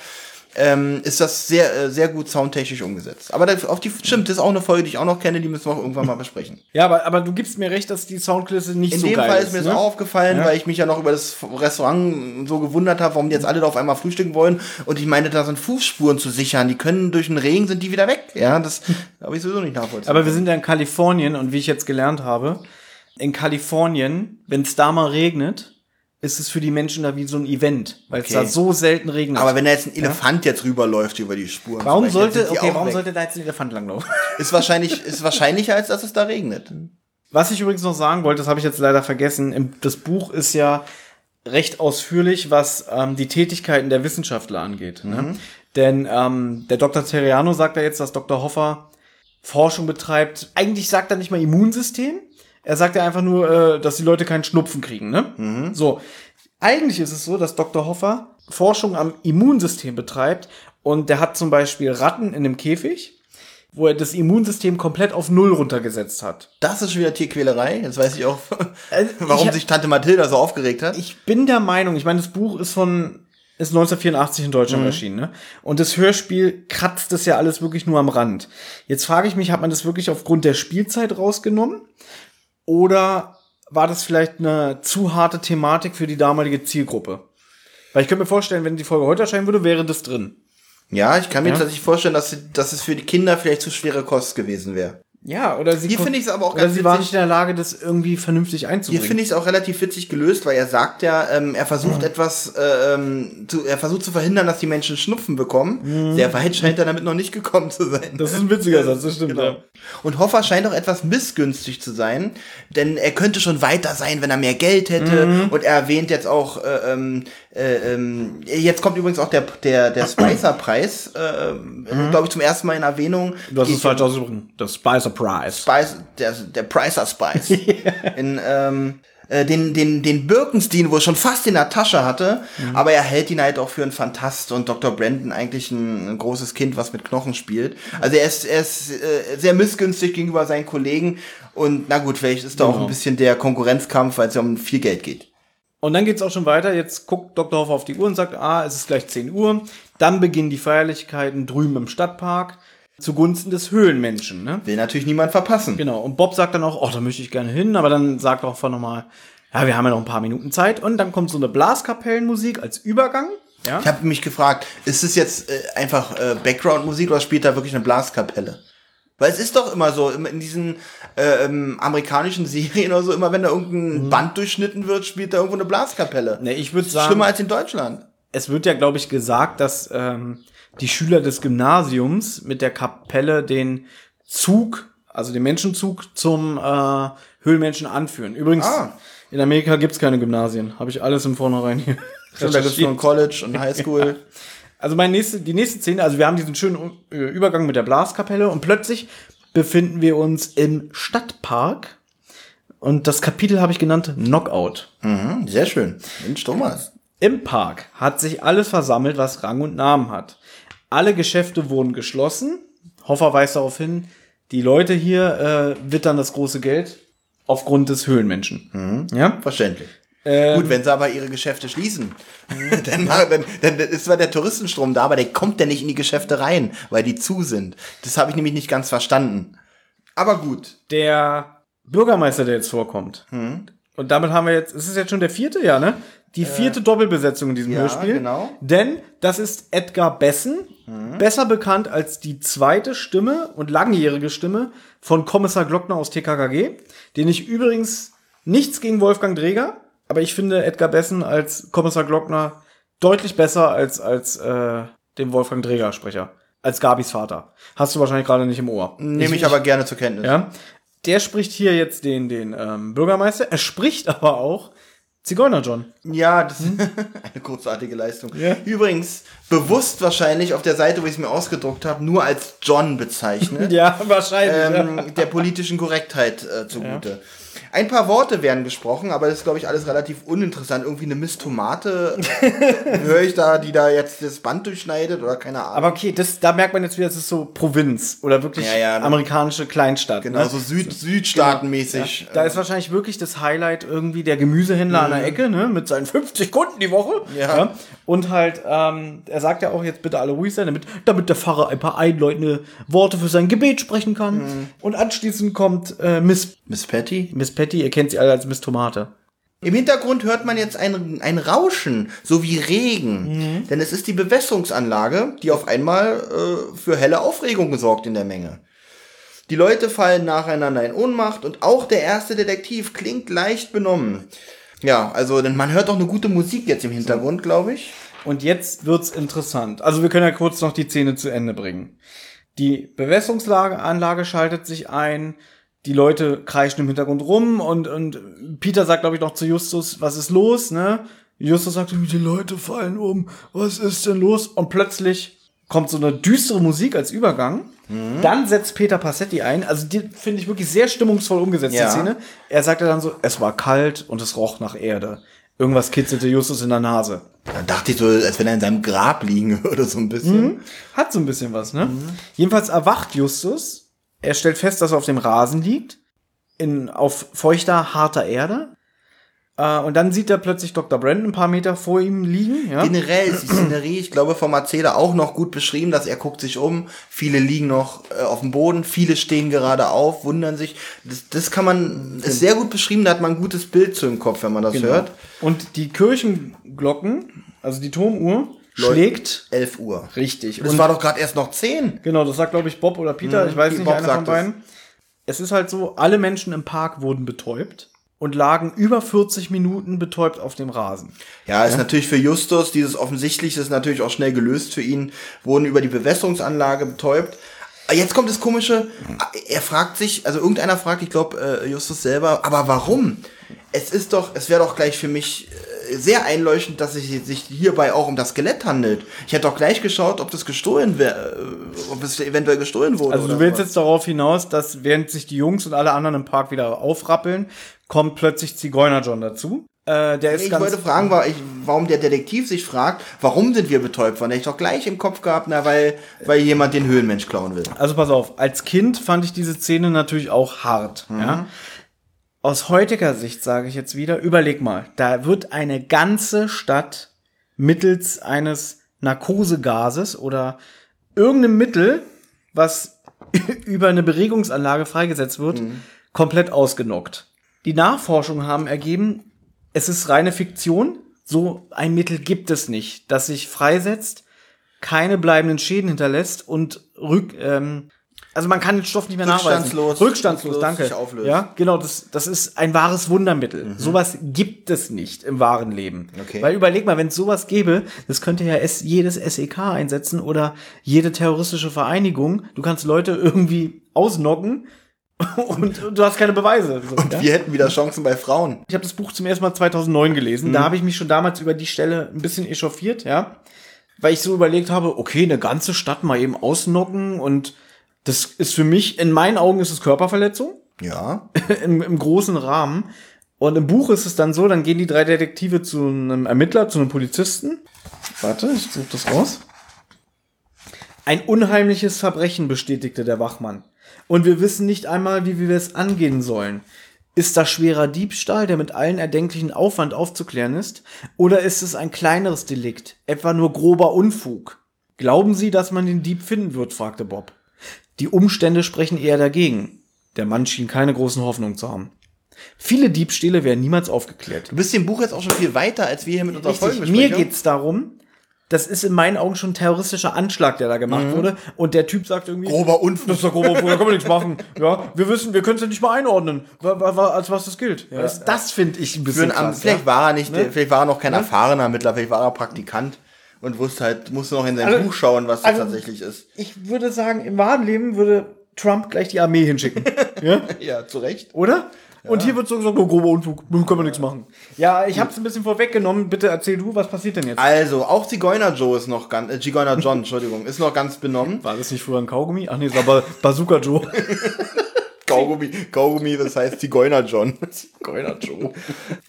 Ähm, ist das sehr, sehr gut soundtechnisch umgesetzt. Aber das, auf die, stimmt, das ist auch eine Folge, die ich auch noch kenne, die müssen wir auch irgendwann mal besprechen. Ja, aber, aber du gibst mir recht, dass die Soundkulisse nicht in so geil ist. In dem Fall ist mir das ne? auch aufgefallen, ja. weil ich mich ja noch über das Restaurant so gewundert habe, warum die jetzt alle da auf einmal frühstücken wollen. Und ich meine, da sind Fußspuren zu sichern. Die können durch den Regen, sind die wieder weg. Ja, das habe ich sowieso nicht nachvollziehen. Aber wir sind ja in Kalifornien und wie ich jetzt gelernt habe, in Kalifornien, wenn es da mal regnet, ist es für die Menschen da wie so ein Event, weil okay. es da so selten regnet. Aber wenn da jetzt ein Elefant ja? jetzt rüberläuft über die Spuren. Warum sollte, okay, warum weg. sollte da jetzt ein Elefant langlaufen? Ist wahrscheinlich, ist wahrscheinlicher, als dass es da regnet. Was ich übrigens noch sagen wollte, das habe ich jetzt leider vergessen. Das Buch ist ja recht ausführlich, was ähm, die Tätigkeiten der Wissenschaftler angeht. Mhm. Ne? Denn ähm, der Doktor Terriano sagt ja jetzt, dass Doktor Hoffer Forschung betreibt. Eigentlich sagt er nicht mal Immunsystem. Er sagt ja einfach nur, dass die Leute keinen Schnupfen kriegen, ne? Mhm. So. Eigentlich ist es so, dass Doktor Hoffer Forschung am Immunsystem betreibt und der hat zum Beispiel Ratten in einem Käfig, wo er das Immunsystem komplett auf Null runtergesetzt hat. Das ist schon wieder Tierquälerei. Jetzt weiß ich auch, also, warum ich, sich Tante Mathilda so aufgeregt hat. Ich bin der Meinung, ich meine, das Buch ist von ist neunzehnhundertvierundachtzig in Deutschland mhm. erschienen, ne? Und das Hörspiel kratzt das ja alles wirklich nur am Rand. Jetzt frage ich mich, hat man das wirklich aufgrund der Spielzeit rausgenommen? Oder war das vielleicht eine zu harte Thematik für die damalige Zielgruppe? Weil ich könnte mir vorstellen, wenn die Folge heute erscheinen würde, wäre das drin. Ja, ich kann mir ja. tatsächlich vorstellen, dass, dass es für die Kinder vielleicht zu schwere Kost gewesen wäre. Ja, oder sie, Hier kon- aber auch oder ganz sie waren nicht in der Lage, das irgendwie vernünftig einzubringen. Hier finde ich es auch relativ witzig gelöst, weil er sagt ja, ähm, er versucht mhm. etwas, ähm, zu, er versucht zu verhindern, dass die Menschen Schnupfen bekommen. Mhm. Sehr weit scheint er damit noch nicht gekommen zu sein. Das ist ein witziger Satz, das stimmt. Genau. Ja. Und Hoffer scheint auch etwas missgünstig zu sein, denn er könnte schon weiter sein, wenn er mehr Geld hätte. Mhm. Und er erwähnt jetzt auch, ähm, äh, äh, jetzt kommt übrigens auch der, der, der Spicer-Preis, äh, mhm. glaube ich, zum ersten Mal in Erwähnung. Das ist falsch ausgesprochen, das Spicer-Preis. Price. Spice, der, der Pricer Spice. Yeah. In, ähm, äh, den, den, den Birkenstein, wo er schon fast in der Tasche hatte, mhm. aber er hält ihn halt auch für einen Fantast und Doktor Brandon eigentlich ein, ein großes Kind, was mit Knochen spielt. Also er ist, er ist äh, sehr missgünstig gegenüber seinen Kollegen und na gut, vielleicht ist da genau. auch ein bisschen der Konkurrenzkampf, weil es ja um viel Geld geht. Und dann geht's auch schon weiter. Jetzt guckt Doktor Hoffer auf die Uhr und sagt, ah, es ist gleich zehn Uhr. Dann beginnen die Feierlichkeiten drüben im Stadtpark. Zugunsten des Höhlenmenschen, ne? Will natürlich niemand verpassen. Genau. Und Bob sagt dann auch, oh, da möchte ich gerne hin, aber dann sagt auch von nochmal, ja, wir haben ja noch ein paar Minuten Zeit. Und dann kommt so eine Blaskapellenmusik als Übergang. Ja? Ich habe mich gefragt, ist es jetzt äh, einfach äh, Background-Musik oder spielt da wirklich eine Blaskapelle? Weil es ist doch immer so, in diesen äh, ähm, amerikanischen Serien oder so, immer wenn da irgendein mhm. Band durchschnitten wird, spielt da irgendwo eine Blaskapelle. Ne, ich würde sagen. Schlimmer als in Deutschland. Es wird ja, glaube ich, gesagt, dass ähm, die Schüler des Gymnasiums mit der Kapelle den Zug, also den Menschenzug zum äh, Höhlenmenschen anführen. Übrigens, ah. in Amerika gibt's keine Gymnasien. Habe ich alles im Vornherein hier. Da gibt's nur ein College und Highschool. Ja. Also meine nächste, die nächste Szene, also wir haben diesen schönen Übergang mit der Blaskapelle und plötzlich befinden wir uns im Stadtpark. Und das Kapitel habe ich genannt Knockout. Mhm, sehr schön. Mensch, Thomas. Im Park hat sich alles versammelt, was Rang und Namen hat. Alle Geschäfte wurden geschlossen. Hoffer weist darauf hin, die Leute hier äh, wittern das große Geld aufgrund des Höhlenmenschen. Mhm. Ja, verständlich. Ähm, Gut, wenn sie aber ihre Geschäfte schließen, dann, dann, dann ist zwar der Touristenstrom da, aber der kommt ja nicht in die Geschäfte rein, weil die zu sind. Das habe ich nämlich nicht ganz verstanden. Aber gut. Der Bürgermeister, der jetzt vorkommt, mhm. und damit haben wir jetzt, es ist jetzt schon der vierte, ja, ne? Die vierte äh, Doppelbesetzung in diesem ja, Hörspiel. Genau. Denn das ist Edgar Bessen, mhm. besser bekannt als die zweite Stimme und langjährige Stimme von Kommissar Glockner aus T K K G, den ich übrigens nichts gegen Wolfgang Dreger, aber ich finde Edgar Bessen als Kommissar Glockner deutlich besser als als äh, den Wolfgang Dreger-Sprecher, als Gabis Vater. Hast du wahrscheinlich gerade nicht im Ohr. Nehme ich, ich aber gerne zur Kenntnis. Ja, der spricht hier jetzt den den ähm, Bürgermeister. Er spricht aber auch Zigeuner John. Ja, das ist eine großartige Leistung. Yeah. Übrigens, bewusst wahrscheinlich auf der Seite, wo ich es mir ausgedruckt habe, nur als John bezeichnet. Ja, wahrscheinlich. Ähm, ja. Der politischen Korrektheit äh, zugute. Ja. Ein paar Worte werden gesprochen, aber das ist, glaube ich, alles relativ uninteressant. Irgendwie eine Miss Tomate höre ich da, die da jetzt das Band durchschneidet oder keine Ahnung. Aber okay, das, da merkt man jetzt wieder, das ist so Provinz oder wirklich ja, ja, amerikanische Kleinstadt. Genau, ne? So Süd, so, Südstaatenmäßig. Genau. Ja, da ist wahrscheinlich wirklich das Highlight irgendwie der Gemüsehändler mhm. an der Ecke, ne, mit seinen fünfzig Kunden die Woche. Ja. Ja. Und halt, ähm, er sagt ja auch, jetzt bitte alle ruhig sein, damit, damit der Pfarrer ein paar einläutende Worte für sein Gebet sprechen kann. Mhm. Und anschließend kommt äh, Miss... Miss Patty? Miss Patty, ihr kennt sie alle als Miss Tomate. Im Hintergrund hört man jetzt ein, ein Rauschen, so wie Regen. Mhm. Denn es ist die Bewässerungsanlage, die auf einmal äh, für helle Aufregung sorgt in der Menge. Die Leute fallen nacheinander in Ohnmacht und auch der erste Detektiv klingt leicht benommen. Ja, also denn man hört auch eine gute Musik jetzt im Hintergrund, glaube ich. Und jetzt wird's interessant. Also wir können ja kurz noch die Szene zu Ende bringen. Die Bewässerungsanlage schaltet sich ein. Die Leute kreischen im Hintergrund rum und und Peter sagt, glaube ich, noch zu Justus, was ist los, ne? Justus sagt, die Leute fallen um, was ist denn los? Und plötzlich kommt so eine düstere Musik als Übergang. Mhm. Dann setzt Peter Pasetti ein, also die finde ich wirklich sehr stimmungsvoll umgesetzt, ja. Die Szene. Er sagt dann so, es war kalt und es roch nach Erde. Irgendwas kitzelte Justus in der Nase. Dann dachte ich so, als wenn er in seinem Grab liegen würde, so ein bisschen. Mhm. Hat so ein bisschen was, ne? Mhm. Jedenfalls erwacht Justus. Er stellt fest, dass er auf dem Rasen liegt, in, auf feuchter, harter Erde. Äh, und dann sieht er plötzlich Doktor Brandon ein paar Meter vor ihm liegen. Ja? Generell ist die Szenerie, ich glaube, vom Erzähler auch noch gut beschrieben, dass er guckt sich um, viele liegen noch äh, auf dem Boden, viele stehen gerade auf, wundern sich. Das, das kann man, ist sehr gut beschrieben, da hat man ein gutes Bild zu im Kopf, wenn man das genau. hört. Und die Kirchenglocken, also die Turmuhr, schlägt elf Uhr. Richtig. Und das war doch gerade erst noch zehn. Genau, das sagt, glaube ich, Bob oder Peter. Mhm, ich weiß nicht, Bob einer von beiden. Es ist halt so, alle Menschen im Park wurden betäubt und lagen über vierzig Minuten betäubt auf dem Rasen. Ja, ist ja. natürlich für Justus, dieses Offensichtliche ist natürlich auch schnell gelöst für ihn, wurden über die Bewässerungsanlage betäubt. Jetzt kommt das Komische, er fragt sich, also irgendeiner fragt, ich glaube Justus selber, aber warum? Es ist doch, es wäre doch gleich für mich sehr einleuchtend, dass es sich hierbei auch um das Skelett handelt. Ich hätte doch gleich geschaut, ob das gestohlen wäre, ob es eventuell gestohlen wurde. Also du willst jetzt darauf hinaus, dass während sich die Jungs und alle anderen im Park wieder aufrappeln, kommt plötzlich Zigeuner John dazu. Äh, der ist ich ganz wollte fragen, warum der Detektiv sich fragt, warum sind wir betäubt worden? Der ich doch gleich im Kopf gehabt, na, weil, weil jemand den Höhlenmensch klauen will. Also pass auf, als Kind fand ich diese Szene natürlich auch hart. Mhm. Ja? Aus heutiger Sicht sage ich jetzt wieder, überleg mal, da wird eine ganze Stadt mittels eines Narkosegases oder irgendeinem Mittel, was über eine Beregungsanlage freigesetzt wird, mhm. komplett ausgenockt. Die Nachforschungen haben ergeben, es ist reine Fiktion, so ein Mittel gibt es nicht, das sich freisetzt, keine bleibenden Schäden hinterlässt und rück, ähm, also man kann den Stoff nicht mehr nachweisen. Rückstandslos. Rückstandslos, danke. Ja, genau, das, das ist ein wahres Wundermittel. Mhm. Sowas gibt es nicht im wahren Leben. Okay. Weil überleg mal, wenn es sowas gäbe, das könnte ja es, jedes S E K einsetzen oder jede terroristische Vereinigung. Du kannst Leute irgendwie ausnocken, und, und du hast keine Beweise. So, und ja? wir hätten wieder Chancen bei Frauen. Ich habe das Buch zum ersten Mal zweitausendneun gelesen. Mhm. Da habe ich mich schon damals über die Stelle ein bisschen echauffiert, ja, weil ich so überlegt habe, okay, eine ganze Stadt mal eben ausnocken und das ist für mich, in meinen Augen ist es Körperverletzung. Ja. Im, im großen Rahmen. Und im Buch ist es dann so, dann gehen die drei Detektive zu einem Ermittler, zu einem Polizisten. Warte, ich suche das raus. Ein unheimliches Verbrechen, bestätigte der Wachmann. Und wir wissen nicht einmal, wie wir es angehen sollen. Ist das schwerer Diebstahl, der mit allen erdenklichen Aufwand aufzuklären ist? Oder ist es ein kleineres Delikt, etwa nur grober Unfug? Glauben Sie, dass man den Dieb finden wird? Fragte Bob. Die Umstände sprechen eher dagegen. Der Mann schien keine großen Hoffnungen zu haben. Viele Diebstähle werden niemals aufgeklärt. Du bist im Buch jetzt auch schon viel weiter, als wir hier mit unserer Folgenbesprechung. Mir geht's darum, das ist in meinen Augen schon ein terroristischer Anschlag, der da gemacht mhm. wurde. Und der Typ sagt irgendwie... Grober Unfug. Das ist doch grober Unfug, da können wir nichts machen. Ja, wir wissen, wir können es ja nicht mal einordnen, als was das gilt. Ja, das ja. das finde ich ein bisschen krass. Am, vielleicht, ja? war er nicht, ne? vielleicht war er noch kein ne? erfahrener Ermittler, vielleicht war er Praktikant und wusste halt, musste noch in sein also, Buch schauen, was das also, tatsächlich ist. Ich würde sagen, im wahren Leben würde Trump gleich die Armee hinschicken. ja? ja, zu Recht. Oder? Ja. Und hier wird so gesagt, oh, grober Unfug, können wir nichts machen. Ja, ich hab's ein bisschen vorweggenommen. Bitte erzähl du, was passiert denn jetzt? Also, auch Zigeuner Joe ist noch ganz, äh, Zigeuner John, Entschuldigung, ist noch ganz benommen. War das nicht früher ein Kaugummi? Ach nee, das war ba- Bazooka Joe. Kaugummi, Kaugummi, das heißt Zigeuner John. Zigeuner Joe.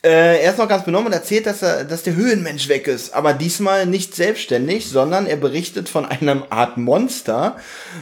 äh, er ist noch ganz benommen und erzählt, dass er, dass der Höhlenmensch weg ist. Aber diesmal nicht selbstständig, sondern er berichtet von einem Art Monster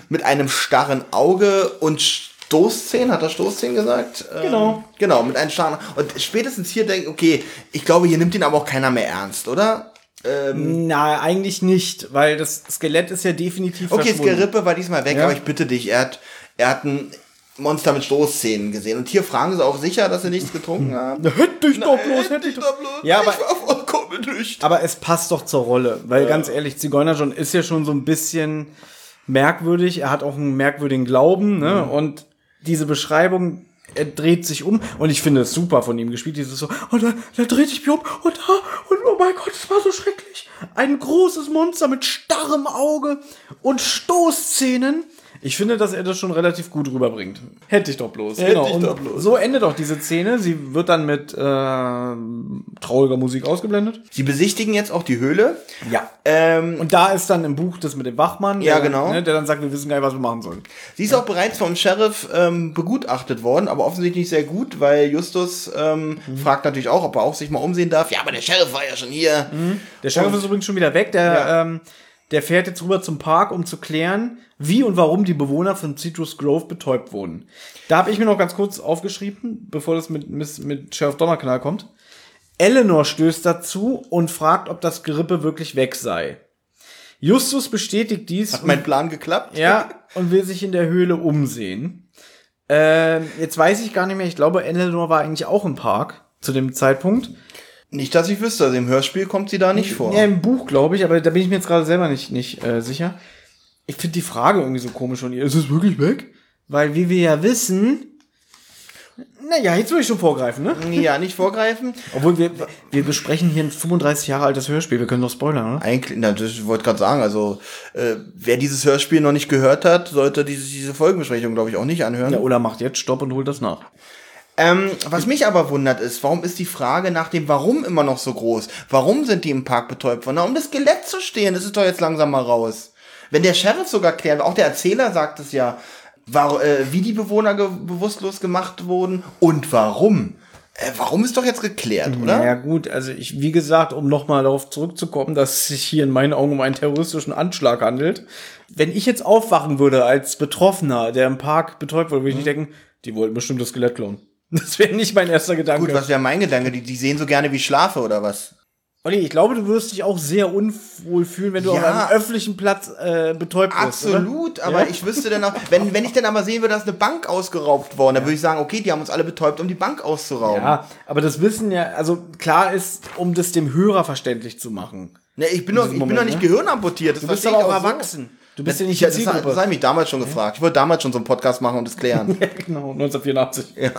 mit einem starren Auge und sch- Stoßzähne, hat er Stoßzähne gesagt? Genau. Ähm, genau, mit einem starren. Und spätestens hier denke ich, okay, ich glaube, hier nimmt ihn aber auch keiner mehr ernst, oder? Ähm, Na, eigentlich nicht, weil das Skelett ist ja definitiv okay, verschwunden. Okay, das Gerippe war diesmal weg, ja. aber ich bitte dich, er hat, er hat ein Monster mit Stoßzähnen gesehen. Und hier fragen sie auch sicher, dass sie nichts getrunken haben. Hätte ich doch bloß, hätte ich doch bloß. Ja, aber, ich war vollkommen nüchtern. Aber es passt doch zur Rolle, weil ja. ganz ehrlich, Zigeuner John ist ja schon so ein bisschen merkwürdig, er hat auch einen merkwürdigen Glauben, ne? Mhm. Und diese Beschreibung, er dreht sich um und ich finde es super von ihm gespielt, dieses so, oh, da, da dreht sich mir um und da, und oh mein Gott, es war so schrecklich. Ein großes Monster mit starrem Auge und Stoßzähnen. Ich finde, dass er das schon relativ gut rüberbringt. Hätte ich doch bloß. Hätte genau. ich und doch bloß. So endet auch diese Szene. Sie wird dann mit äh, trauriger Musik ausgeblendet. Sie besichtigen jetzt auch die Höhle. Ja. Ähm, und da ist dann im Buch das mit dem Wachmann. Ja, der, genau. Ne, der dann sagt, wir wissen gar nicht, was wir machen sollen. Sie ist ja. auch bereits vom Sheriff ähm, begutachtet worden, aber offensichtlich sehr gut, weil Justus ähm, mhm. fragt natürlich auch, ob er auch sich mal umsehen darf. Ja, aber der Sheriff war ja schon hier. Mhm. Der Sheriff und, ist übrigens schon wieder weg. Der, ja. ähm, der fährt jetzt rüber zum Park, um zu klären, wie und warum die Bewohner von Citrus Grove betäubt wurden. Da habe ich mir noch ganz kurz aufgeschrieben, bevor das mit, mit Sheriff Donnerknall kommt. Eleanor stößt dazu und fragt, ob das Gerippe wirklich weg sei. Justus bestätigt dies. Hat mein Plan geklappt? Ja, und will sich in der Höhle umsehen. Äh, jetzt weiß ich gar nicht mehr, ich glaube, Eleanor war eigentlich auch im Park zu dem Zeitpunkt. Nicht, dass ich wüsste, also im Hörspiel kommt sie da nicht vor. Ja, im Buch, glaube ich, aber da bin ich mir jetzt gerade selber nicht, nicht äh, sicher. Ich finde die Frage irgendwie so komisch von ihr. Ist es wirklich weg? Weil, wie wir ja wissen... Naja, jetzt würde ich schon vorgreifen, ne? Ja, nicht vorgreifen. Obwohl, wir, wir besprechen hier ein fünfunddreißig Jahre altes Hörspiel. Wir können doch spoilern, oder? Eigentlich, na, das wollte ich gerade sagen. Also, äh, wer dieses Hörspiel noch nicht gehört hat, sollte diese, diese Folgenbesprechung, glaube ich, auch nicht anhören. Ja, oder macht jetzt Stopp und holt das nach. Ähm, was mich aber wundert ist, warum ist die Frage nach dem Warum immer noch so groß? Warum sind die im Park betäubt worden? Na, um das Skelett zu stehen, das ist doch jetzt langsam mal raus. Wenn der Sheriff sogar klärt, auch der Erzähler sagt es ja, war, äh, wie die Bewohner ge- bewusstlos gemacht wurden und warum. Äh, warum ist doch jetzt geklärt, oder? Ja gut, also ich, wie gesagt, um nochmal darauf zurückzukommen, dass es sich hier in meinen Augen um einen terroristischen Anschlag handelt. Wenn ich jetzt aufwachen würde als Betroffener, der im Park betäubt wurde, würde mhm. ich nicht denken, die wollten bestimmt das Skelett klauen. Das wäre nicht mein erster Gedanke. Gut, was wäre mein Gedanke? Die, die sehen so gerne, wie ich schlafe, oder was? Olli, ich glaube, du wirst dich auch sehr unwohl fühlen, wenn du ja. auf einem öffentlichen Platz äh, betäubt wirst. Absolut, aber ja? ich wüsste dann auch, wenn, wenn ich dann aber sehen würde, dass eine Bank ausgeraubt worden, ja. dann würde ich sagen, okay, die haben uns alle betäubt, um die Bank auszurauben. Ja, aber das Wissen ja, also klar ist, um das dem Hörer verständlich zu machen. Ne, ich bin doch ich bin noch nicht ne? gehirnamputiert, das du bist aber auch erwachsen. So. Du bist ja nicht ja, das, das, das habe ich mich damals schon gefragt. Ich wollte damals schon so einen Podcast machen und das klären. Ja, genau, neunzehnhundertvierundachtzig. Ja.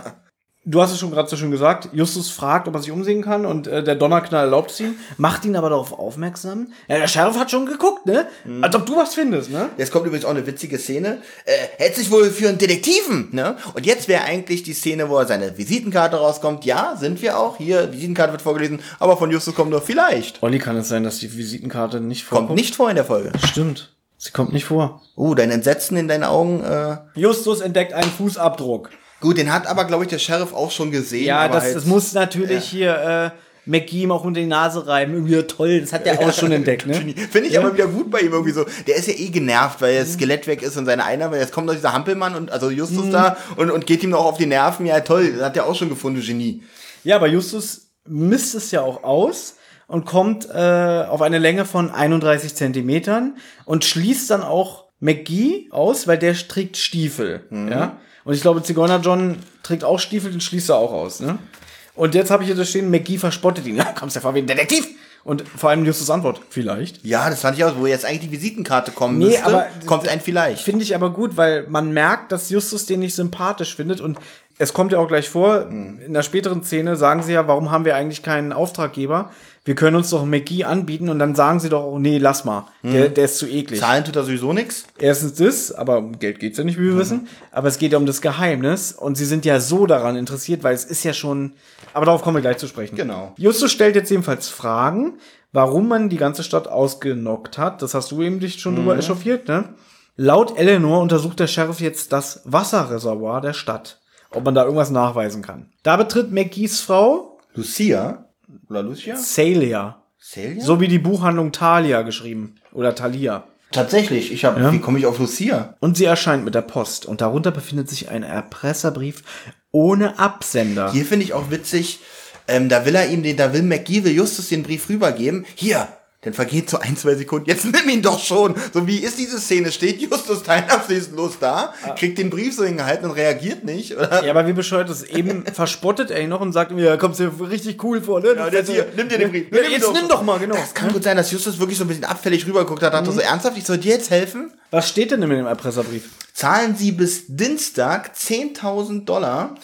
Du hast es schon gerade so schön gesagt, Justus fragt, ob er sich umsehen kann und äh, der Donnerknall erlaubt es ihm, macht ihn aber darauf aufmerksam. Ja, der Sheriff hat schon geguckt, ne? Mhm. Als ob du was findest, ne? Jetzt kommt übrigens auch eine witzige Szene. Äh, hält sich wohl für einen Detektiven, ne? Und jetzt wäre eigentlich die Szene, wo er seine Visitenkarte rauskommt. Ja, sind wir auch. Hier, Visitenkarte wird vorgelesen, aber von Justus kommt nur vielleicht. Olli, kann es sein, dass die Visitenkarte nicht vorkommt? Kommt nicht vor in der Folge. Stimmt. Sie kommt nicht vor. Oh, dein Entsetzen in deinen Augen. Äh Justus entdeckt einen Fußabdruck. Gut, den hat aber, glaube ich, der Sheriff auch schon gesehen. Ja, aber das, halt, das muss natürlich ja. hier äh, McGee ihm auch unter die Nase reiben. Irgendwie ja, toll, das hat der auch schon entdeckt. Ne? Finde ich ja. aber wieder gut bei ihm irgendwie so. Der ist ja eh genervt, weil das Skelett weg ist und seine Einnahme. Jetzt kommt noch dieser Hampelmann, und also Justus mhm. da und, und geht ihm noch auf die Nerven. Ja, toll, das hat der auch schon gefunden, Genie. Ja, aber Justus misst es ja auch aus und kommt äh, auf eine Länge von einunddreißig Zentimetern und schließt dann auch McGee aus, weil der trägt Stiefel, mhm. ja. Und ich glaube, Zigeuner John trägt auch Stiefel, den schließt er auch aus, ne? Und jetzt habe ich hier da stehen, McGee verspottet ihn. Na, kommst du vor wie ein Detektiv? Und vor allem Justus Antwort, vielleicht. Ja, das fand ich auch, wo jetzt eigentlich die Visitenkarte kommen nee, müsste, aber kommt ein vielleicht. Finde ich aber gut, weil man merkt, dass Justus den nicht sympathisch findet. Und es kommt ja auch gleich vor, mhm. in der späteren Szene sagen sie ja, warum haben wir eigentlich keinen Auftraggeber? Wir können uns doch McGee anbieten, und dann sagen sie doch, oh, nee, lass mal, mhm. der, der ist zu eklig. Zahlen tut er sowieso nix. Erstens das, aber um Geld geht's ja nicht, wie wir mhm. wissen, aber es geht ja um das Geheimnis, und sie sind ja so daran interessiert, weil es ist ja schon, aber darauf kommen wir gleich zu sprechen. Genau. Justus stellt jetzt jedenfalls Fragen, warum man die ganze Stadt ausgenockt hat, das hast du eben dich schon mhm. drüber echauffiert, ne? Laut Eleanor untersucht der Sheriff jetzt das Wasserreservoir der Stadt, ob man da irgendwas nachweisen kann. Da betritt McGees Frau Lucia, oder Lucia? Celia. Celia? So wie die Buchhandlung Thalia geschrieben. Oder Thalia. Tatsächlich, ich habe. Ja. Wie komme ich auf Lucia? Und sie erscheint mit der Post. Und darunter befindet sich ein Erpresserbrief ohne Absender. Hier finde ich auch witzig, ähm, da will er ihm den, da will McGee, will Justus den Brief rübergeben. Hier! Dann vergeht so ein, zwei Sekunden. Jetzt nimm ihn doch schon. So, wie ist diese Szene? Steht Justus teilnahmslos da, kriegt den Brief so hingehalten und reagiert nicht, oder? Ja, aber wie bescheuert ist es? Eben verspottet er ihn noch und sagt mir, ja, kommst dir richtig cool vor, ne? Ja, jetzt hier, nimm dir den Brief. Ja, nimm jetzt doch. nimm doch mal, genau. Das kann gut sein, dass Justus wirklich so ein bisschen abfällig rübergeguckt hat. Hat mhm. so, ernsthaft, ich soll dir jetzt helfen? Was steht denn in dem Erpresserbrief? Zahlen Sie bis Dienstag zehntausend Dollar.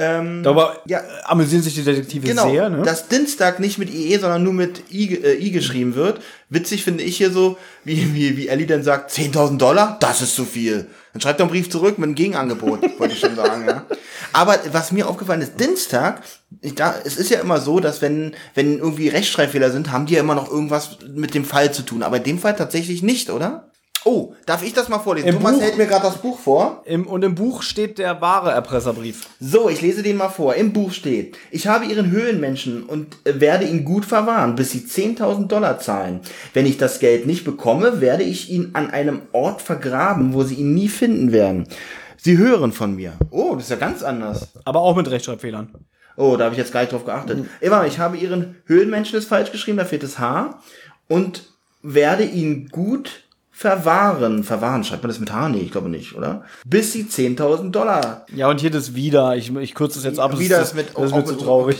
Ähm, aber ja, amüsieren sich die Detektive genau, sehr, ne? Dass Dienstag nicht mit I E, sondern nur mit I, äh, I geschrieben wird. Witzig finde ich hier so, wie, wie, wie Ellie dann sagt, zehntausend Dollar? Das ist zu viel. Dann schreibt er einen Brief zurück mit einem Gegenangebot, wollte ich schon sagen, ja. Aber was mir aufgefallen ist, Dienstag, ich, da, es ist ja immer so, dass wenn, wenn irgendwie Rechtschreibfehler sind, haben die ja immer noch irgendwas mit dem Fall zu tun. Aber in dem Fall tatsächlich nicht, oder? Oh, darf ich das mal vorlesen? Im Thomas Buch, hält mir gerade das Buch vor. Im, und im Buch steht der wahre Erpresserbrief. So, ich lese den mal vor. Im Buch steht, ich habe Ihren Höhlenmenschen und werde ihn gut verwahren, bis Sie zehntausend Dollar zahlen. Wenn ich das Geld nicht bekomme, werde ich ihn an einem Ort vergraben, wo Sie ihn nie finden werden. Sie hören von mir. Oh, das ist ja ganz anders. Aber auch mit Rechtschreibfehlern. Oh, da habe ich jetzt gar nicht drauf geachtet. Mhm. Eva, ich habe Ihren Höhlenmenschen, ist falsch geschrieben, da fehlt das H. Und werde ihn gut verwahren. Verwahren, schreibt man das mit H? Nee, ich glaube nicht, oder? Bis sie zehntausend Dollar. Ja, und hier das wieder. Ich, ich kürze es jetzt ab. Wieder ist das, mit, das ist mir zu traurig.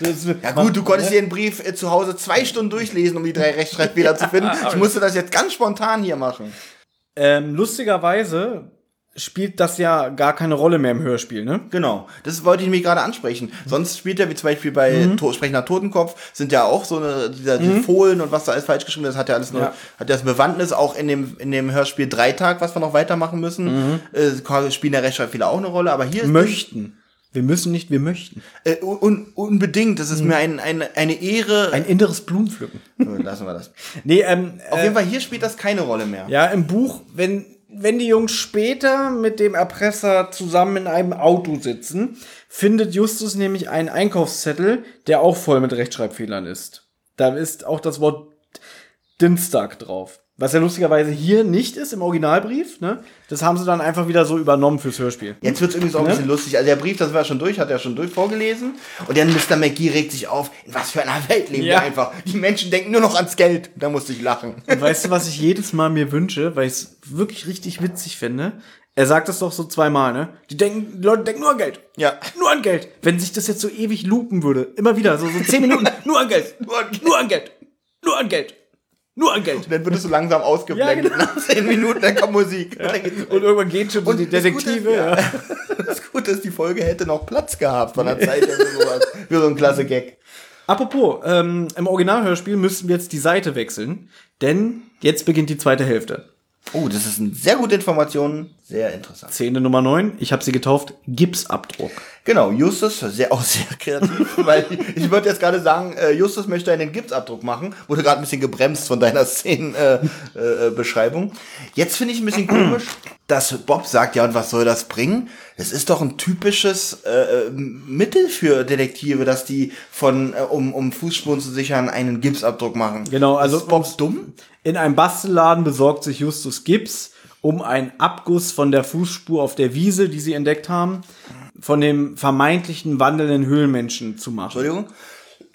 Ist, ja gut, du konntest dir den Brief äh, zu Hause zwei Stunden durchlesen, um die drei Rechtschreibfehler zu finden. Ich musste das jetzt ganz spontan hier machen. Ähm, lustigerweise spielt das ja gar keine Rolle mehr im Hörspiel, ne? Genau, das wollte ich nämlich gerade ansprechen. Sonst spielt ja, wie zum Beispiel bei mhm. to- Sprechender Totenkopf, sind ja auch so eine, dieser, mhm. die Fohlen und was da alles falsch geschrieben ist, hat ja alles nur, ja. hat ja das Bewandtnis, auch in dem, in dem Hörspiel Dreitag, was wir noch weitermachen müssen, mhm. äh, spielen ja Rechtschreibfehler auch eine Rolle, aber hier ist Möchten. Wir müssen nicht, wir möchten. Äh, un- unbedingt, das ist mhm. mir ein, ein, eine Ehre. Ein inneres Blumenpflücken. Lassen wir das. Nee, ähm, Auf äh, jeden Fall, hier spielt das keine Rolle mehr. Ja, im Buch, wenn, wenn die Jungs später mit dem Erpresser zusammen in einem Auto sitzen, findet Justus nämlich einen Einkaufszettel, der auch voll mit Rechtschreibfehlern ist. Da ist auch das Wort Dienstag drauf. Was ja lustigerweise hier nicht ist im Originalbrief, ne? Das haben sie dann einfach wieder so übernommen fürs Hörspiel. Jetzt wird's irgendwie so ein bisschen lustig. Also der Brief, das war schon durch, hat er schon durch vorgelesen. Und dann Mister McGee regt sich auf, in was für einer Welt leben ja. wir einfach. Die Menschen denken nur noch ans Geld. Da musste ich lachen. Und weißt du, was ich jedes Mal mir wünsche, weil ich es wirklich richtig witzig finde? Er sagt das doch so zweimal, ne? Die denken, die Leute denken nur an Geld. Ja. Nur an Geld. Wenn sich das jetzt so ewig loopen würde, immer wieder, so, so zehn Minuten, nur an Geld, nur an Geld, nur an Geld. Nur an Geld. Nur an Geld. Und dann wird es so langsam ausgeblendet. Ja, genau. Nach zehn Minuten, dann kommt Musik. Ja. Und, dann und irgendwann geht schon so die Detektive. Das Gute ist, ja. das Gute ist, die Folge hätte noch Platz gehabt von der Zeit. Für so ein klasse Gag. Apropos, ähm, im Originalhörspiel müssen wir jetzt die Seite wechseln, denn jetzt beginnt die zweite Hälfte. Oh, das ist eine sehr gute Information. Sehr interessant. Szene Nummer neun. Ich habe sie getauft. Gipsabdruck. Genau. Justus, sehr, auch sehr kreativ. Weil ich würde jetzt gerade sagen, äh, Justus möchte einen Gipsabdruck machen. Wurde gerade ein bisschen gebremst von deiner Szenenbeschreibung. Äh, äh, jetzt finde ich ein bisschen komisch, dass Bob sagt, ja, und was soll das bringen? Das ist doch ein typisches äh, Mittel für Detektive, dass die von, äh, um, um Fußspuren zu sichern, einen Gipsabdruck machen. Genau. Also ist Bob dumm? In einem Bastelladen besorgt sich Justus Gips, um einen Abguss von der Fußspur auf der Wiese, die sie entdeckt haben, von dem vermeintlichen wandelnden Höhlenmenschen zu machen. Entschuldigung?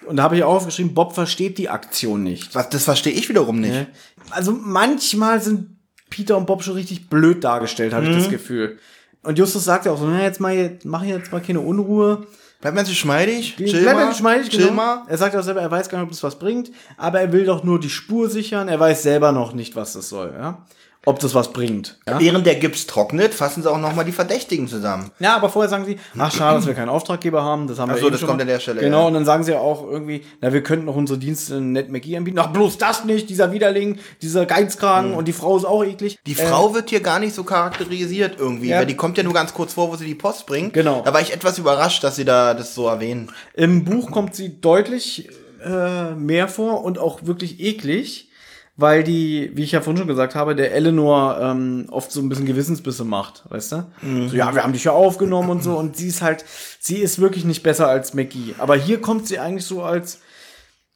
Und da habe ich auch aufgeschrieben, Bob versteht die Aktion nicht. Was, das verstehe ich wiederum nicht. Nee. Also manchmal sind Peter und Bob schon richtig blöd dargestellt, habe mhm. ich das Gefühl. Und Justus sagt ja auch so, na, jetzt mal, mach jetzt mal keine Unruhe. Bleibt man sich schmeidig? Chill Bleibt man schmeidig, chill genau. mal. Er sagt auch selber, er weiß gar nicht, ob das was bringt, aber er will doch nur die Spur sichern, er weiß selber noch nicht, was das soll, ja. Ob das was bringt. Ja? Während der Gips trocknet, fassen sie auch nochmal die Verdächtigen zusammen. Ja, aber vorher sagen sie, ach schade, dass wir keinen Auftraggeber haben, das haben ach wir so, eben das schon. Kommt an der Stelle. Genau, ja. Und dann sagen sie auch irgendwie, na, wir könnten noch unsere Dienste in Ned McGee anbieten. Ach, bloß das nicht, dieser Widerling, dieser Geizkragen mhm. und die Frau ist auch eklig. Die äh, Frau wird hier gar nicht so charakterisiert irgendwie, ja. weil die kommt ja nur ganz kurz vor, wo sie die Post bringt. Genau. Da war ich etwas überrascht, dass sie da das so erwähnen. Im Buch kommt sie deutlich äh, mehr vor und auch wirklich eklig. Weil die, wie ich ja vorhin schon gesagt habe, der Eleanor ähm, oft so ein bisschen Gewissensbisse macht, weißt du? Mhm. So, ja, wir haben dich ja aufgenommen und so. Und sie ist halt, sie ist wirklich nicht besser als McGee. Aber hier kommt sie eigentlich so als,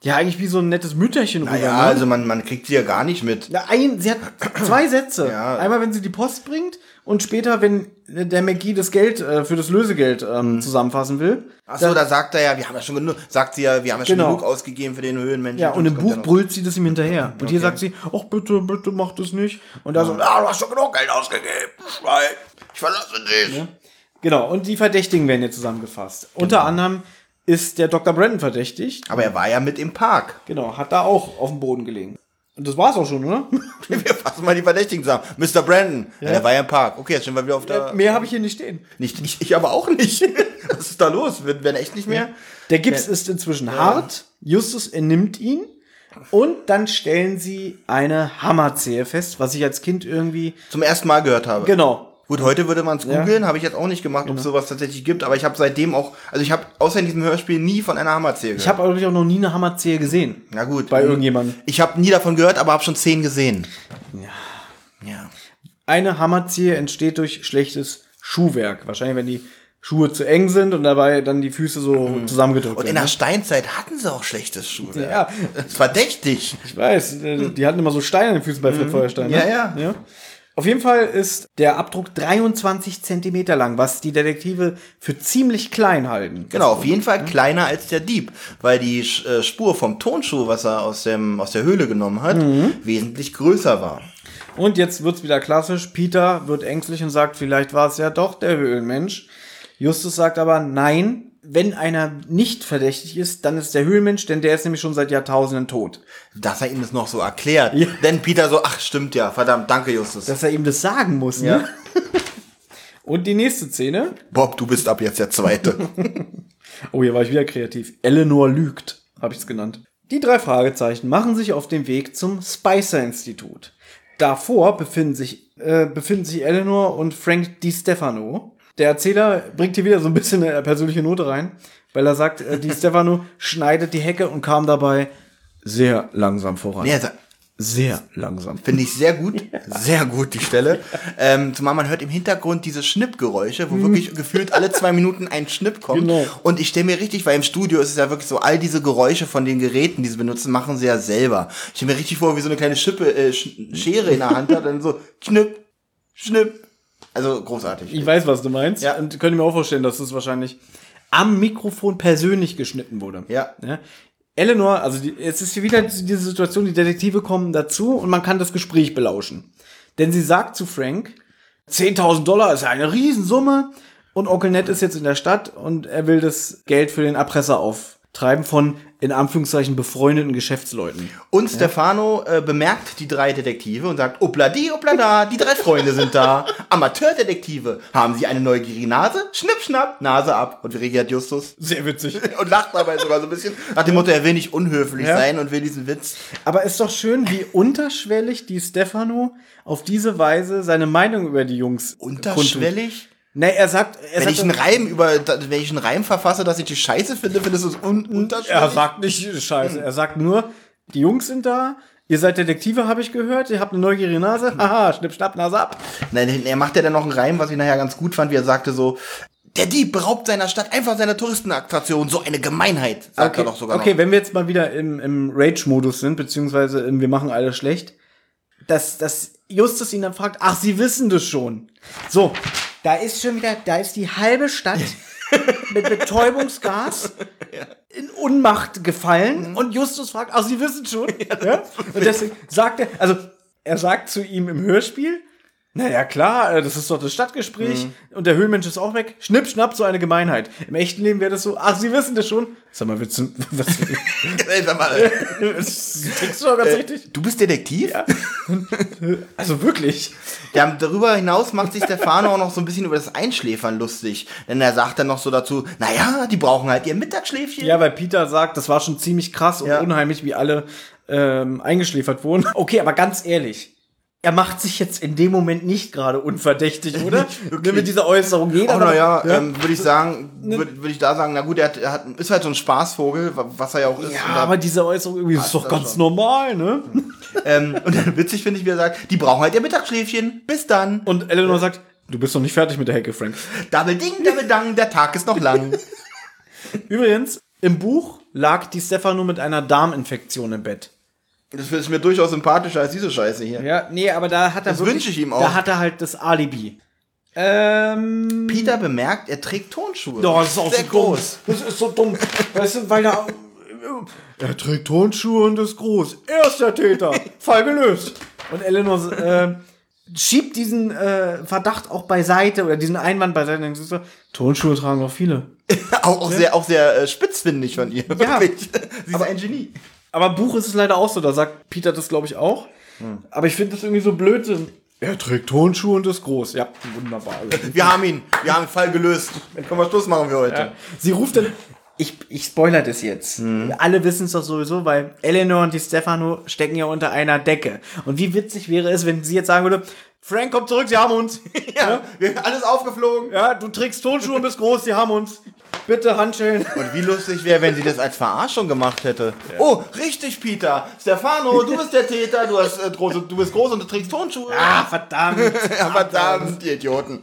ja, eigentlich wie so ein nettes Mütterchen rüber. Ja, ne? Also man, man kriegt sie ja gar nicht mit. Ja, ein, sie hat zwei Sätze. Ja. Einmal, wenn sie die Post bringt und später, wenn der McGee das Geld äh, für das Lösegeld ähm, mhm. zusammenfassen will. Ach so, da, da sagt er ja, wir haben ja schon genug, sagt sie ja, wir haben ja genau. schon genug ausgegeben für den Höhlenmenschen. Ja, und, und im Buch brüllt sie das ihm hinterher. Und okay. hier sagt sie, ach bitte, bitte mach das nicht. Und da ja. so, ah, du hast schon genug Geld ausgegeben, Schwein, ich verlasse dich. Ja. Genau, und die Verdächtigen werden jetzt zusammengefasst. Genau. Unter anderem ist der Doktor Brandon verdächtig. Aber er war ja mit im Park. Genau, hat da auch auf dem Boden gelegen. Und das war's auch schon, oder? Wir fassen mal die Verdächtigen zusammen. Mister Brandon, ja. der war ja im Park. Okay, jetzt stehen wir wieder auf der... Mehr habe ich hier nicht stehen. Nicht, ich, ich aber auch nicht. Was ist da los? Wir werden echt nicht mehr... Der Gips ja. ist inzwischen ja. hart. Justus entnimmt ihn. Und dann stellen sie eine Hammerzehe fest, was ich als Kind irgendwie... Zum ersten Mal gehört habe. Genau. Gut, heute würde man es googeln, ja. habe ich jetzt auch nicht gemacht, ob es genau. sowas tatsächlich gibt, aber ich habe seitdem auch, also ich habe außer in diesem Hörspiel nie von einer Hammerzehe gehört. Ich habe auch noch nie eine Hammerzehe gesehen. Na gut. Bei irgendjemandem. Ich habe nie davon gehört, aber habe schon zehn gesehen. Ja. ja. Eine Hammerzehe entsteht durch schlechtes Schuhwerk. Wahrscheinlich, wenn die Schuhe zu eng sind und dabei dann die Füße so mhm. zusammengedrückt werden. Und in der Steinzeit hatten sie auch schlechtes Schuhwerk. Ja. Das ist verdächtig. Ich weiß, die hatten immer so Steine an den Füßen bei mhm. Feuerstein. Ne? Ja, ja, ja. Auf jeden Fall ist der Abdruck dreiundzwanzig Zentimeter lang, was die Detektive für ziemlich klein halten. Genau, auf jeden Fall kleiner als der Dieb, weil die äh, Spur vom Tonschuh, was er aus dem aus der Höhle genommen hat, mhm. wesentlich größer war. Und jetzt wird's wieder klassisch. Peter wird ängstlich und sagt, vielleicht war es ja doch der Höhlenmensch. Justus sagt aber, nein, wenn einer nicht verdächtig ist, dann ist der Höhlenmensch, denn der ist nämlich schon seit Jahrtausenden tot. Dass er ihm das noch so erklärt. Ja. Denn Peter so, ach, stimmt ja, verdammt, danke Justus. Dass er ihm das sagen muss, ja. ne? Und die nächste Szene. Bob, du bist ab jetzt der Zweite. Oh, hier war ich wieder kreativ. Eleanor lügt, habe ich es genannt. Die drei Fragezeichen machen sich auf den Weg zum Spicer-Institut. Davor befinden sich, äh, befinden sich Eleanor und Frank DiStefano. Der Erzähler bringt hier wieder so ein bisschen eine persönliche Note rein, weil er sagt, äh, DiStefano schneidet die Hecke und kam dabei sehr langsam voran. Ja, sehr langsam. Finde ich sehr gut. Ja. Sehr gut, die Stelle. Ja. Ähm, zumal man hört im Hintergrund diese Schnippgeräusche, wo wirklich gefühlt alle zwei Minuten ein Schnipp kommt. Genau. Und ich stelle mir richtig, weil im Studio ist es ja wirklich so, all diese Geräusche von den Geräten, die sie benutzen, machen sie ja selber. Ich stelle mir richtig vor, wie so eine kleine Schippe, äh, Sch- Schere in der Hand hat, dann so Schnipp, Schnipp. Also großartig. Ich weiß, was du meinst. Ja. Und könnte mir auch vorstellen, dass das wahrscheinlich am Mikrofon persönlich geschnitten wurde. Ja. Ja. Eleanor, also die, jetzt ist hier wieder diese Situation, die Detektive kommen dazu und man kann das Gespräch belauschen. Denn sie sagt zu Frank, zehntausend Dollar ist ja eine Riesensumme und Onkel Ned ist jetzt in der Stadt und er will das Geld für den Erpresser auftreiben von, in Anführungszeichen, befreundeten Geschäftsleuten. Und Stefano äh, bemerkt die drei Detektive und sagt, obladi, oblada, die drei Freunde sind da. Amateurdetektive, haben sie eine neugierige Nase? Schnipp, schnapp, Nase ab. Und wie reagiert Justus? Sehr witzig. Und lacht dabei sogar so ein bisschen. Nach dem Motto, er will nicht unhöflich ja. sein und will diesen Witz. Aber ist doch schön, wie unterschwellig die Stefano auf diese Weise seine Meinung über die Jungs unterschwellig? Nee, er sagt, er wenn sagt, ich einen Reim über, wenn ich einen Reim verfasse, dass ich die Scheiße finde, findest du es un- unterschiedlich? Er sagt nicht Scheiße, er sagt nur, die Jungs sind da. Ihr seid Detektive, habe ich gehört. Ihr habt eine neugierige Nase. Haha, schnipp, schnapp, Nase ab. Nein, er macht ja dann noch einen Reim, was ich nachher ganz gut fand, wie er sagte so, der Dieb beraubt seiner Stadt einfach seiner Touristenattraktion. So eine Gemeinheit, sagt okay. er doch sogar okay, noch. Okay, wenn wir jetzt mal wieder im, im Rage-Modus sind, beziehungsweise im wir machen alles schlecht, dass, dass Justus ihn dann fragt, ach, sie wissen das schon. So, da ist schon wieder, da ist die halbe Stadt mit Betäubungsgas ja. in Unmacht gefallen mhm. und Justus fragt, ach, Sie wissen schon. Ja, ja? Und deswegen sagt er, also er sagt zu ihm im Hörspiel, naja klar, das ist doch das Stadtgespräch mhm. und der Höhlenmensch ist auch weg. Schnipp, schnapp, so eine Gemeinheit. Im echten Leben wäre das so, ach, Sie wissen das schon. Sag mal, willst du, was, sag mal, kriegst du doch ganz äh, richtig. Du bist Detektiv? Ja. Also wirklich. Ja, darüber hinaus macht sich Stefano auch noch so ein bisschen über das Einschläfern lustig. Denn er sagt dann noch so dazu, naja, die brauchen halt ihr Mittagsschläfchen. Ja, weil Peter sagt, das war schon ziemlich krass und ja. unheimlich, wie alle ähm, eingeschläfert wurden. Okay, aber ganz ehrlich, er macht sich jetzt in dem Moment nicht gerade unverdächtig, oder? Okay. Mit dieser Äußerung. Jeder oh, naja, ja. ähm, würde ich sagen, würde würd ich da sagen, na gut, er, hat, er hat, ist halt so ein Spaßvogel, was er ja auch ist. Ja, aber diese Äußerung irgendwie ist doch ganz schon. normal, ne? ähm, und dann witzig finde ich, wie er sagt, die brauchen halt ihr Mittagsschläfchen, bis dann. Und Eleanor sagt, du bist noch nicht fertig mit der Hecke, Frank. Double ding, double dang, der Tag ist noch lang. Übrigens, im Buch lag die Stefano mit einer Darminfektion im Bett. Das ist mir durchaus sympathischer als diese Scheiße hier. Ja, nee, aber da hat er das wirklich, wünsche ich ihm auch. Da hat er halt das Alibi. Ähm, Peter bemerkt, er trägt Turnschuhe. Doch, das ist auch sehr so groß. Dumm. Das ist so dumm. Weißt du, weil er er trägt Turnschuhe und ist groß. Er ist der Täter. Fall gelöst. Und Eleanor äh, schiebt diesen äh, Verdacht auch beiseite oder diesen Einwand beiseite. So, Turnschuhe tragen auch viele. auch, auch ja? sehr, auch sehr äh, spitzfindig von ihr. Ja, sie ist ein Genie. Aber im Buch ist es leider auch so, da sagt Peter das, glaube ich, auch. Hm. Aber ich finde das irgendwie so blöd. Er trägt Turnschuhe und ist groß. Ja, wunderbar. Wir haben ihn. Wir haben den Fall gelöst. Dann können wir Schluss machen für heute. Ja. Sie ruft dann... Ich, ich spoilere das jetzt. Hm. Alle wissen es doch sowieso, weil Eleanor und die Stefano stecken ja unter einer Decke. Und wie witzig wäre es, wenn sie jetzt sagen würde... Frank, komm zurück, sie haben uns. Ja, wir sind alles aufgeflogen. Ja, du trägst Turnschuhe und bist groß, sie haben uns. Bitte Handschellen. Und wie lustig wäre, wenn sie das als Verarschung gemacht hätte. Ja. Oh, richtig, Peter. Stefano, du bist der Täter, du, hast, äh, große, du bist groß und du trägst Turnschuhe. Ah, verdammt. Ja, verdammt, die Idioten.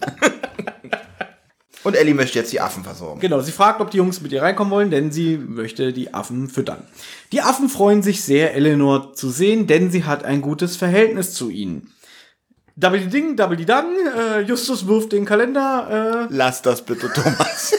Und Ellie möchte jetzt die Affen versorgen. Genau, sie fragt, ob die Jungs mit ihr reinkommen wollen, denn sie möchte die Affen füttern. Die Affen freuen sich sehr, Eleanor zu sehen, denn sie hat ein gutes Verhältnis zu ihnen. Double Ding, Double Dang, äh, Justus wirft den Kalender. Äh, Lass das bitte, Thomas.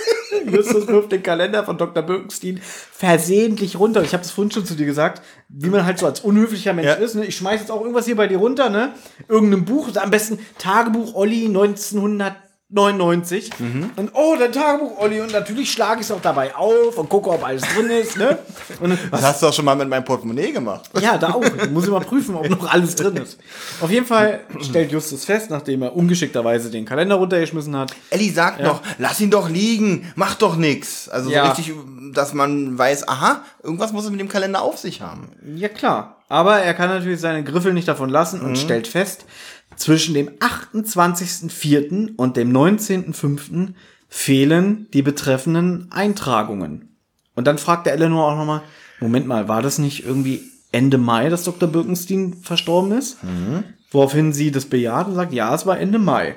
Justus wirft den Kalender von Doktor Birkenstein versehentlich runter. Ich habe es vorhin schon zu dir gesagt, wie man halt so als unhöflicher Mensch ja. ist. Ne? Ich schmeiß jetzt auch irgendwas hier bei dir runter, ne? Irgendein Buch, am besten Tagebuch Olli neunzehnhundertneunundneunzig neunundneunzig. Mhm. Und oh, dein Tagebuch, Olli. Und natürlich schlage ich es auch dabei auf und gucke, ob alles drin ist. Ne? Und, das hast du auch schon mal mit meinem Portemonnaie gemacht. Ja, da auch. Da muss ich mal prüfen, ob noch alles drin ist. Auf jeden Fall stellt Justus fest, nachdem er ungeschickterweise den Kalender runtergeschmissen hat. Elli sagt ja. noch, lass ihn doch liegen, mach doch nichts. Also ja. so richtig, dass man weiß, aha, irgendwas muss es mit dem Kalender auf sich haben. Ja, klar. Aber er kann natürlich seine Griffel nicht davon lassen und mhm. stellt fest, zwischen dem achtundzwanzigsten vierten und dem neunzehnten fünften fehlen die betreffenden Eintragungen. Und dann fragt der Eleanor auch nochmal, Moment mal, war das nicht irgendwie Ende Mai, dass Doktor Birkenstein verstorben ist? Mhm. Woraufhin sie das bejaht und sagt, ja, es war Ende Mai.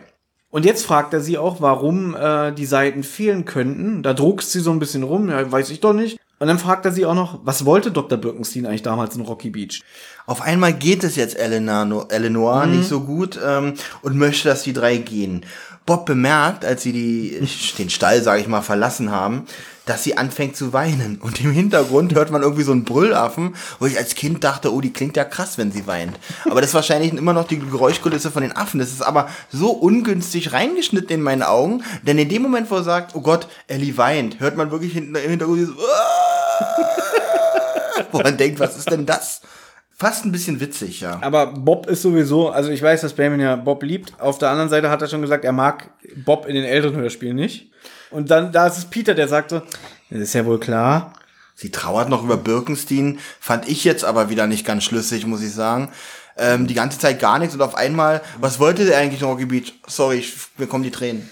Und jetzt fragt er sie auch, warum äh, die Seiten fehlen könnten. Da druckst sie so ein bisschen rum, ja, weiß ich doch nicht. Und dann fragt er sie auch noch, was wollte Doktor Birkenstein eigentlich damals in Rocky Beach? Auf einmal geht es jetzt Eleanor, Eleanor mhm. nicht so gut ähm, und möchte, dass die drei gehen. Bob bemerkt, als sie die, den Stall, sage ich mal, verlassen haben, dass sie anfängt zu weinen. Und im Hintergrund hört man irgendwie so einen Brüllaffen, wo ich als Kind dachte, oh, die klingt ja krass, wenn sie weint. Aber das ist wahrscheinlich immer noch die Geräuschkulisse von den Affen. Das ist aber so ungünstig reingeschnitten in meinen Augen, denn in dem Moment, wo er sagt, oh Gott, Ellie weint, hört man wirklich im Hintergrund dieses, wo man denkt, was ist denn das? Fast ein bisschen witzig, ja. Aber Bob ist sowieso, also ich weiß, dass Benjamin ja Bob liebt. Auf der anderen Seite hat er schon gesagt, er mag Bob in den älteren Hörspielen nicht. Und dann, da ist es Peter, der sagte, das ist ja wohl klar. Sie trauert noch über Birkenstein, fand ich jetzt aber wieder nicht ganz schlüssig, muss ich sagen. Ähm, die ganze Zeit gar nichts und auf einmal, was wollte der eigentlich in Rocky Beach? Sorry, ich, mir kommen die Tränen.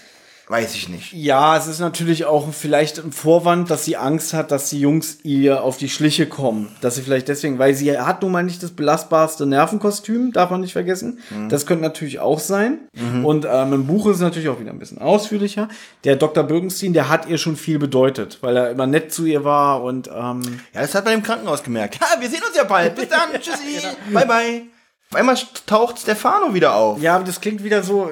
Weiß ich nicht. Ja, es ist natürlich auch vielleicht ein Vorwand, dass sie Angst hat, dass die Jungs ihr auf die Schliche kommen. Dass sie vielleicht deswegen, weil sie hat nun mal nicht das belastbarste Nervenkostüm, darf man nicht vergessen. Mhm. Das könnte natürlich auch sein. Mhm. Und ähm, im Buch ist es natürlich auch wieder ein bisschen ausführlicher. Der Doktor Birkenstein, der hat ihr schon viel bedeutet, weil er immer nett zu ihr war und ähm ja, das hat man im Krankenhaus gemerkt. Ja, wir sehen uns ja bald. Bis dann. Tschüssi. Genau. Bye, bye. Auf einmal taucht Stefano wieder auf. Ja, aber das klingt wieder so...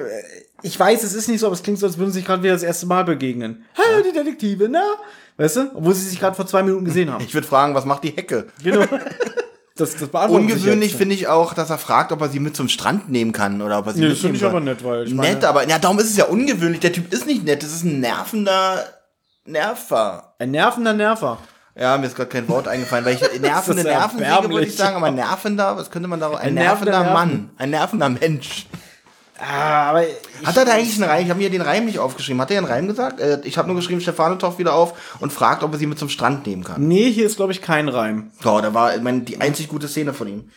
Ich weiß, es ist nicht so, aber es klingt so, als würden sie sich gerade wieder das erste Mal begegnen. Hallo, die Detektive, na? Weißt du? Obwohl sie sich gerade vor zwei Minuten gesehen haben. Ich würde fragen, was macht die Hecke? Genau. Das, das ungewöhnlich finde ich auch, dass er fragt, ob er sie mit zum Strand nehmen kann oder ob er sie nee, mitnehmen kann. Nee, das finde ich aber nett, weil ich meine... Nett, aber... Ja, darum ist es ja ungewöhnlich. Der Typ ist nicht nett. Das ist ein nervender Nerver. Ein nervender Nerver. Ja, mir ist gerade kein Wort eingefallen, weil ich nervende Nerven sehe, würde ich sagen, aber nervender, was könnte man da... Ein, ein nervender, nervender Mann. Nerven. Ein nervender Mensch. Ah, aber hat er da eigentlich einen Reim? Ich habe mir den Reim nicht aufgeschrieben. Hat er einen Reim gesagt? Ich habe nur geschrieben, Stefano taucht wieder auf und fragt, ob er sie mit zum Strand nehmen kann. Nee, hier ist, glaube ich, kein Reim. Ja, da war, ich meine, die einzig gute Szene von ihm.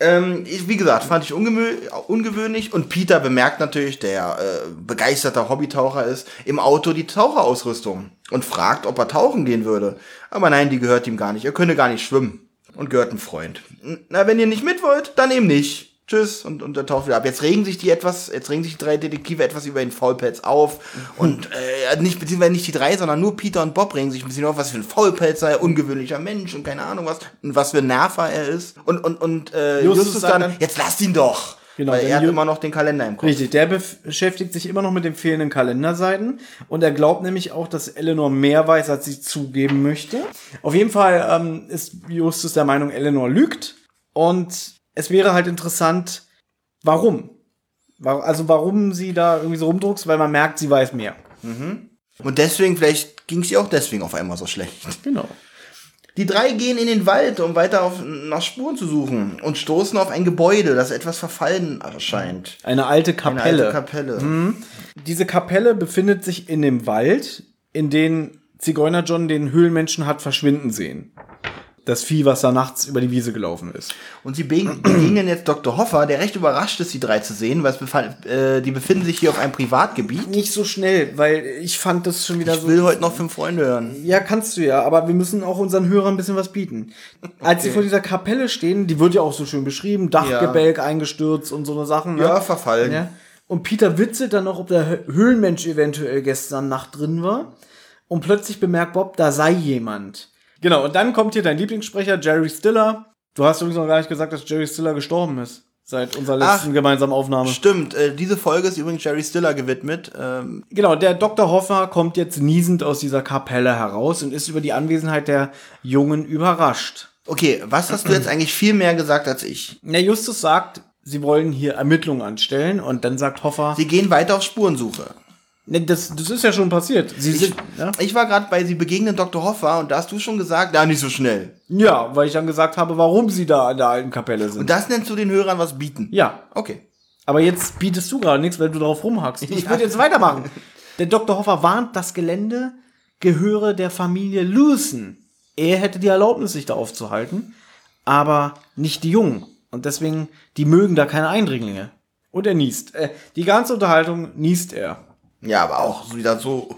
Ähm, ich, wie gesagt, fand ich ungemö- ungewöhnlich. Und Peter bemerkt natürlich, der äh, begeisterter Hobbytaucher ist, im Auto die Taucherausrüstung und fragt, ob er tauchen gehen würde. Aber nein, die gehört ihm gar nicht. Er könne gar nicht schwimmen. Und gehört einem Freund. Na, wenn ihr nicht mit wollt, dann eben nicht. Tschüss, und, und dann taucht wieder ab. Jetzt regen sich die etwas, jetzt regen sich die drei Detektive etwas über den Faulpelz auf. Und äh, nicht, beziehungsweise nicht die drei, sondern nur Peter und Bob regen sich ein bisschen auf, was für ein Faulpelz sei, ungewöhnlicher Mensch und keine Ahnung was, und was für ein Nerver er ist. Und, und, und äh, Justus, Justus dann, dann, jetzt lasst ihn doch! Genau, weil er hat immer noch den Kalender im Kopf. Richtig, der beschäftigt sich immer noch mit den fehlenden Kalenderseiten. Und er glaubt nämlich auch, dass Eleanor mehr weiß, als sie zugeben möchte. Auf jeden Fall ähm, ist Justus der Meinung, Eleanor lügt. Und es wäre halt interessant, warum? Also warum sie da irgendwie so rumdruckst, weil man merkt, sie weiß mehr. Mhm. Und deswegen, vielleicht ging es ihr auch deswegen auf einmal so schlecht. Genau. Die drei gehen in den Wald, um weiter auf, nach Spuren zu suchen und stoßen auf ein Gebäude, das etwas verfallen erscheint. Eine alte Kapelle. Eine alte Kapelle. Mhm. Diese Kapelle befindet sich in dem Wald, in dem Zigeuner John den Höhlenmenschen hat verschwinden sehen. Das Vieh, was da nachts über die Wiese gelaufen ist. Und sie begegnen jetzt Doktor Hoffer, der recht überrascht ist, die drei zu sehen, weil es befall, äh, die befinden sich hier auf einem Privatgebiet. Nicht so schnell, weil ich fand das schon wieder ich so... Ich will heute noch Fünf Freunde hören. Ja, kannst du ja, aber wir müssen auch unseren Hörern ein bisschen was bieten. Okay. Als sie vor dieser Kapelle stehen, die wird ja auch so schön beschrieben, Dachgebälk ja. eingestürzt und so eine Sachen. Ne? Ja, verfallen. Ja. Und Peter witzelt dann noch, ob der Höhlenmensch eventuell gestern Nacht drin war. Und plötzlich bemerkt Bob, da sei jemand. Genau, und dann kommt hier dein Lieblingssprecher, Jerry Stiller. Du hast übrigens noch gar nicht gesagt, dass Jerry Stiller gestorben ist, seit unserer letzten Ach, gemeinsamen Aufnahme. Stimmt, äh, diese Folge ist übrigens Jerry Stiller gewidmet. Ähm genau, der Doktor Hoffer kommt jetzt niesend aus dieser Kapelle heraus und ist über die Anwesenheit der Jungen überrascht. Okay, was hast du jetzt eigentlich viel mehr gesagt als ich? Na, Justus sagt, sie wollen hier Ermittlungen anstellen und dann sagt Hoffer... Sie gehen weiter auf Spurensuche. Das, das ist ja schon passiert. Sie sind, ich, ja? ich war gerade bei Sie begegnen Doktor Hoffer und da hast du schon gesagt, da nicht so schnell. Ja, weil ich dann gesagt habe, warum Sie da an der alten Kapelle sind. Und das nennst du den Hörern was bieten? Ja. Okay. Aber jetzt bietest du gerade nichts, weil du darauf rumhackst. Ich würde jetzt weitermachen. Der Doktor Hoffer warnt, das Gelände gehöre der Familie Lewison. Er hätte die Erlaubnis, sich da aufzuhalten, aber nicht die Jungen. Und deswegen, die mögen da keine Eindringlinge. Und er niest. Äh, die ganze Unterhaltung niest er. Ja, aber auch wieder so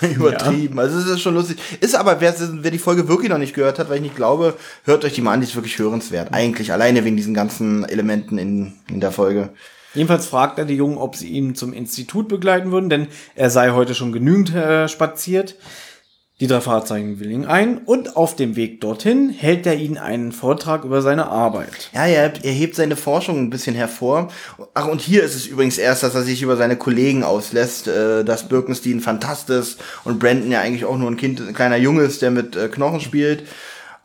übertrieben. Ja. Also es ist schon lustig. Ist aber, wer, wer die Folge wirklich noch nicht gehört hat, weil ich nicht glaube, hört euch die mal an, die ist wirklich hörenswert. Eigentlich alleine wegen diesen ganzen Elementen in, in der Folge. Jedenfalls fragt er die Jungen, ob sie ihn zum Institut begleiten würden, denn er sei heute schon genügend äh, spaziert. Die drei Fahrzeuge willigen ein und auf dem Weg dorthin hält er ihnen einen Vortrag über seine Arbeit. Ja, er, er hebt seine Forschung ein bisschen hervor. Ach, und hier ist es übrigens erst, dass er sich über seine Kollegen auslässt, äh, dass Birkenstein ein Fantast ist und Brandon ja eigentlich auch nur ein Kind, ein kleiner Junge ist, der mit äh, Knochen spielt.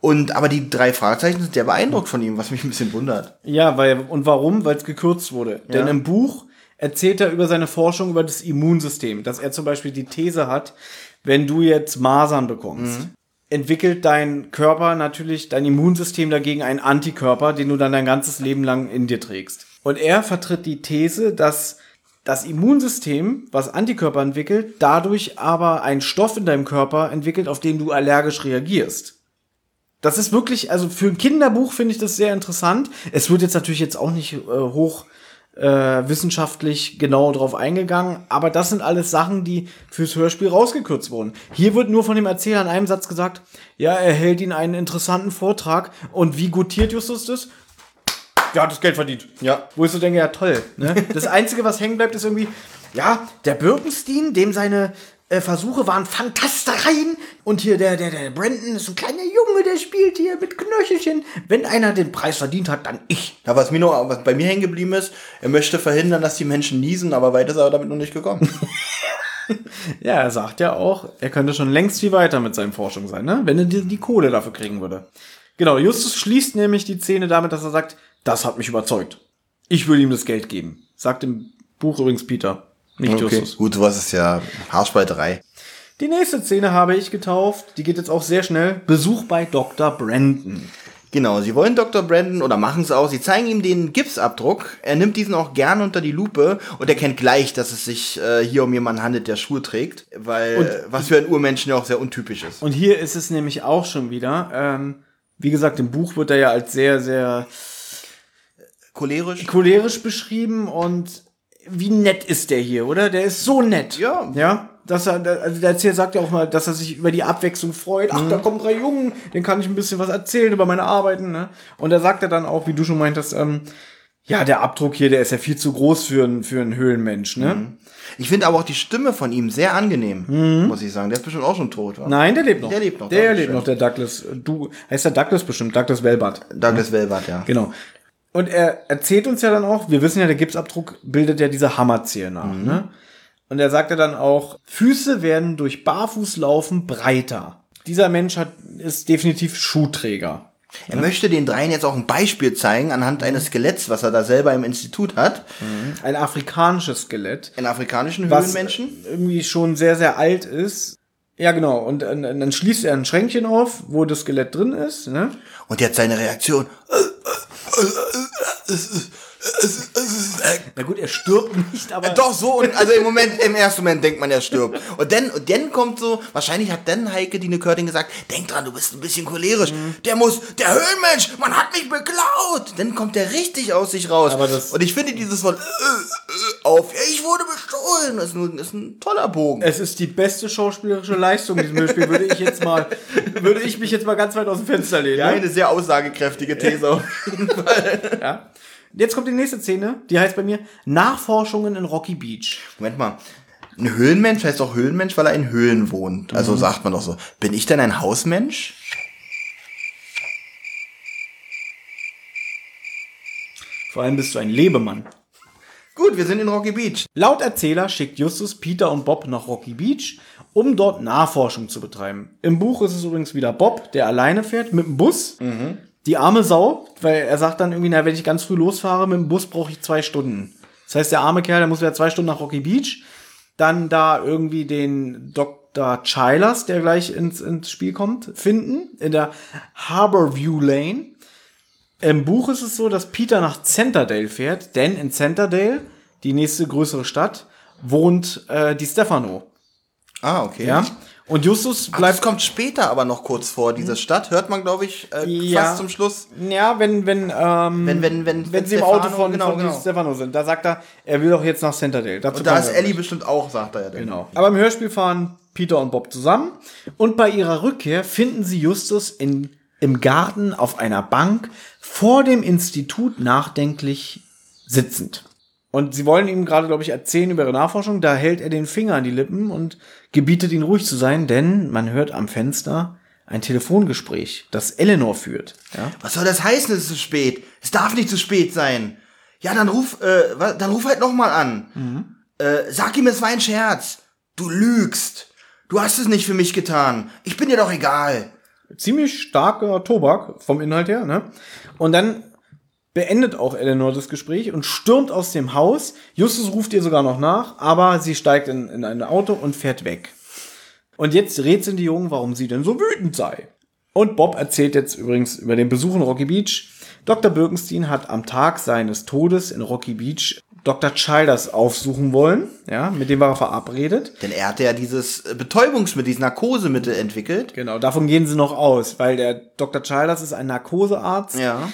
Und aber die drei Fragezeichen sind sehr beeindruckt von ihm, was mich ein bisschen wundert. Ja, weil und warum? Weil es gekürzt wurde. Ja. Denn im Buch erzählt er über seine Forschung über das Immunsystem, dass er zum Beispiel die These hat, wenn du jetzt Masern bekommst, mhm. entwickelt dein Körper natürlich, dein Immunsystem dagegen einen Antikörper, den du dann dein ganzes Leben lang in dir trägst. Und er vertritt die These, dass das Immunsystem, was Antikörper entwickelt, dadurch aber einen Stoff in deinem Körper entwickelt, auf den du allergisch reagierst. Das ist wirklich, also für ein Kinderbuch finde ich das sehr interessant. Es wird jetzt natürlich jetzt auch nicht äh, hoch... Äh, wissenschaftlich genau drauf eingegangen, aber das sind alles Sachen, die fürs Hörspiel rausgekürzt wurden. Hier wird nur von dem Erzähler in einem Satz gesagt, ja, er hält ihnen einen interessanten Vortrag und wie gutiert Justus das? Ja, hat das Geld verdient. Ja. Wo ich so denke, ja toll. Ne? Das Einzige, was hängen bleibt, ist irgendwie, ja, der Birkenstein, dem seine äh, Versuche waren Fantastereien und hier der, der, der Brandon ist ein kleiner Junge, der spielt hier mit Knöchelchen. Wenn einer den Preis verdient hat, dann ich. Ja, was mir noch, was bei mir hängen geblieben ist, er möchte verhindern, dass die Menschen niesen, aber weit ist er damit noch nicht gekommen. Ja, er sagt ja auch, er könnte schon längst viel weiter mit seinen Forschungen sein, ne? Wenn er die, die Kohle dafür kriegen würde. Genau, Justus schließt nämlich die Szene damit, dass er sagt, das hat mich überzeugt. Ich will ihm das Geld geben. Sagt im Buch übrigens Peter, nicht okay. Justus. Gut, sowas ist ja Haarspalterei. Die nächste Szene habe ich getauft, die geht jetzt auch sehr schnell. Besuch bei Doktor Brandon. Genau, sie wollen Doktor Brandon oder machen es auch. Sie zeigen ihm den Gipsabdruck. Er nimmt diesen auch gerne unter die Lupe und erkennt gleich, dass es sich äh, hier um jemanden handelt, der Schuhe trägt, weil und, was für einen Urmenschen ja auch sehr untypisch ist. Und hier ist es nämlich auch schon wieder. Ähm, wie gesagt, im Buch wird er ja als sehr, sehr cholerisch, cholerisch beschrieben und wie nett ist der hier, oder? Der ist so nett. Ja, ja. Dass er, also der Erzähler sagt ja auch mal, dass er sich über die Abwechslung freut. Ach, mhm. da kommen drei Jungen, denen kann ich ein bisschen was erzählen über meine Arbeiten. Ne? Und da sagt er dann auch, wie du schon meintest, ähm, ja, der Abdruck hier, der ist ja viel zu groß für einen, für einen Höhlenmensch. Ne? Mhm. Ich finde aber auch die Stimme von ihm sehr angenehm, mhm. muss ich sagen. Der ist bestimmt auch schon tot, oder? Nein, der lebt noch. Der lebt noch, der, lebt noch, der Douglas. Du, heißt der Douglas bestimmt, Douglas Welbart. Douglas ja? Welbart, ja. Genau. Und er erzählt uns ja dann auch, wir wissen ja, der Gipsabdruck bildet ja diese Hammerzähne nach, mhm. ne? Und er sagte dann auch, Füße werden durch Barfußlaufen breiter. Dieser Mensch hat, ist definitiv Schuhträger. Er ja. möchte den dreien jetzt auch ein Beispiel zeigen anhand eines Skeletts, was er da selber im Institut hat. Mhm. Ein afrikanisches Skelett. Einen afrikanischen Höhlenmenschen. Was irgendwie schon sehr, sehr alt ist. Ja, genau. Und, und, und dann schließt er ein Schränkchen auf, wo das Skelett drin ist. Ne? Und jetzt seine Reaktion. Na gut, er stirbt nicht, aber... Doch, so, und also im Moment, im ersten Moment denkt man, er stirbt. Und dann, und dann kommt so, wahrscheinlich hat dann Heike Dine Körting gesagt, denk dran, du bist ein bisschen cholerisch. Mhm. Der muss, der Höhlenmensch, man hat mich beklaut. Dann kommt der richtig aus sich raus. Aber das, und ich finde dieses Wort, äh, äh, auf, ich wurde bestohlen, das ist, nur, das ist ein toller Bogen. Es ist die beste schauspielerische Leistung in diesem Hörspiel, würde ich jetzt mal, würde ich mich jetzt mal ganz weit aus dem Fenster lehnen. Ja, eine sehr aussagekräftige These auf jeden Fall. Ja. Jetzt kommt die nächste Szene, die heißt bei mir Nachforschungen in Rocky Beach. Moment mal, ein Höhlenmensch heißt auch Höhlenmensch, weil er in Höhlen wohnt. Also mhm. sagt man doch so. Bin ich denn ein Hausmensch? Vor allem bist du ein Lebemann. Gut, wir sind in Rocky Beach. Laut Erzähler schickt Justus Peter und Bob nach Rocky Beach, um dort Nachforschung zu betreiben. Im Buch ist es übrigens wieder Bob, der alleine fährt mit dem Bus. Mhm. Die arme Sau, weil er sagt dann irgendwie, na, wenn ich ganz früh losfahre, mit dem Bus brauche ich zwei Stunden. Das heißt, der arme Kerl, der muss wieder zwei Stunden nach Rocky Beach. dann da irgendwie den Doktor Chilers, der gleich ins, ins Spiel kommt, finden, in der Harborview Lane. Im Buch ist es so, dass Peter nach Centerdale fährt, denn in Centerdale, die nächste größere Stadt, wohnt äh, die Stefano. Ah, okay. Ja. Und Justus bleibt. Ach, das kommt später aber noch kurz vor, diese Stadt. Hört man, glaube ich, äh, ja. fast zum Schluss. Ja, wenn, wenn, ähm, wenn, wenn, wenn, wenn sie Stefano, im Auto von, genau, von genau. Stefano sind. Da sagt er, er will doch jetzt nach Centerdale. Dazu und da ist Ellie bestimmt auch, sagt er ja. Genau. Aber im Hörspiel fahren Peter und Bob zusammen. Und bei ihrer Rückkehr finden sie Justus in, im Garten auf einer Bank vor dem Institut nachdenklich sitzend. Und sie wollen ihm gerade, glaube ich, erzählen über ihre Nachforschung. Da hält er den Finger an die Lippen und gebietet ihn ruhig zu sein, denn man hört am Fenster ein Telefongespräch, das Eleanor führt. Ja? Was soll das heißen, es ist zu spät? Es darf nicht zu spät sein. Ja, dann ruf, äh, dann ruf halt nochmal an. Mhm. Äh, sag ihm, es war ein Scherz. Du lügst. Du hast es nicht für mich getan. Ich bin dir doch egal. Ziemlich starker Tobak vom Inhalt her, ne? Und dann beendet auch Eleanor das Gespräch und stürmt aus dem Haus. Justus ruft ihr sogar noch nach, aber sie steigt in, in ein Auto und fährt weg. Und jetzt rätseln die Jungen, warum sie denn so wütend sei. Und Bob erzählt jetzt übrigens über den Besuch in Rocky Beach. Doktor Birkenstein hat am Tag seines Todes in Rocky Beach Doktor Childers aufsuchen wollen. Ja, mit dem war er verabredet. Denn er hatte ja dieses Betäubungsmittel, dieses Narkosemittel entwickelt. Genau, davon gehen sie noch aus, weil der Doktor Childers ist ein Narkosearzt. Ja.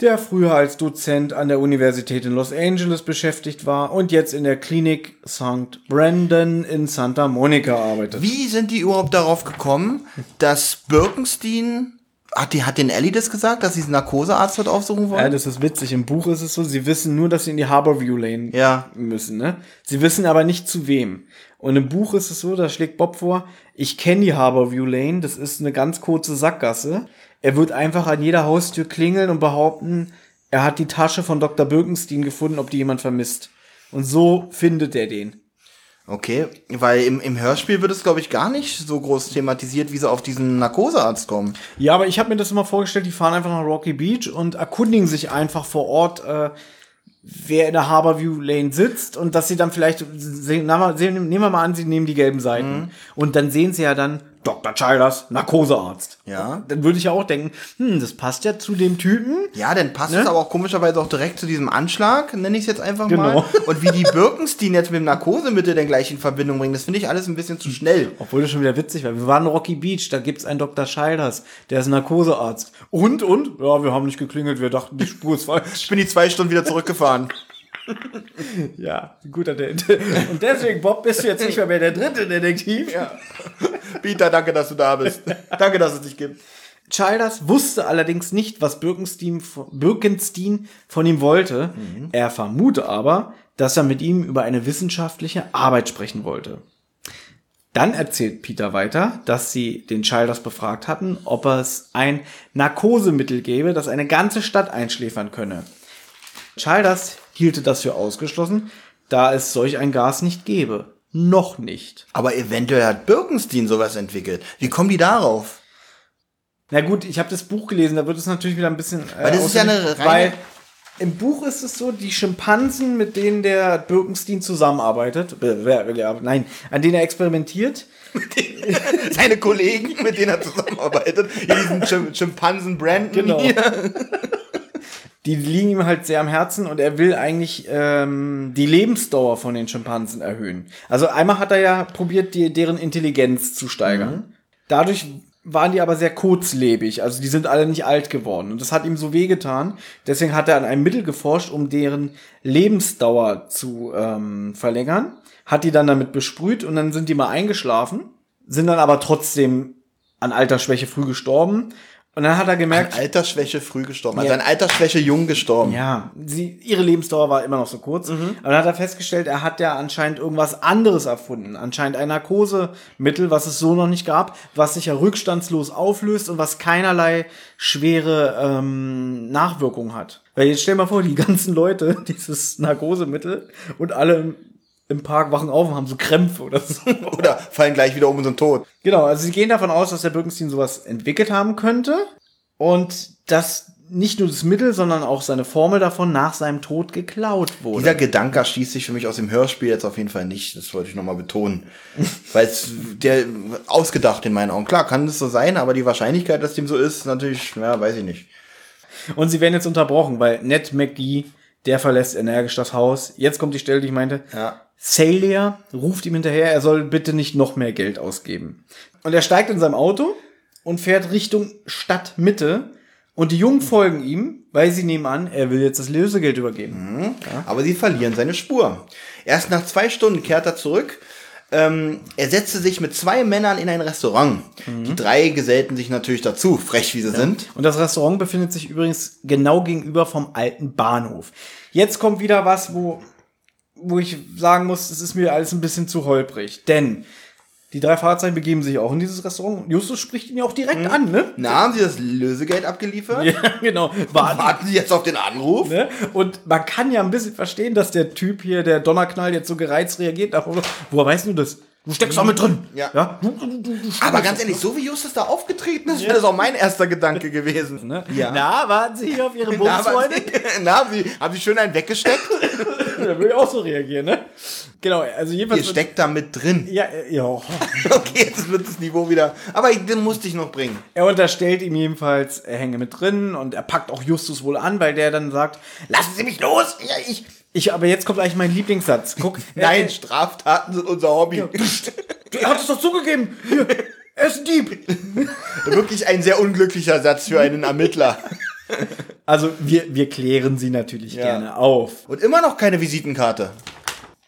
Der früher als Dozent an der Universität in Los Angeles beschäftigt war und jetzt in der Klinik Sankt Brandon in Santa Monica arbeitet. Wie sind die überhaupt darauf gekommen, dass Birkenstein... Hat, die, hat den Ellie das gesagt, dass sie einen Narkosearzt dort aufsuchen wollen? Ja, das ist witzig. Im Buch ist es so, sie wissen nur, dass sie in die Harborview Lane ja. müssen. Ne? Sie wissen aber nicht zu wem. Und im Buch ist es so, da schlägt Bob vor, ich kenne die Harborview Lane, das ist eine ganz kurze Sackgasse. Er wird einfach an jeder Haustür klingeln und behaupten, er hat die Tasche von Doktor Birkenstein gefunden, ob die jemand vermisst. Und so findet er den. Okay, weil im, im Hörspiel wird es, glaube ich, gar nicht so groß thematisiert, wie sie auf diesen Narkosearzt kommen. Ja, aber ich habe mir das immer vorgestellt, die fahren einfach nach Rocky Beach und erkundigen sich einfach vor Ort, äh, wer in der Harborview Lane sitzt und dass sie dann vielleicht, sehen, na, sehen, nehmen wir mal an, sie nehmen die gelben Seiten. Mhm. Und dann sehen sie ja dann Doktor Childers, Narkosearzt. Ja. Dann würde ich ja auch denken, hm, das passt ja zu dem Typen. Ja, dann passt ne? es aber auch komischerweise auch direkt zu diesem Anschlag, nenne ich es jetzt einfach genau. mal. Und wie die Birkenstein jetzt mit dem Narkosemittel dann gleich in Verbindung bringen, das finde ich alles ein bisschen zu schnell. Obwohl das schon wieder witzig war. Wir waren in Rocky Beach, da gibt's einen Doktor Childers, der ist Narkosearzt. Und, und? Ja, wir haben nicht geklingelt, wir dachten, die Spur ist falsch. Ich bin die zwei Stunden wieder zurückgefahren. Ja, guter Date. Und deswegen, Bob, bist du jetzt nicht mehr, mehr der dritte Detektiv. Ja. Peter, danke, dass du da bist. Danke, dass es dich gibt. Childers wusste allerdings nicht, was Birkenstein, Birkenstein von ihm wollte. Mhm. Er vermute aber, dass er mit ihm über eine wissenschaftliche Arbeit sprechen wollte. Dann erzählt Peter weiter, dass sie den Childers befragt hatten, ob es ein Narkosemittel gäbe, das eine ganze Stadt einschläfern könne. Childers hielte das für ausgeschlossen, da es solch ein Gas nicht gäbe. Noch nicht. Aber eventuell hat Birkenstein sowas entwickelt. Wie kommen die darauf? Na gut, ich habe das Buch gelesen, da wird es natürlich wieder ein bisschen... Äh, weil das ist ja eine reine... Im Buch ist es so, die Schimpansen, mit denen der Birkenstein zusammenarbeitet, nein, an denen er experimentiert. Seine Kollegen, mit denen er zusammenarbeitet. Ja, diesen Schim- Schimpansen Brandon. Genau. Hier. Die liegen ihm halt sehr am Herzen und er will eigentlich ähm, die Lebensdauer von den Schimpansen erhöhen. Also einmal hat er ja probiert, die, deren Intelligenz zu steigern. Mhm. Dadurch waren die aber sehr kurzlebig, also die sind alle nicht alt geworden. Und das hat ihm so wehgetan. Deswegen hat er an einem Mittel geforscht, um deren Lebensdauer zu ähm, verlängern. Hat die dann damit besprüht und dann sind die mal eingeschlafen, sind dann aber trotzdem an Altersschwäche früh gestorben. Und dann hat er gemerkt... An Altersschwäche früh gestorben. Also ja. an Altersschwäche jung gestorben. Ja, sie, ihre Lebensdauer war immer noch so kurz. Mhm. Aber dann hat er festgestellt, er hat ja anscheinend irgendwas anderes erfunden. Anscheinend ein Narkosemittel, was es so noch nicht gab, was sich ja rückstandslos auflöst und was keinerlei schwere ähm, Nachwirkungen hat. Weil jetzt stell dir mal vor, die ganzen Leute, dieses Narkosemittel und alle... im Park wachen auf und haben so Krämpfe oder so. Oder fallen gleich wieder um und sind tot. Genau, also sie gehen davon aus, dass der Birkenstein sowas entwickelt haben könnte und dass nicht nur das Mittel, sondern auch seine Formel davon nach seinem Tod geklaut wurde. Dieser Gedanke schließt sich für mich aus dem Hörspiel jetzt auf jeden Fall nicht. Das wollte ich nochmal betonen. Weil es der ausgedacht in meinen Augen. Klar, kann das so sein, aber die Wahrscheinlichkeit, dass dem so ist, natürlich, ja, weiß ich nicht. Und sie werden jetzt unterbrochen, weil Ned McGee, der verlässt energisch das Haus. Jetzt kommt die Stelle, die ich meinte. Ja. Celia ruft ihm hinterher, er soll bitte nicht noch mehr Geld ausgeben. Und er steigt in seinem Auto und fährt Richtung Stadtmitte. Und die Jungen folgen ihm, weil sie nehmen an, er will jetzt das Lösegeld übergeben. Mhm, ja. Aber sie verlieren seine Spur. Erst nach zwei Stunden kehrt er zurück. Ähm, er setzte sich mit zwei Männern in ein Restaurant. Mhm. Die drei gesellten sich natürlich dazu, frech wie sie ja. sind. Und das Restaurant befindet sich übrigens genau gegenüber vom alten Bahnhof. Jetzt kommt wieder was, wo, wo ich sagen muss, es ist mir alles ein bisschen zu holprig. Denn... die drei Fahrzeuge begeben sich auch in dieses Restaurant. Justus spricht ihn ja auch direkt mhm. an, ne? Na, haben sie das Lösegeld abgeliefert? Ja, genau. Warten, Warten sie jetzt auf den Anruf? Ne? Und man kann ja ein bisschen verstehen, dass der Typ hier, der Donnerknall, jetzt so gereizt reagiert. Nach, woher weißt du das? Du steckst doch mit drin. Ja. ja? Du, du, du, du aber ganz ehrlich, so wie Justus da aufgetreten ist, ja. wäre das auch mein erster Gedanke gewesen. Ne? Ja. Na, warten Sie hier auf Ihre Bumsfreunde? Na, na, haben Sie, haben Sie schön einen weggesteckt? Da würde ich auch so reagieren, ne? Genau, also jedenfalls... ihr steckt da mit drin. Ja, ja. Okay, jetzt wird das Niveau wieder... aber ich, den musste ich noch bringen. Er unterstellt ihm jedenfalls, er hänge mit drin und er packt auch Justus wohl an, weil der dann sagt, lassen Sie mich los! Ja, ich, ich, aber jetzt kommt eigentlich mein Lieblingssatz. Guck, nein, äh, Straftaten sind unser Hobby. Ja. Du hast es doch zugegeben. Hier, er ist ein Dieb. Wirklich ein sehr unglücklicher Satz für einen Ermittler. Also wir, wir klären sie natürlich ja. gerne auf. Und immer noch keine Visitenkarte.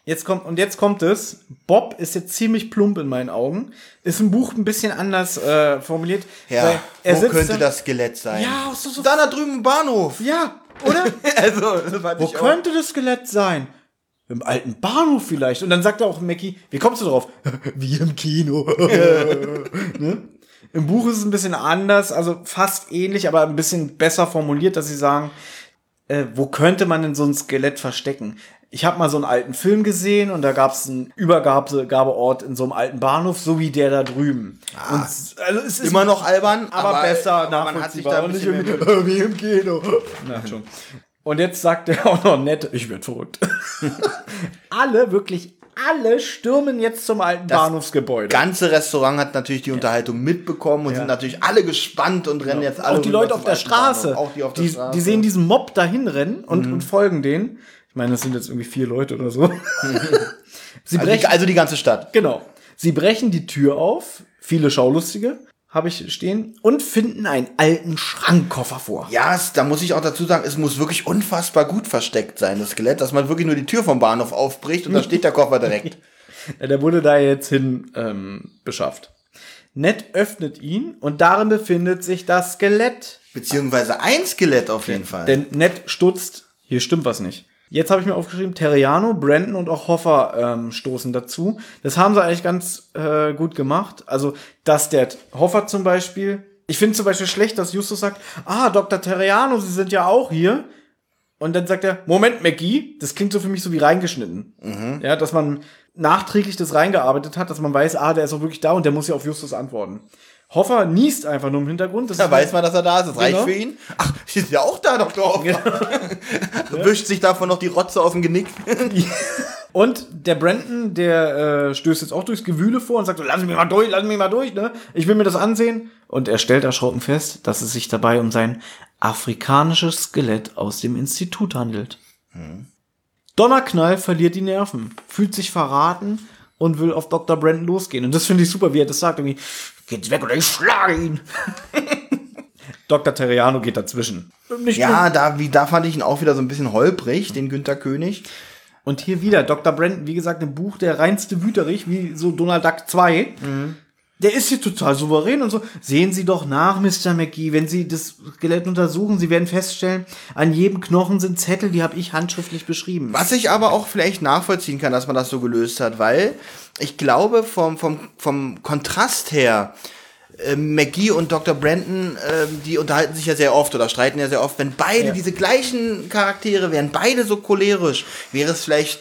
Jetzt kommt, und jetzt kommt es. Bob ist jetzt ziemlich plump in meinen Augen. Ist im Buch ein bisschen anders äh, formuliert. Ja, er wo könnte da, das Skelett sein? Ja, so, so, da da drüben im Bahnhof. Ja, oder? Also, das wo ich könnte auch. Das Skelett sein? Im alten Bahnhof vielleicht. Und dann sagt er auch Mackie, wie kommst du drauf? Wie im Kino. Ne? Im Buch ist es ein bisschen anders, also fast ähnlich, aber ein bisschen besser formuliert, dass sie sagen, äh, wo könnte man denn so ein Skelett verstecken? Ich habe mal so einen alten Film gesehen und da gab es einen Übergabeort in so einem alten Bahnhof, so wie der da drüben. Ah, und, also es ist immer noch albern, aber, aber besser aber nachvollziehbar. Man hat sich da ein bisschen mehr wie im Kino. Na, schon. Und jetzt sagt er auch noch nett, ich werd verrückt. Alle, wirklich alle stürmen jetzt zum alten das Bahnhofsgebäude. Das ganze Restaurant hat natürlich die ja. Unterhaltung mitbekommen und ja. sind natürlich alle gespannt und rennen ja. jetzt alle. Auch die Leute auf der Straße. Auch die auf der die, Straße. Die sehen diesen Mob dahin rennen und, mhm. und folgen denen. Ich meine, das sind jetzt irgendwie vier Leute oder so. Sie brechen, also, die, also die ganze Stadt. Genau. Sie brechen die Tür auf, viele Schaulustige. Habe ich stehen, und finden einen alten Schrankkoffer vor. Ja, yes, da muss ich auch dazu sagen, es muss wirklich unfassbar gut versteckt sein, das Skelett, dass man wirklich nur die Tür vom Bahnhof aufbricht und da steht der Koffer direkt. Ja, der wurde da jetzt hin ähm, beschafft. Ned öffnet ihn und darin befindet sich das Skelett. Beziehungsweise ein Skelett auf jeden Fall. Denn Ned stutzt, hier stimmt was nicht. Jetzt habe ich mir aufgeschrieben, Terriano, Brandon und auch Hoffer ähm, stoßen dazu. Das haben sie eigentlich ganz äh, gut gemacht. Also, dass der Hoffer zum Beispiel... ich finde zum Beispiel schlecht, dass Justus sagt, ah, Doktor Terriano, Sie sind ja auch hier. Und dann sagt er, Moment, McGee. Das klingt so für mich so wie reingeschnitten. Mhm. Ja, dass man nachträglich das reingearbeitet hat, dass man weiß, ah, der ist auch wirklich da und der muss ja auf Justus antworten. Hoffer niest einfach nur im Hintergrund. Das da weiß halt, man, dass er da ist. Das reicht genau. für ihn. Ach, sie ist ja auch da, Doktor Hoffer. Ja. Wischt sich davon noch die Rotze aus dem Genick. Und der Brandon, der äh, stößt jetzt auch durchs Gewühle vor und sagt so, lass mich mal durch, lass mich mal durch, ne? Ich will mir das ansehen. Und er stellt erschrocken fest, dass es sich dabei um sein afrikanisches Skelett aus dem Institut handelt. Hm. Donnerknall verliert die Nerven, fühlt sich verraten und will auf Doktor Brandon losgehen. Und das finde ich super, wie er das sagt. Irgendwie, geht's weg oder ich schlage ihn. Doktor Terriano geht dazwischen. Nicht ja, da, wie, da fand ich ihn auch wieder so ein bisschen holprig, den Günter König. Und hier wieder Doktor Brandon, wie gesagt, im Buch der reinste Wüterich, wie so Donald Duck zwei. Mhm. Der ist hier total souverän und so. Sehen Sie doch nach, Mister McGee, wenn Sie das Skelett untersuchen, Sie werden feststellen, an jedem Knochen sind Zettel, die habe ich handschriftlich beschrieben. Was ich aber auch vielleicht nachvollziehen kann, dass man das so gelöst hat, weil ich glaube, vom, vom, vom Kontrast her, äh, McGee und Doktor Brandon, äh, die unterhalten sich ja sehr oft oder streiten ja sehr oft. Wenn beide ja. diese gleichen Charaktere wären, beide so cholerisch, wäre es vielleicht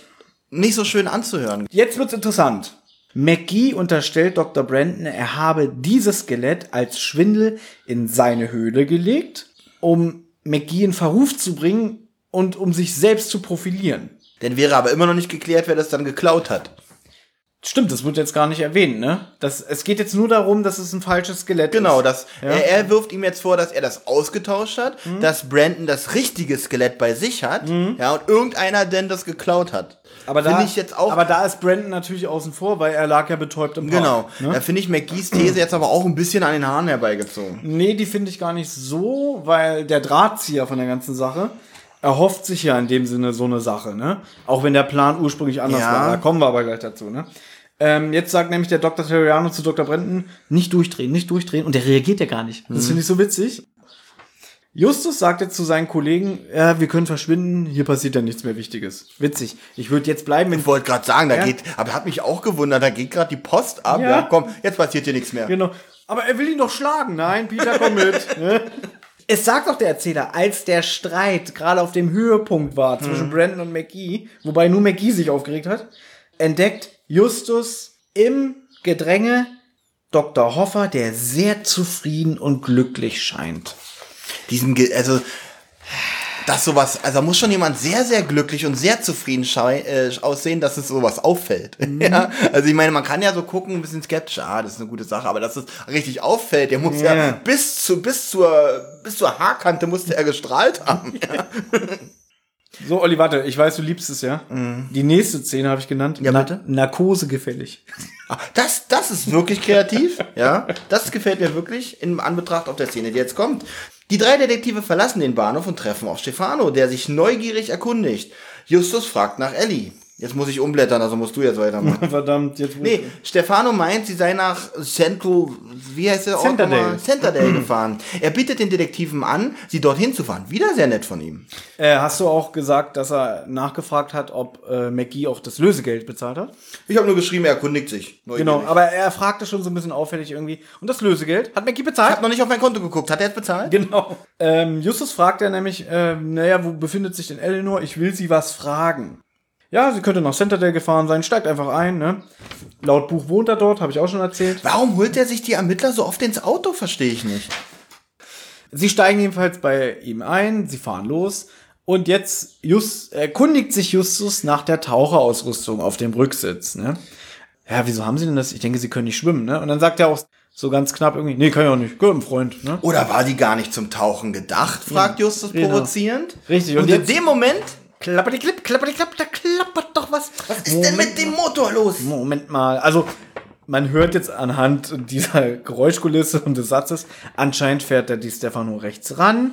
nicht so schön anzuhören. Jetzt wird's interessant. McGee unterstellt Doktor Brandon, er habe dieses Skelett als Schwindel in seine Höhle gelegt, um McGee in Verruf zu bringen und um sich selbst zu profilieren. Denn wäre aber immer noch nicht geklärt, wer das dann geklaut hat. Stimmt, das wird jetzt gar nicht erwähnt, ne? Das, es geht jetzt nur darum, dass es ein falsches Skelett genau, ist. Genau, das, ja? er, er wirft ihm jetzt vor, dass er das ausgetauscht hat, mhm. dass Brandon das richtige Skelett bei sich hat, mhm. ja, und irgendeiner denn das geklaut hat. Aber da, ich jetzt auch, aber da ist Brandon natürlich außen vor, weil er lag ja betäubt im Park. Genau, ne? Da finde ich McGees These jetzt aber auch ein bisschen an den Haaren herbeigezogen. Nee, die finde ich gar nicht so, weil der Drahtzieher von der ganzen Sache erhofft sich ja in dem Sinne so eine Sache, ne? Auch wenn der Plan ursprünglich anders ja. war. Da kommen wir aber gleich dazu, ne? Ähm, jetzt sagt nämlich der Doktor Terriano zu Doktor Brandon, nicht durchdrehen, nicht durchdrehen. Und der reagiert ja gar nicht. Das mhm. finde ich so witzig. Justus sagt jetzt zu seinen Kollegen, ja, wir können verschwinden, hier passiert ja nichts mehr Wichtiges. Witzig. Ich würde jetzt bleiben. Wenn ich wollte gerade sagen, da ja. geht, aber hat mich auch gewundert, da geht gerade die Post ab. Ja. ja, komm, jetzt passiert hier nichts mehr. Genau. Aber er will ihn doch schlagen. Nein, Peter, komm mit. ne? Es sagt doch der Erzähler, als der Streit gerade auf dem Höhepunkt war zwischen hm. Brandon und McGee, wobei nur McGee sich aufgeregt hat, entdeckt Justus im Gedränge Doktor Hoffer, der sehr zufrieden und glücklich scheint. Diesen, Ge- also, dass sowas, also muss schon jemand sehr, sehr glücklich und sehr zufrieden schei- äh, aussehen, dass es sowas auffällt. Mhm. Ja? Also ich meine, man kann ja so gucken, ein bisschen skeptisch, ah, das ist eine gute Sache, aber dass es richtig auffällt, der muss yeah. ja bis zu, bis zur, bis zur Haarkante musste er gestrahlt haben. Ja? So, Olli, warte, ich weiß, du liebst es, ja? Mhm. Die nächste Szene habe ich genannt. Ja, bitte? Na- Narkose gefällig. Das, das ist wirklich kreativ, ja? Das gefällt mir wirklich in Anbetracht auf der Szene, die jetzt kommt. Die drei Detektive verlassen den Bahnhof und treffen auf Stefano, der sich neugierig erkundigt. Justus fragt nach Ellie. Jetzt muss ich umblättern, also musst du jetzt weitermachen. Verdammt, jetzt muss Nee, ich. Stefano meint, sie sei nach Central, wie heißt der Ort? Centerdale. Centerdale gefahren. Er bietet den Detektiven an, sie dorthin zu fahren. Wieder sehr nett von ihm. Äh, hast du auch gesagt, dass er nachgefragt hat, ob äh, McGee auch das Lösegeld bezahlt hat? Ich habe nur geschrieben, er erkundigt sich. Neugierig. Genau, aber er fragte schon so ein bisschen auffällig irgendwie. Und das Lösegeld? Hat McGee bezahlt? Ich habe noch nicht auf mein Konto geguckt. Hat er es bezahlt? Genau. Ähm, Justus fragt er nämlich, äh, naja, wo befindet sich denn Eleanor? Ich will sie was fragen. Ja, sie könnte nach Centerdale gefahren sein, steigt einfach ein, ne? Laut Buch wohnt er dort, habe ich auch schon erzählt. Warum holt er sich die Ermittler so oft ins Auto, verstehe ich nicht. Sie steigen jedenfalls bei ihm ein, sie fahren los. Und jetzt just, erkundigt sich Justus nach der Taucherausrüstung auf dem Rücksitz, ne? Ja, wieso haben sie denn das? Ich denke, sie können nicht schwimmen, ne? Und dann sagt er auch so ganz knapp irgendwie, nee, kann ich auch nicht, gehört ein Freund, ne? Oder war die gar nicht zum Tauchen gedacht, fragt Justus genau. provozierend. Richtig. Und, Und in dem Moment... Klapper die Klipp, klapper die Klapp, da klappert doch was. Was ist Moment denn mit dem Motor los? Moment mal. Also, man hört jetzt anhand dieser Geräuschkulisse und des Satzes, anscheinend fährt der Di Stefano rechts ran.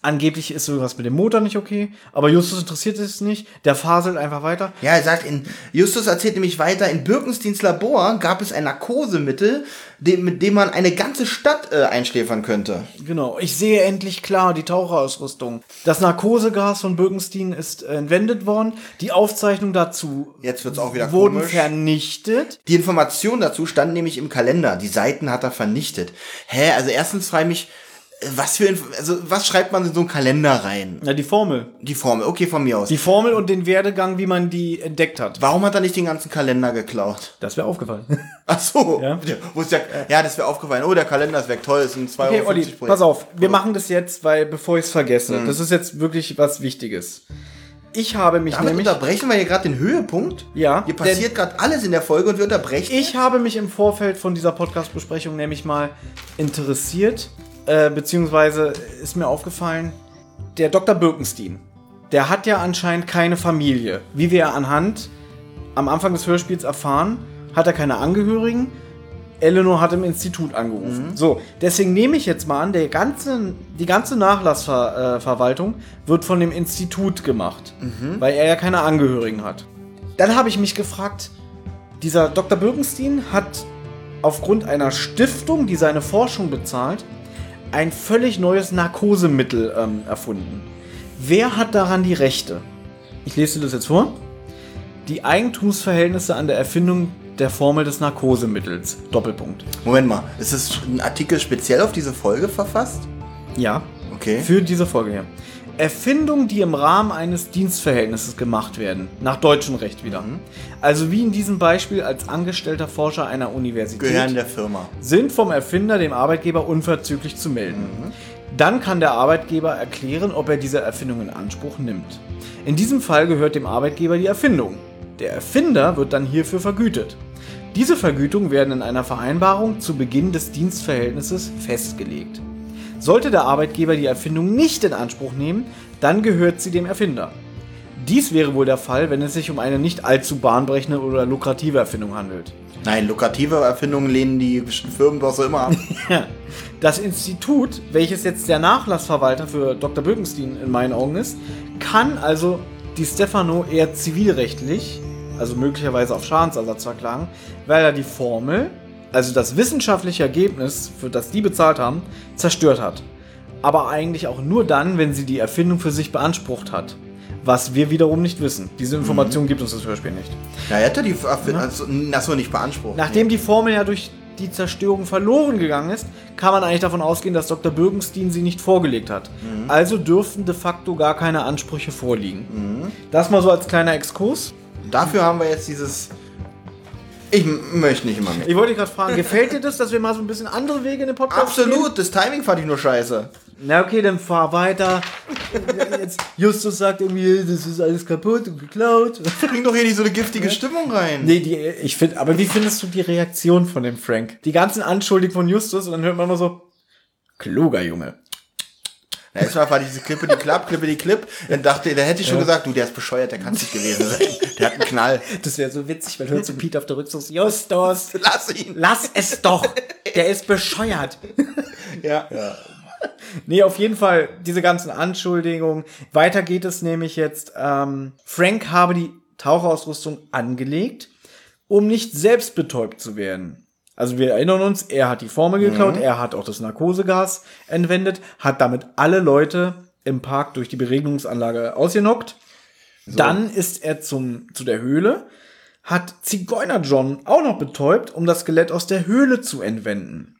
Angeblich ist irgendwas mit dem Motor nicht okay. Aber Justus interessiert es nicht. Der faselt einfach weiter. Ja, er sagt, in, Justus erzählt nämlich weiter, in Birkensteins Labor gab es ein Narkosemittel, dem, mit dem man eine ganze Stadt äh, einschläfern könnte. Genau, ich sehe endlich klar die Taucherausrüstung. Das Narkosegas von Birkenstein ist äh, entwendet worden. Die Aufzeichnungen dazu Jetzt wird's auch wieder wurden komisch. vernichtet. Die Informationen dazu standen nämlich im Kalender. Die Seiten hat er vernichtet. Hä, also erstens frage ich mich, Was für Inf- also was schreibt man in so einen Kalender rein? Na, die Formel. Die Formel, okay, von mir aus. Die Formel und den Werdegang, wie man die entdeckt hat. Warum hat er nicht den ganzen Kalender geklaut? Das wäre aufgefallen. Ach so. Ja, ja, ja das wäre aufgefallen. Oh, der Kalender ist weg, toll, ist ein zwei Euro fünfzig Projekt. Okay, Olli, pass auf, wir machen das jetzt, weil bevor ich es vergesse, mhm. das ist jetzt wirklich was Wichtiges. Ich habe mich Damit nämlich... Damit unterbrechen wir hier gerade den Höhepunkt. Ja. Hier passiert gerade alles in der Folge und wir unterbrechen. Ich habe mich im Vorfeld von dieser Podcast-Besprechung nämlich mal interessiert... beziehungsweise ist mir aufgefallen, der Doktor Birkenstein, der hat ja anscheinend keine Familie. Wie wir anhand am Anfang des Hörspiels erfahren, hat er keine Angehörigen. Eleanor hat im Institut angerufen. Mhm. So, deswegen nehme ich jetzt mal an, der ganze, die ganze Nachlassverwaltung wird von dem Institut gemacht, mhm. weil er ja keine Angehörigen hat. Dann habe ich mich gefragt, dieser Doktor Birkenstein hat aufgrund einer Stiftung, die seine Forschung bezahlt, ein völlig neues Narkosemittel ähm, erfunden. Wer hat daran die Rechte? Ich lese dir das jetzt vor. Die Eigentumsverhältnisse an der Erfindung der Formel des Narkosemittels. Doppelpunkt. Moment mal, ist es ein Artikel speziell auf diese Folge verfasst? Ja. Okay. Für diese Folge, ja. Erfindungen, die im Rahmen eines Dienstverhältnisses gemacht werden. Nach deutschem Recht wieder. Mhm. Also wie in diesem Beispiel als angestellter Forscher einer Universität. Gehören der Firma. Sind vom Erfinder dem Arbeitgeber unverzüglich zu melden. Mhm. Dann kann der Arbeitgeber erklären, ob er diese Erfindung in Anspruch nimmt. In diesem Fall gehört dem Arbeitgeber die Erfindung. Der Erfinder wird dann hierfür vergütet. Diese Vergütungen werden in einer Vereinbarung zu Beginn des Dienstverhältnisses festgelegt. Sollte der Arbeitgeber die Erfindung nicht in Anspruch nehmen, dann gehört sie dem Erfinder. Dies wäre wohl der Fall, wenn es sich um eine nicht allzu bahnbrechende oder lukrative Erfindung handelt. Nein, lukrative Erfindungen lehnen die Firmen doch so immer ab. Das Institut, welches jetzt der Nachlassverwalter für Doktor Bökenstein in meinen Augen ist, kann also Di Stefano eher zivilrechtlich, also möglicherweise auf Schadensersatz verklagen, weil er die Formel, also das wissenschaftliche Ergebnis, für das die bezahlt haben, zerstört hat. Aber eigentlich auch nur dann, wenn sie die Erfindung für sich beansprucht hat. Was wir wiederum nicht wissen. Diese Information mhm. gibt uns das Hörspiel nicht. Na, er hätte die Erfindung also, also nicht beansprucht. Nachdem die Formel ja durch die Zerstörung verloren gegangen ist, kann man eigentlich davon ausgehen, dass Doktor Bökenstein sie nicht vorgelegt hat. Mhm. Also dürften de facto gar keine Ansprüche vorliegen. Mhm. Das mal so als kleiner Exkurs. Dafür haben wir jetzt dieses... Ich möchte nicht immer mehr. Ich wollte dich gerade fragen, gefällt dir das, dass wir mal so ein bisschen andere Wege in den Podcast gehen? Absolut, nehmen? Das Timing fand ich nur scheiße. Na okay, dann fahr weiter. Jetzt Justus sagt irgendwie, das ist alles kaputt und geklaut. Bring doch hier nicht so eine giftige ja. Stimmung rein. Nee, die, ich finde, aber wie findest du die Reaktion von dem Frank? Die ganzen Anschuldigungen von Justus und dann hört man immer so, kluger Junge. Na, erstmal war diese Klippe, die Klapp, Klippe, die Klipp. Dann dachte, da hätte ich schon ja. gesagt, du, der ist bescheuert, der kann es nicht gewesen sein. Der hat einen Knall. Das wäre so witzig, weil hört so Pete auf der Rückzug, Justus, lass ihn. Lass es doch. Der ist bescheuert. Ja. ja. Nee, auf jeden Fall, diese ganzen Anschuldigungen. Weiter geht es nämlich jetzt. Ähm, Frank habe die Taucherausrüstung angelegt, um nicht selbst betäubt zu werden. Also wir erinnern uns, er hat die Formel geklaut, mhm. er hat auch das Narkosegas entwendet, hat damit alle Leute im Park durch die Beregnungsanlage ausgenockt. So. Dann ist er zum, zu der Höhle, hat Zigeuner John auch noch betäubt, um das Skelett aus der Höhle zu entwenden.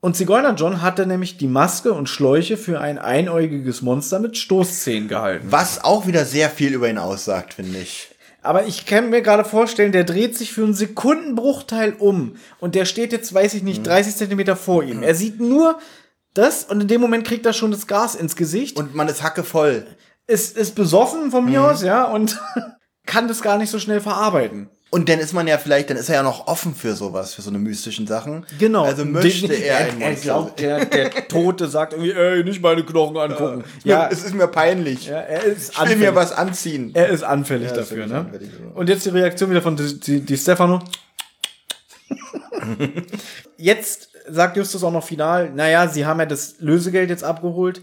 Und Zigeuner John hatte nämlich die Maske und Schläuche für ein einäugiges Monster mit Stoßzähnen gehalten. Was auch wieder sehr viel über ihn aussagt, finde ich. Aber ich kann mir gerade vorstellen, der dreht sich für einen Sekundenbruchteil um. Und der steht jetzt, weiß ich nicht, dreißig Zentimeter vor ihm. Er sieht nur das und in dem Moment kriegt er schon das Gas ins Gesicht. Und man ist hackevoll. Ist, ist besoffen von mir mhm. aus, ja, und kann das gar nicht so schnell verarbeiten. Und dann ist man ja vielleicht, dann ist er ja noch offen für sowas, für so eine mystischen Sachen. Genau. Also möchte Den, er ein Monster. Er glaubt, der, der Tote sagt irgendwie, ey, nicht meine Knochen angucken. Ja, ja. Es ist mir peinlich. Ja, er ist ich will anfällig. Mir was anziehen. Er ist anfällig ja, dafür, ist ne? Anfällig, ja. Und jetzt die Reaktion wieder von Di, Di, Di Stefano. Jetzt sagt Justus auch noch final, naja, sie haben ja das Lösegeld jetzt abgeholt.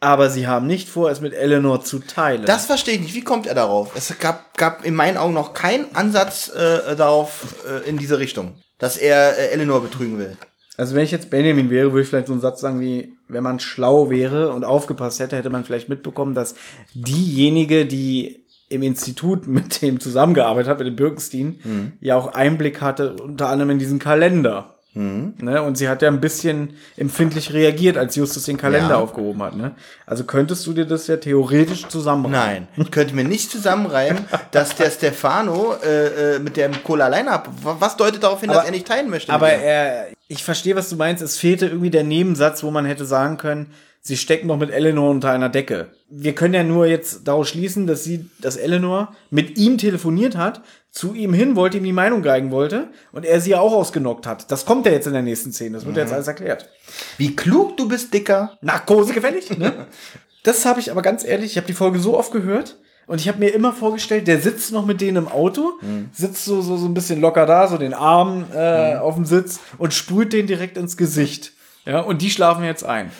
Aber sie haben nicht vor, es mit Eleanor zu teilen. Das verstehe ich nicht. Wie kommt er darauf? Es gab, gab in meinen Augen noch keinen Ansatz äh, darauf äh, in diese Richtung, dass er äh, Eleanor betrügen will. Also wenn ich jetzt Benjamin wäre, würde ich vielleicht so einen Satz sagen wie, wenn man schlau wäre und aufgepasst hätte, hätte man vielleicht mitbekommen, dass diejenige, die im Institut mit dem zusammengearbeitet hat, mit dem Bökenstein, mhm. ja auch Einblick hatte, unter anderem in diesen Kalender. Mhm. Ne, und sie hat ja ein bisschen empfindlich reagiert, als Justus den Kalender ja. aufgehoben hat. Ne? Also könntest du dir das ja theoretisch zusammenreimen? Nein, ich könnte mir nicht zusammenreimen, dass der Stefano äh, mit dem Cola alleine ab. Was deutet darauf hin, aber, dass er nicht teilen möchte? Aber er, ich verstehe, was du meinst. Es fehlte irgendwie der Nebensatz, wo man hätte sagen können, sie stecken doch mit Eleanor unter einer Decke. Wir können ja nur jetzt daraus schließen, dass sie, dass Eleanor mit ihm telefoniert hat, zu ihm hin wollte, ihm die Meinung geigen wollte und er sie ja auch ausgenockt hat. Das kommt ja jetzt in der nächsten Szene, das wird mhm. ja jetzt alles erklärt. Wie klug du bist, Dicker. Narkose gefällig, ne? Das habe ich aber ganz ehrlich, ich habe die Folge so oft gehört und ich habe mir immer vorgestellt, der sitzt noch mit denen im Auto, mhm. sitzt so, so, so ein bisschen locker da, so den Arm äh, mhm. auf dem Sitz und sprüht den direkt ins Gesicht. Ja, und die schlafen jetzt ein.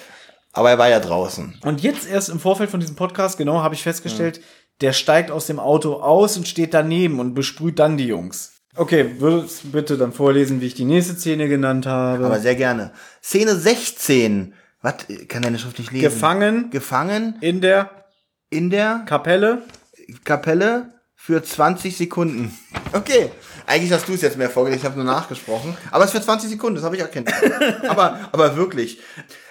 Aber er war ja draußen. Und jetzt erst im Vorfeld von diesem Podcast, genau, habe ich festgestellt, ja. der steigt aus dem Auto aus und steht daneben und besprüht dann die Jungs. Okay, würdest du bitte dann vorlesen, wie ich die nächste Szene genannt habe? Aber sehr gerne. Szene sechzehn. Was? Kann deine Schrift nicht lesen. Gefangen. Gefangen. In der. In der. Kapelle. Kapelle für zwanzig Sekunden. Okay. Eigentlich hast du es jetzt mehr vorgelesen, ich habe nur nachgesprochen. Aber es für zwanzig Sekunden, das habe ich erkannt. aber, aber wirklich.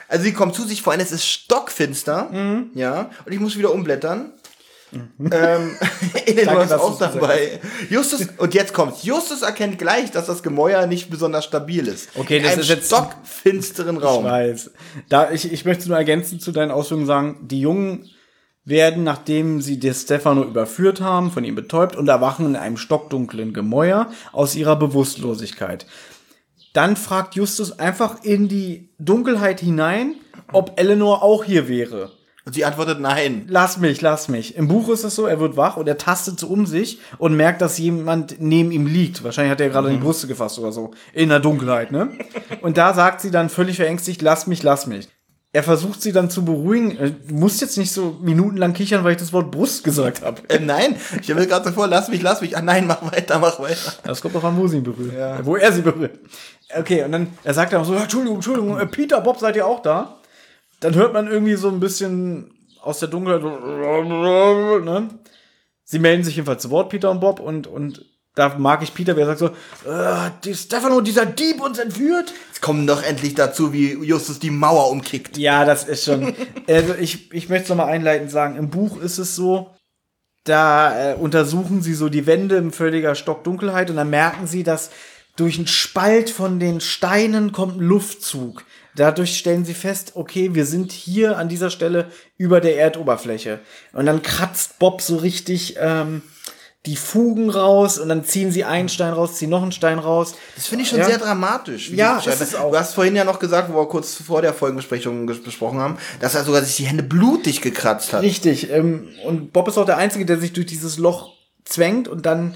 Also sie kommt zu sich, vor allem es ist stockfinster, mhm. ja, und ich muss wieder umblättern. Mhm. Ähm, Danke, ist auch dabei. Justus, und jetzt kommt's. Justus erkennt gleich, dass das Gemäuer nicht besonders stabil ist. Okay, in das einem ist jetzt stockfinsteren Raum. Ich weiß. Da, ich, ich möchte nur ergänzend zu deinen Ausführungen sagen, die Jungen werden, nachdem sie De Stefano überführt haben, von ihm betäubt und erwachen in einem stockdunklen Gemäuer aus ihrer Bewusstlosigkeit. Dann fragt Justus einfach in die Dunkelheit hinein, ob Eleanor auch hier wäre. Und sie antwortet nein. Lass mich, lass mich. Im Buch ist es so, er wird wach und er tastet so um sich und merkt, dass jemand neben ihm liegt. Wahrscheinlich hat er gerade mhm. die Brüste gefasst oder so. In der Dunkelheit, ne? Und da sagt sie dann völlig verängstigt, lass mich, lass mich. Er versucht sie dann zu beruhigen. Du musst jetzt nicht so minutenlang kichern, weil ich das Wort Brust gesagt habe. Äh, nein, ich habe gerade so vor, lass mich, lass mich. Ah nein, mach weiter, mach weiter. Das kommt doch an, wo sie ihn berührt. Ja. Wo er sie berührt. Okay, und dann, er sagt dann auch so, Entschuldigung, Entschuldigung, äh, Peter, Bob, seid ihr auch da? Dann hört man irgendwie so ein bisschen aus der Dunkelheit, ne? Sie melden sich jedenfalls zu Wort, Peter und Bob, und, und da mag ich Peter, wer sagt so, äh, die Stefano, dieser Dieb uns entführt. Jetzt kommen doch endlich dazu, wie Justus die Mauer umkickt. Ja, das ist schon, also ich, ich möchte es nochmal einleitend sagen, im Buch ist es so, da äh, untersuchen sie so die Wände in völliger Stockdunkelheit und dann merken sie, dass durch einen Spalt von den Steinen kommt ein Luftzug. Dadurch stellen sie fest, okay, wir sind hier an dieser Stelle über der Erdoberfläche. Und dann kratzt Bob so richtig ähm, die Fugen raus und dann ziehen sie einen Stein raus, ziehen noch einen Stein raus. Das finde ich schon ja. sehr dramatisch. Wie ja, das ist auch. Du hast vorhin ja noch gesagt, wo wir kurz vor der Folgenbesprechung ges- besprochen haben, dass er sogar sich die Hände blutig gekratzt hat. Richtig. Ähm, und Bob ist auch der Einzige, der sich durch dieses Loch zwängt und dann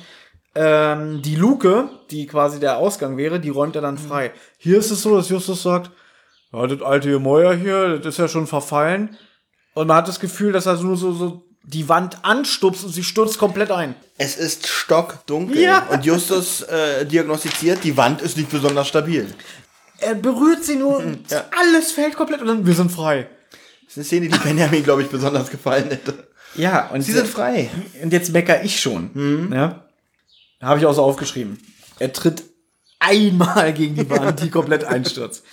ähm, die Luke, die quasi der Ausgang wäre, die räumt er dann frei. Hier ist es so, dass Justus sagt, ja, das alte Gemäuer hier, das ist ja schon verfallen. Und man hat das Gefühl, dass er so, so, so die Wand anstupst und sie stürzt komplett ein. Es ist stockdunkel. Ja. Und Justus äh, diagnostiziert, die Wand ist nicht besonders stabil. Er berührt sie nur und ja. alles fällt komplett und dann, wir sind frei. Das ist eine Szene, die Benjamin, glaube ich, besonders gefallen hätte. Ja, und sie sind frei. Und jetzt meckere ich schon. Mhm. Ja? Habe ich auch so aufgeschrieben. Er tritt einmal gegen die Wand, die komplett einstürzt.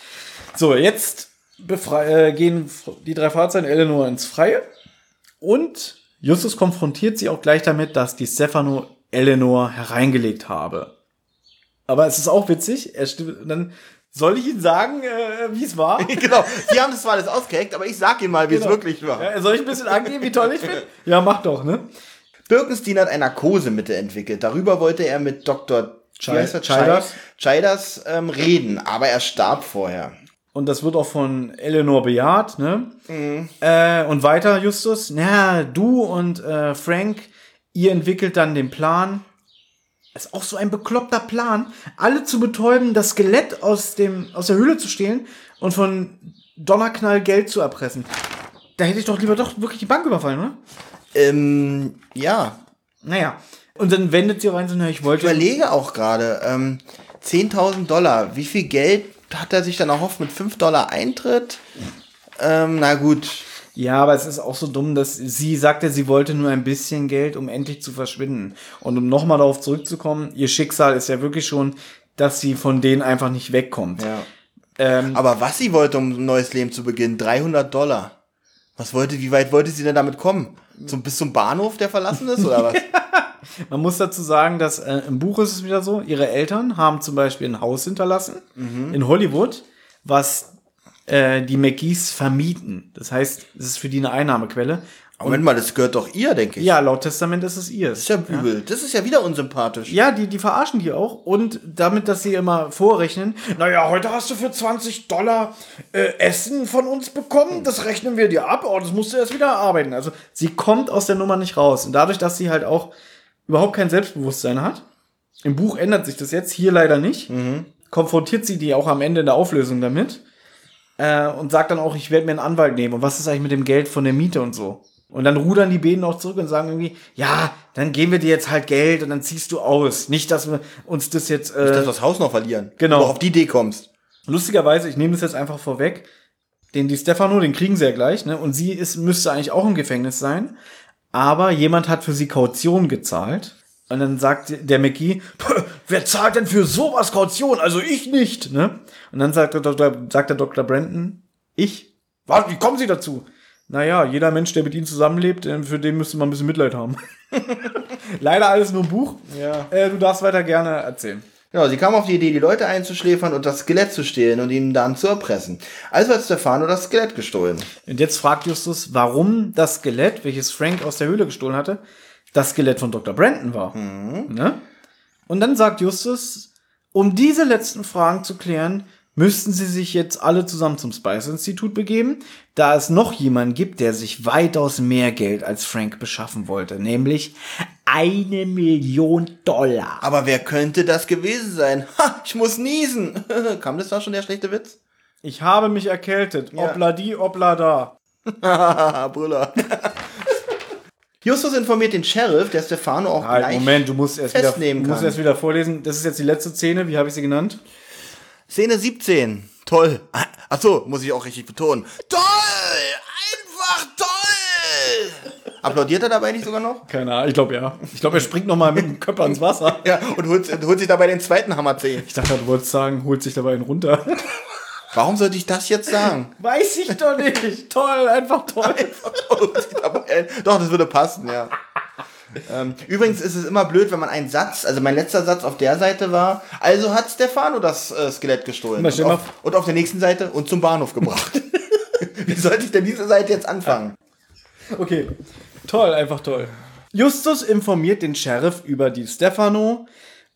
So, jetzt befre- äh, gehen die drei Fahrzeuge Eleanor ins Freie und Justus konfrontiert sie auch gleich damit, dass die Stefano Eleanor hereingelegt habe. Aber es ist auch witzig, er stimmt, dann soll ich Ihnen sagen, äh, wie es war? Genau, Sie haben das zwar alles ausgeheckt, aber ich sag Ihnen mal, wie genau. es wirklich war. Ja, soll ich ein bisschen angeben, wie toll ich bin? Ja, mach doch, ne? Birkenstein hat eine Narkosemittel entwickelt, darüber wollte er mit Doktor Childers ähm, reden, aber er starb vorher. Und das wird auch von Eleanor bejaht, ne? Mhm. Äh, und weiter, Justus, na, du und äh, Frank, ihr entwickelt dann den Plan. Das ist auch so ein bekloppter Plan, alle zu betäuben, das Skelett aus dem aus der Höhle zu stehlen und von Donnerknall Geld zu erpressen. Da hätte ich doch lieber doch wirklich die Bank überfallen, oder? Ähm, ja. Naja. Und dann wendet sie rein, so, na, ich wollte... Ich überlege auch gerade, ähm, zehntausend Dollar, wie viel Geld... hat er sich dann erhofft mit fünf Dollar Eintritt. Ähm, na gut. Ja, aber es ist auch so dumm, dass sie sagte, sie wollte nur ein bisschen Geld, um endlich zu verschwinden. Und um nochmal darauf zurückzukommen, ihr Schicksal ist ja wirklich schon, dass sie von denen einfach nicht wegkommt. Ja. Ähm, aber was sie wollte, um ein neues Leben zu beginnen, dreihundert Dollar. Was wollte, wie weit wollte sie denn damit kommen? Zum, bis zum Bahnhof, der verlassen ist, oder was? Man muss dazu sagen, dass äh, im Buch ist es wieder so, ihre Eltern haben zum Beispiel ein Haus hinterlassen mhm. in Hollywood, was äh, die McGees vermieten. Das heißt, es ist für die eine Einnahmequelle. Und Moment mal, das gehört doch ihr, denke ich. Ja, laut Testament ist es ihr. Das ist ja übel. Ja. Das ist ja wieder unsympathisch. Ja, die, die verarschen die auch. Und damit, dass sie immer vorrechnen, naja, heute hast du für zwanzig Dollar äh, Essen von uns bekommen, das rechnen wir dir ab, oh, das musst du erst wieder erarbeiten. Also sie kommt aus der Nummer nicht raus. Und dadurch, dass sie halt auch überhaupt kein Selbstbewusstsein hat. Im Buch ändert sich das jetzt, hier leider nicht. Mhm. Konfrontiert sie die auch am Ende in der Auflösung damit äh, und sagt dann auch, ich werde mir einen Anwalt nehmen. Und was ist eigentlich mit dem Geld von der Miete und so? Und dann rudern die beiden auch zurück und sagen irgendwie, ja, dann geben wir dir jetzt halt Geld und dann ziehst du aus. Nicht, dass wir uns das jetzt... Äh, nicht, dass wir das Haus noch verlieren. Genau. Wenn du auf die Idee kommst. Lustigerweise, ich nehme das jetzt einfach vorweg, den die Stefano, den kriegen sie ja gleich, ne? Und sie ist müsste eigentlich auch im Gefängnis sein. Aber jemand hat für sie Kaution gezahlt. Und dann sagt der McGee, wer zahlt denn für sowas Kaution? Also ich nicht, ne? Und dann sagt der Doktor, sagt der Doktor Brandon, ich. Was? Wie kommen Sie dazu? Naja, jeder Mensch, der mit Ihnen zusammenlebt, für den müsste man ein bisschen Mitleid haben. Leider alles nur ein Buch. Ja. Äh, du darfst weiter gerne erzählen. Genau, sie kam auf die Idee, die Leute einzuschläfern und das Skelett zu stehlen und ihnen dann zu erpressen. Also hat Stefano das Skelett gestohlen. Und jetzt fragt Justus, warum das Skelett, welches Frank aus der Höhle gestohlen hatte, das Skelett von Doktor Brandon war. Mhm. Ne? Und dann sagt Justus, um diese letzten Fragen zu klären, müssten sie sich jetzt alle zusammen zum Spicer-Institut begeben, da es noch jemanden gibt, der sich weitaus mehr Geld als Frank beschaffen wollte, nämlich eine Million Dollar. Aber wer könnte das gewesen sein? Ha, ich muss niesen. Kam das da schon der schlechte Witz? Ich habe mich erkältet. Ja. Obla di, obla da. Hahaha, Brüller. Justus informiert den Sheriff, der Stefano auch Nein, gleich Moment, du musst erst festnehmen wieder, du musst erst wieder vorlesen. Das ist jetzt die letzte Szene. Wie habe ich sie genannt? Szene siebzehn. Toll. Achso, muss ich auch richtig betonen. Toll! Einfach toll! Applaudiert er dabei nicht sogar noch? Keine Ahnung, ich glaube ja. Ich glaube, er springt nochmal mit dem Köpfer ins Wasser. Ja, und holt, und holt sich dabei den zweiten Hammerzeh. Ich dachte, du wolltest sagen, holt sich dabei einen runter. Warum sollte ich das jetzt sagen? Weiß ich doch nicht. Toll, einfach toll. Einfach toll. Doch, das würde passen, ja. Ähm, übrigens ist es immer blöd, wenn man einen Satz, also mein letzter Satz auf der Seite war, also hat Stefano das äh, Skelett gestohlen und auf, und auf der nächsten Seite und zum Bahnhof gebracht. Wie sollte ich denn diese Seite jetzt anfangen? Okay, toll, einfach toll. Justus informiert den Sheriff über die Stefano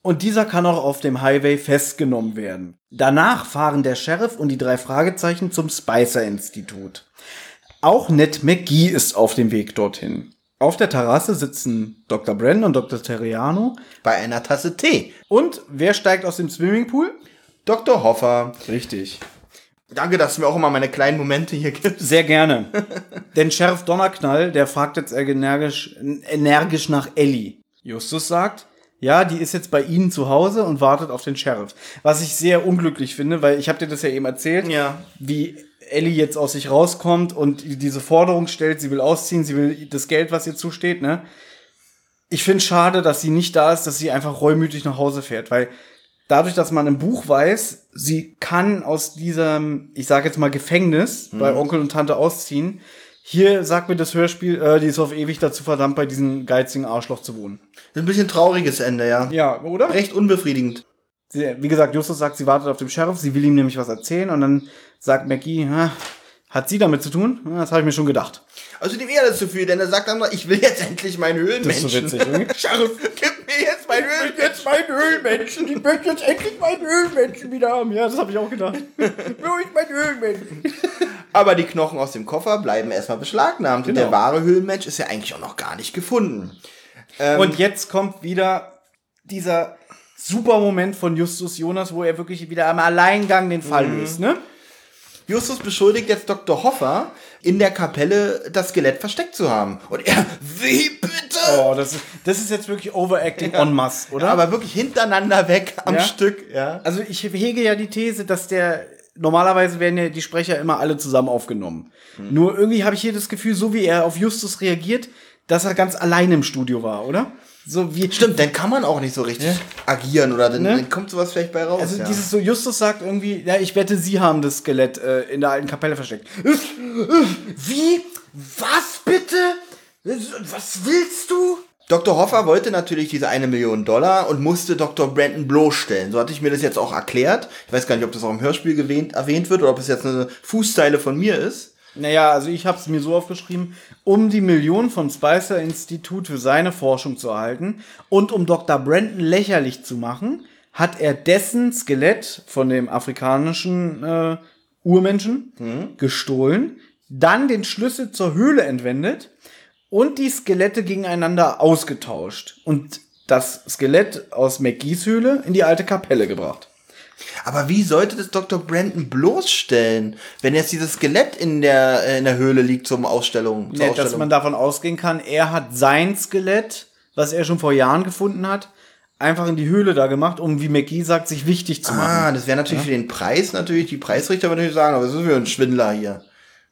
und dieser kann auch auf dem Highway festgenommen werden. Danach fahren der Sheriff und die drei Fragezeichen zum Spicer-Institut. Auch Ned McGee ist auf dem Weg dorthin. Auf der Terrasse sitzen Doktor Brandon und Doktor Terriano bei einer Tasse Tee. Und wer steigt aus dem Swimmingpool? Doktor Hoffer. Richtig. Danke, dass du mir auch immer meine kleinen Momente hier gibst. Sehr gerne. Denn Sheriff Donnerknall, der fragt jetzt energisch, energisch nach Ellie. Justus sagt, ja, die ist jetzt bei Ihnen zu Hause und wartet auf den Sheriff. Was ich sehr unglücklich finde, weil ich habe dir das ja eben erzählt, ja. Wie Ellie jetzt aus sich rauskommt und diese Forderung stellt, sie will ausziehen, sie will das Geld, was ihr zusteht, ne? Ich finde es schade, dass sie nicht da ist, dass sie einfach reumütig nach Hause fährt, weil dadurch, dass man im Buch weiß, sie kann aus diesem, ich sag jetzt mal Gefängnis hm. bei Onkel und Tante ausziehen, hier sagt mir das Hörspiel, äh, die ist auf ewig dazu verdammt, bei diesem geizigen Arschloch zu wohnen. Ein bisschen trauriges Ende, ja. Ja, oder? Recht unbefriedigend. Wie gesagt, Justus sagt, sie wartet auf den Sheriff, sie will ihm nämlich was erzählen und dann sagt McGee, hat sie damit zu tun? Das habe ich mir schon gedacht. Also dem eher das zu viel, denn er sagt dann noch, ich will jetzt endlich meinen Höhlenmenschen. Das ist so witzig, irgendwie. Sheriff, gib mir jetzt meinen Höhlenmenschen. Jetzt meinen Höhlenmenschen. Ich möchte jetzt endlich meinen Höhlenmenschen wieder haben. Ja, das habe ich auch gedacht. Will ich meinen Höhlenmenschen. Aber die Knochen aus dem Koffer bleiben erstmal beschlagnahmt. Genau. Und der wahre Höhlenmensch ist ja eigentlich auch noch gar nicht gefunden. Ähm, und jetzt kommt wieder dieser super Moment von Justus Jonas, wo er wirklich wieder am Alleingang den Fall mhm. löst, ne? Justus beschuldigt jetzt Doktor Hoffer, in der Kapelle das Skelett versteckt zu haben. Und er, wie bitte? Oh, das ist, das ist jetzt wirklich Overacting ja. en masse, oder? Ja, aber wirklich hintereinander weg am ja? Stück, ja. Also ich hege ja die These, dass der, normalerweise werden ja die Sprecher immer alle zusammen aufgenommen. Hm. Nur irgendwie habe ich hier das Gefühl, so wie er auf Justus reagiert, dass er ganz allein im Studio war, oder? So wie Stimmt, dann kann man auch nicht so richtig ne? agieren oder dann, ne? dann kommt sowas vielleicht bei raus. Also ja. dieses so, Justus sagt irgendwie, ja, ich wette, Sie haben das Skelett äh, in der alten Kapelle versteckt. Wie? Was bitte? Was willst du? Doktor Hoffer wollte natürlich diese eine Million Dollar und musste Doktor Brandon bloßstellen. So hatte ich mir das jetzt auch erklärt. Ich weiß gar nicht, ob das auch im Hörspiel gewähnt, erwähnt wird oder ob es jetzt eine Fußzeile von mir ist. Naja, also ich habe es mir so aufgeschrieben, um die Million vom Spicer-Institut für seine Forschung zu erhalten und um Doktor Brandon lächerlich zu machen, hat er dessen Skelett von dem afrikanischen äh, Urmenschen mhm. gestohlen, dann den Schlüssel zur Höhle entwendet und die Skelette gegeneinander ausgetauscht und das Skelett aus McGees Höhle in die alte Kapelle gebracht. Aber wie sollte das Doktor Brandon bloßstellen, wenn jetzt dieses Skelett in der, in der Höhle liegt zum Ausstellung, zur ja, Ausstellung? Dass man davon ausgehen kann, er hat sein Skelett, was er schon vor Jahren gefunden hat, einfach in die Höhle da gemacht, um, wie McGee sagt, sich wichtig zu machen. Ah, das wäre natürlich ja? für den Preis natürlich, die Preisrichter würden natürlich sagen, aber das ist für ein Schwindler hier.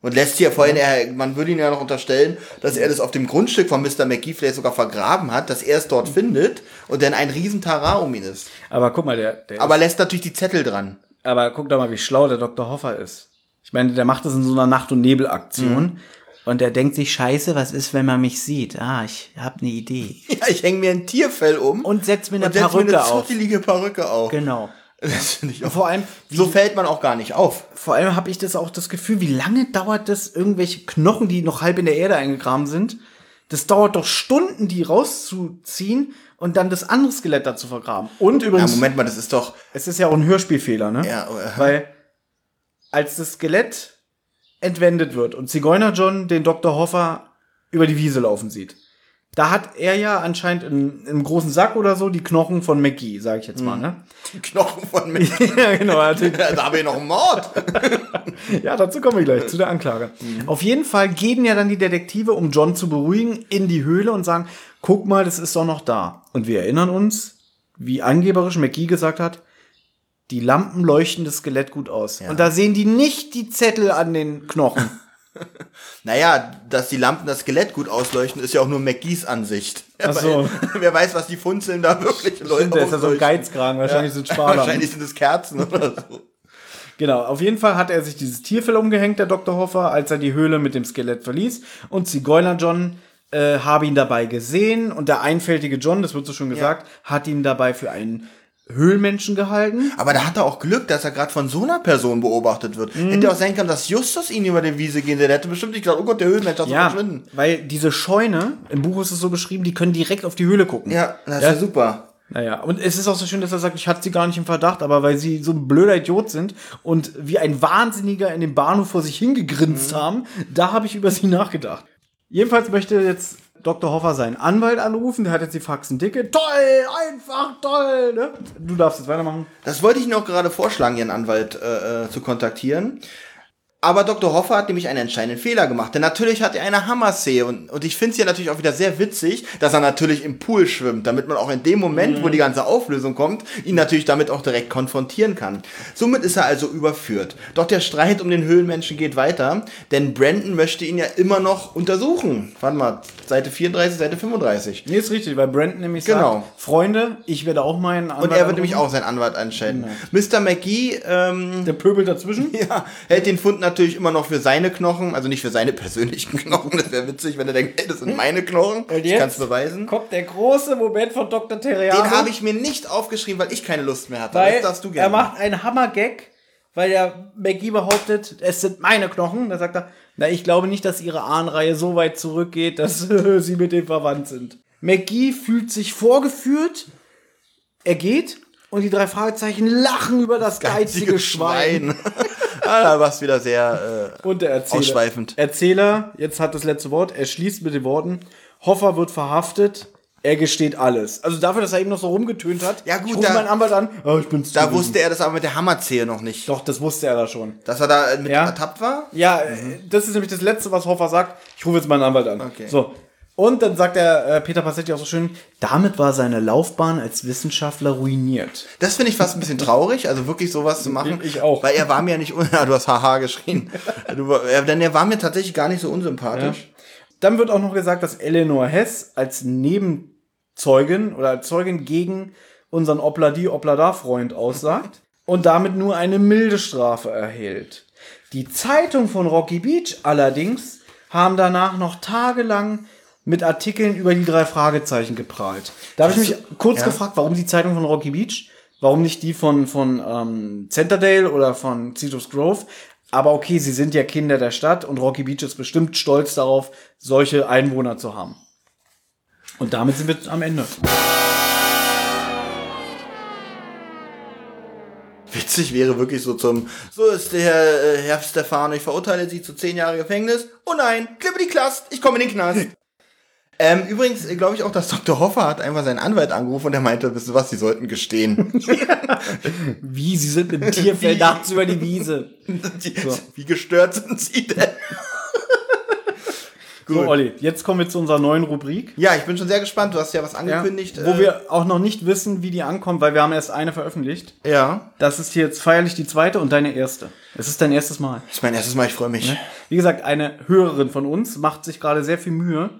Und lässt hier vorhin, er, man würde ihn ja noch unterstellen, dass er das auf dem Grundstück von Mister McGee vielleicht sogar vergraben hat, dass er es dort findet und dann ein riesen Tara um ihn ist. Aber guck mal, der, der Aber lässt natürlich die Zettel dran. Aber guck doch mal, wie schlau der Doktor Hoffer ist. Ich meine, der macht das in so einer Nacht- und Nebel-Aktion. Mhm. Und er denkt sich, scheiße, was ist, wenn man mich sieht? Ah, ich habe eine Idee. Ja, ich hänge mir ein Tierfell um. Und setz mir eine und setz Perücke mir eine auf. zottelige Perücke auf. Genau. Das finde ich auch. Vor allem, wie, so fällt man auch gar nicht auf. Vor allem habe ich das auch das Gefühl, wie lange dauert das, irgendwelche Knochen, die noch halb in der Erde eingegraben sind, das dauert doch Stunden, die rauszuziehen und dann das andere Skelett dazu vergraben. Und übrigens... Ja, Moment mal, das ist doch... Es ist ja auch ein Hörspielfehler, ne? Ja. Äh. Weil als das Skelett entwendet wird und Zigeuner John den Doktor Hoffer über die Wiese laufen sieht, da hat er ja anscheinend in, in einem großen Sack oder so die Knochen von Maggie, sag ich jetzt mal, ne? Die Knochen von Maggie? Ja, genau. Da habe ich noch einen Mord. Ja, dazu komme ich gleich, zu der Anklage. Mhm. Auf jeden Fall gehen ja dann die Detektive, um John zu beruhigen, in die Höhle und sagen, guck mal, das ist doch noch da. Und wir erinnern uns, wie angeberisch Maggie gesagt hat, die Lampen leuchten das Skelett gut aus. Ja. Und da sehen die nicht die Zettel an den Knochen. Naja, dass die Lampen das Skelett gut ausleuchten, ist ja auch nur McGees Ansicht. Ach so. Wer weiß, was die Funzeln da wirklich leuchten. Das ist ja so ein Geizkragen, wahrscheinlich ja. sind Sparlampen. Wahrscheinlich sind es Kerzen oder so. Genau, auf jeden Fall hat er sich dieses Tierfell umgehängt, der Doktor Hoffer, als er die Höhle mit dem Skelett verließ. Und Zigeuner John äh, habe ihn dabei gesehen. Und der einfältige John, das wird so schon gesagt, ja. hat ihn dabei für einen Höhlenmenschen gehalten. Aber da hat er auch Glück, dass er gerade von so einer Person beobachtet wird. Mhm. Hätte auch sein können, dass Justus ihn über die Wiese gehen, der hätte bestimmt nicht gesagt, oh Gott, der Höhlenmensch hat ja, so verschwinden. Weil diese Scheune, im Buch ist es so beschrieben, die können direkt auf die Höhle gucken. Ja, das ist ja, ja super. Naja, und es ist auch so schön, dass er sagt, ich hatte sie gar nicht im Verdacht, aber weil sie so ein blöder Idiot sind und wie ein Wahnsinniger in dem Bahnhof vor sich hingegrinst mhm. haben, da habe ich über sie nachgedacht. Jedenfalls möchte jetzt Doktor Hoffer seinen Anwalt anrufen, der hat jetzt die Faxen dicke. Toll, einfach toll, ne? Du darfst jetzt weitermachen. Das wollte ich noch gerade vorschlagen, ihren Anwalt äh, zu kontaktieren. Aber Doktor Hoffer hat nämlich einen entscheidenden Fehler gemacht. Denn natürlich hat er eine Hammerszene. Und, und ich finde es ja natürlich auch wieder sehr witzig, dass er natürlich im Pool schwimmt, damit man auch in dem Moment, mhm. wo die ganze Auflösung kommt, ihn natürlich damit auch direkt konfrontieren kann. Somit ist er also überführt. Doch der Streit um den Höhlenmenschen geht weiter, denn Brandon möchte ihn ja immer noch untersuchen. Warte mal, Seite vierunddreißig, Seite fünfunddreißig. Nee, ist richtig, weil Brandon nämlich genau. sagt, Freunde, ich werde auch meinen Anwalt... Und er wird nämlich auch seinen Anwalt anstellen. Genau. Mister McGee... Ähm, der Pöbel dazwischen? Ja, hält den Fund natürlich... natürlich immer noch für seine Knochen, also nicht für seine persönlichen Knochen, das wäre witzig, wenn er denkt, hey, das sind meine Knochen, ich kann es beweisen. Kommt der große Moment von Doktor Terriano. Den habe ich mir nicht aufgeschrieben, weil ich keine Lust mehr hatte. Weil das darfst du gerne. Er macht einen Hammer-Gag, weil der Maggie behauptet, es sind meine Knochen. Da sagt er, na, ich glaube nicht, dass ihre Ahnenreihe so weit zurückgeht, dass sie mit dem verwandt sind. Maggie fühlt sich vorgeführt, er geht und die drei Fragezeichen lachen über das, das geizige, geizige Schwein. Schwein. Ah, da war es wieder sehr äh, und der Erzähler. ausschweifend. Erzähler, jetzt hat das letzte Wort, er schließt mit den Worten, Hoffer wird verhaftet, er gesteht alles. Also dafür, dass er eben noch so rumgetönt hat, ja, gut, ich rufe da, meinen Anwalt an, oh, ich bin's da wusste er das aber mit der Hammerzehe noch nicht. Doch, das wusste er da schon. Dass er da mit ja? ertappt war? Ja, mhm. das ist nämlich das Letzte, was Hoffer sagt, ich rufe jetzt meinen Anwalt an. Okay. So. Und dann sagt der äh, Peter Pasetti auch so schön, damit war seine Laufbahn als Wissenschaftler ruiniert. Das finde ich fast ein bisschen traurig, also wirklich sowas zu machen. Ich auch. Weil er war mir ja nicht, un- du hast Haha geschrien, du, er, denn er war mir tatsächlich gar nicht so unsympathisch. Ja. Dann wird auch noch gesagt, dass Eleanor Hess als Nebenzeugin oder als Zeugin gegen unseren Obladi-Oblada-Freund aussagt und damit nur eine milde Strafe erhält. Die Zeitung von Rocky Beach allerdings haben danach noch tagelang mit Artikeln über die drei Fragezeichen geprahlt. Da habe ich mich kurz ja. gefragt, warum die Zeitung von Rocky Beach, warum nicht die von von ähm, Centerdale oder von Citrus Grove. Aber okay, sie sind ja Kinder der Stadt und Rocky Beach ist bestimmt stolz darauf, solche Einwohner zu haben. Und damit sind wir am Ende. Witzig wäre wirklich so zum, so ist der äh, Herbst erfahren, ich verurteile sie zu zehn Jahre Gefängnis. Oh nein, klippe die Klast, ich komme in den Knast. Ähm, übrigens glaube ich auch, dass Doktor Hoffer hat einfach seinen Anwalt angerufen und er meinte, wisst ihr was, sie sollten gestehen. Wie, sie sind im Tierfell nachts über die Wiese. Die, so. Wie gestört sind sie denn? Gut. So, Olli, jetzt kommen wir zu unserer neuen Rubrik. Ja, ich bin schon sehr gespannt, du hast ja was angekündigt. Ja, wo äh, wir auch noch nicht wissen, wie die ankommt, weil wir haben erst eine veröffentlicht. Ja. Das ist hier jetzt feierlich die zweite und deine erste. Es ist dein erstes Mal. Das ist mein erstes Mal, ich freue mich. Ne? Wie gesagt, eine Hörerin von uns macht sich gerade sehr viel Mühe,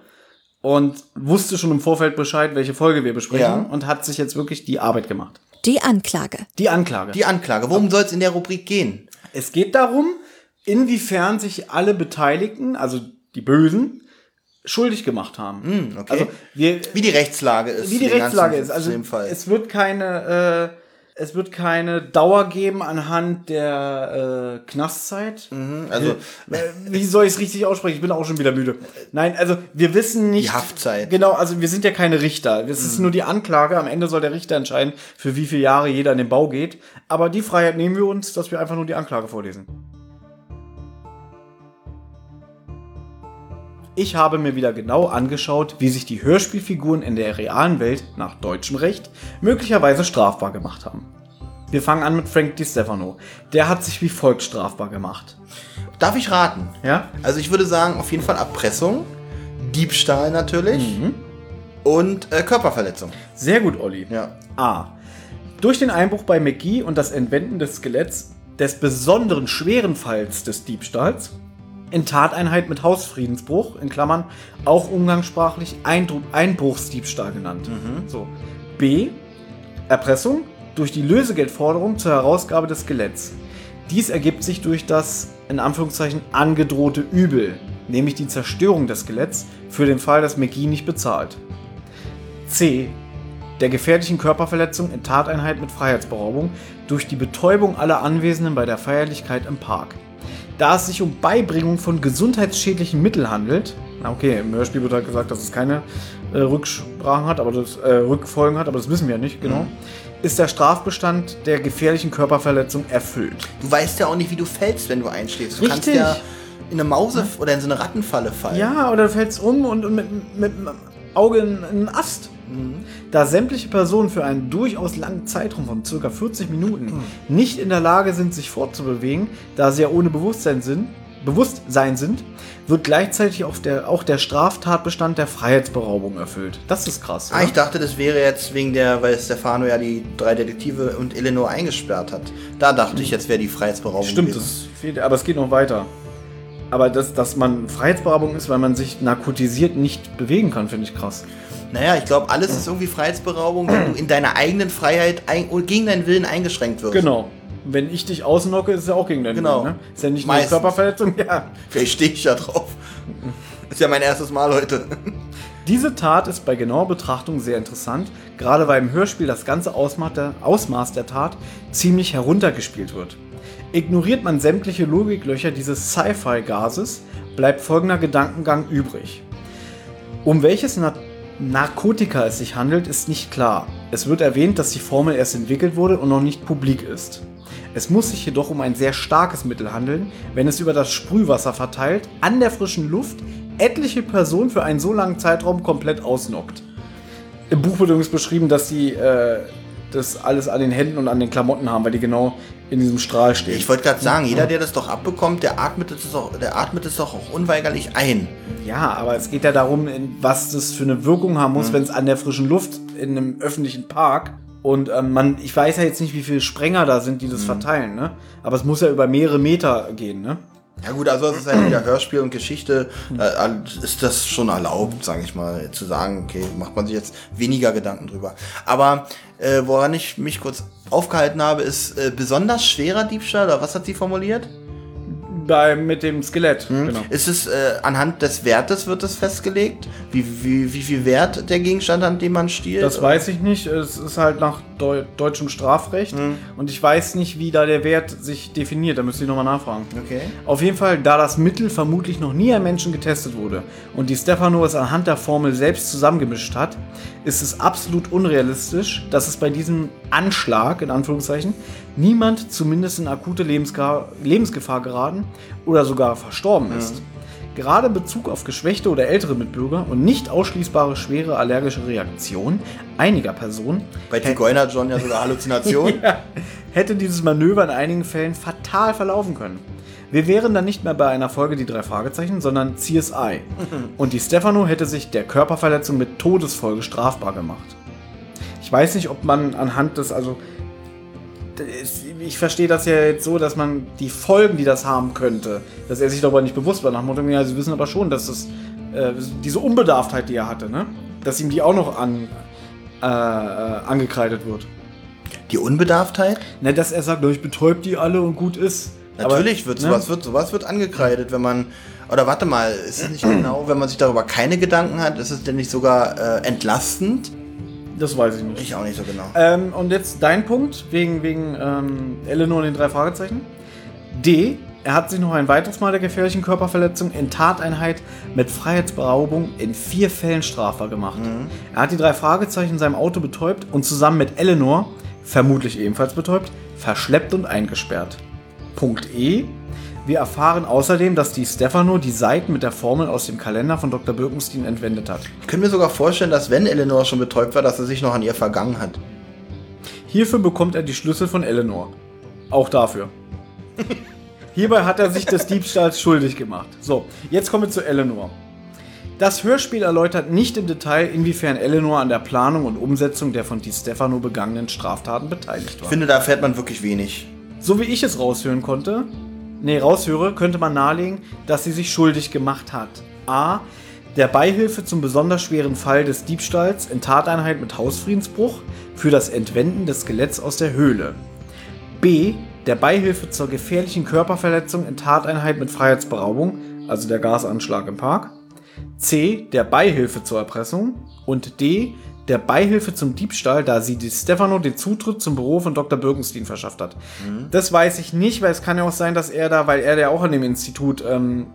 und wusste schon im Vorfeld Bescheid, welche Folge wir besprechen ja. und hat sich jetzt wirklich die Arbeit gemacht. Die Anklage. Die Anklage. Die Anklage. Worum soll es in der Rubrik gehen? Es geht darum, inwiefern sich alle Beteiligten, also die Bösen, schuldig gemacht haben. Mm, okay. Also wir, wie die Rechtslage ist. Wie die Rechtslage ist. Also es wird keine, äh, es wird keine Dauer geben anhand der äh, Knastzeit. Mhm, also äh, wie soll ich es richtig aussprechen? Ich bin auch schon wieder müde. Nein, also wir wissen nicht. Die Haftzeit. Genau, also wir sind ja keine Richter. Es mhm. ist nur die Anklage. Am Ende soll der Richter entscheiden, für wie viele Jahre jeder in den Bau geht. Aber die Freiheit nehmen wir uns, dass wir einfach nur die Anklage vorlesen. Ich habe mir wieder genau angeschaut, wie sich die Hörspielfiguren in der realen Welt nach deutschem Recht möglicherweise strafbar gemacht haben. Wir fangen an mit Frank DiStefano. Der hat sich wie folgt strafbar gemacht. Darf ich raten? Ja. Also ich würde sagen, auf jeden Fall Erpressung, Diebstahl natürlich mhm. und äh, Körperverletzung. Sehr gut, Olli. Ja. A. Durch den Einbruch bei McGee und das Entwenden des Skeletts des besonderen schweren Falls des Diebstahls in Tateinheit mit Hausfriedensbruch, in Klammern, auch umgangssprachlich Eindru- Einbruchsdiebstahl genannt. Mhm. So. B. Erpressung durch die Lösegeldforderung zur Herausgabe des Skeletts. Dies ergibt sich durch das, in Anführungszeichen, angedrohte Übel, nämlich die Zerstörung des Skeletts, für den Fall, dass McGee nicht bezahlt. C. Der gefährlichen Körperverletzung in Tateinheit mit Freiheitsberaubung durch die Betäubung aller Anwesenden bei der Feierlichkeit im Park. Da es sich um Beibringung von gesundheitsschädlichen Mitteln handelt, okay, im Hörspiel wird halt gesagt, dass es keine äh, Rücksprachen hat, aber das, äh, Rückfolgen hat, aber das wissen wir ja nicht, genau, mhm. ist der Strafbestand der gefährlichen Körperverletzung erfüllt. Du weißt ja auch nicht, wie du fällst, wenn du einschläfst. Du Richtig. kannst ja in eine Mause oder in so eine Rattenfalle fallen. Ja, oder du fällst um und, und mit, mit dem Auge in einen Ast. Da sämtliche Personen für einen durchaus langen Zeitraum von ca. vierzig Minuten nicht in der Lage sind, sich fortzubewegen, da sie ja ohne Bewusstsein sind, Bewusstsein sind, wird gleichzeitig auch der, auch der Straftatbestand der Freiheitsberaubung erfüllt. Das ist krass, oder? Ah, ich dachte, das wäre jetzt wegen der, weil Stefano ja die drei Detektive und Eleanor eingesperrt hat. Da dachte mhm. ich, jetzt wäre die Freiheitsberaubung. Stimmt, das fehlt, aber es geht noch weiter. Aber das, dass man Freiheitsberaubung ist, weil man sich narkotisiert nicht bewegen kann, finde ich krass. Naja, ich glaube, alles ist irgendwie Freiheitsberaubung, wenn du in deiner eigenen Freiheit ein- gegen deinen Willen eingeschränkt wirst. Genau. Wenn ich dich ausnocke, ist es ja auch gegen deinen genau. Willen. Ne? Ist ja nicht nur Körperverletzung. Ja. Vielleicht stehe ich ja drauf. Ist ja mein erstes Mal heute. Diese Tat ist bei genauer Betrachtung sehr interessant, gerade weil im Hörspiel das ganze Ausmaß der, Ausmaß der Tat ziemlich heruntergespielt wird. Ignoriert man sämtliche Logiklöcher dieses Sci-Fi-Gases, bleibt folgender Gedankengang übrig. Um welches Natur... Narkotika es sich handelt, ist nicht klar. Es wird erwähnt, dass die Formel erst entwickelt wurde und noch nicht publik ist. Es muss sich jedoch um ein sehr starkes Mittel handeln, wenn es über das Sprühwasser verteilt, an der frischen Luft, etliche Personen für einen so langen Zeitraum komplett ausnockt. Im Buch wird übrigens beschrieben, dass sie äh, das alles an den Händen und an den Klamotten haben, weil die genau in diesem Strahl stehen. Ich wollte gerade sagen, jeder, der das doch abbekommt, der atmet es doch, der atmet es doch auch unweigerlich ein. Ja, aber es geht ja darum, was das für eine Wirkung haben muss, mhm. wenn es an der frischen Luft in einem öffentlichen Park und ähm, man, ich weiß ja jetzt nicht, wie viele Sprenger da sind, die das mhm. verteilen, ne? Aber es muss ja über mehrere Meter gehen, ne? Ja gut, also es ist halt wieder Hörspiel und Geschichte, äh, ist das schon erlaubt, sage ich mal, zu sagen, okay, macht man sich jetzt weniger Gedanken drüber. Aber äh, woran ich mich kurz aufgehalten habe, ist äh, besonders schwerer Diebstahl, oder was hat sie formuliert? Bei, mit dem Skelett, mhm. genau. Ist es äh, anhand des Wertes wird das festgelegt? Wie, wie, wie viel Wert der Gegenstand, an dem man stiehlt? Das weiß ich nicht. Es ist halt nach Deu- deutschem Strafrecht. Mhm. Und ich weiß nicht, wie da der Wert sich definiert. Da müsste ich nochmal nachfragen. Okay. Auf jeden Fall, da das Mittel vermutlich noch nie an Menschen getestet wurde und die Stefano es anhand der Formel selbst zusammengemischt hat, ist es absolut unrealistisch, dass es bei diesem Anschlag, in Anführungszeichen, niemand zumindest in akute Lebensgefahr, Lebensgefahr geraten oder sogar verstorben ist. Ja. Gerade in Bezug auf geschwächte oder ältere Mitbürger und nicht ausschließbare schwere allergische Reaktionen einiger Personen... Bei Tigeuner John ja sogar Halluzination. ja, hätte dieses Manöver in einigen Fällen fatal verlaufen können. Wir wären dann nicht mehr bei einer Folge Die drei Fragezeichen, sondern C S I. Und die Stefano hätte sich der Körperverletzung mit Todesfolge strafbar gemacht. Ich weiß nicht, ob man anhand des... also ich verstehe das ja jetzt so, dass man die Folgen, die das haben könnte, dass er sich darüber nicht bewusst war. Nach Motto, ja, sie wissen aber schon, dass das äh, diese Unbedarftheit, die er hatte, ne, dass ihm die auch noch an, äh, angekreidet wird. Die Unbedarftheit? Na, dass er sagt, ich betäub die alle und gut ist. Natürlich wird sowas, ne? wird sowas wird angekreidet, wenn man, oder warte mal, ist es nicht genau, wenn man sich darüber keine Gedanken hat, ist es denn nicht sogar äh, entlastend? Das weiß ich nicht. Ich auch nicht so genau. Ähm, und jetzt dein Punkt, wegen, wegen ähm, Eleanor und den drei Fragezeichen. D. Er hat sich noch ein weiteres Mal der gefährlichen Körperverletzung in Tateinheit mit Freiheitsberaubung in vier Fällen strafbar gemacht. Mhm. Er hat die drei Fragezeichen in seinem Auto betäubt und zusammen mit Eleanor, vermutlich ebenfalls betäubt, verschleppt und eingesperrt. Punkt E. Wir erfahren außerdem, dass die Stefano die Seiten mit der Formel aus dem Kalender von Doktor Birkenstein entwendet hat. Ich könnte mir sogar vorstellen, dass wenn Eleanor schon betäubt war, dass er sich noch an ihr vergangen hat. Hierfür bekommt er die Schlüssel von Eleanor. Auch dafür. Hierbei hat er sich des Diebstahls schuldig gemacht. So, jetzt kommen wir zu Eleanor. Das Hörspiel erläutert nicht im Detail, inwiefern Eleanor an der Planung und Umsetzung der von Di Stefano begangenen Straftaten beteiligt war. Ich finde, da erfährt man wirklich wenig. So wie ich es raushören konnte, nee, raushöre, könnte man nahelegen, dass sie sich schuldig gemacht hat. A. Der Beihilfe zum besonders schweren Fall des Diebstahls in Tateinheit mit Hausfriedensbruch für das Entwenden des Skeletts aus der Höhle. B. Der Beihilfe zur gefährlichen Körperverletzung in Tateinheit mit Freiheitsberaubung, also der Gasanschlag im Park. C. Der Beihilfe zur Erpressung. Und D. Der Beihilfe zum Diebstahl, da sie Di Stefano den Zutritt zum Büro von Doktor Birkenstein verschafft hat. Mhm. Das weiß ich nicht, weil es kann ja auch sein, dass er da, weil er ja auch an dem Institut ähm,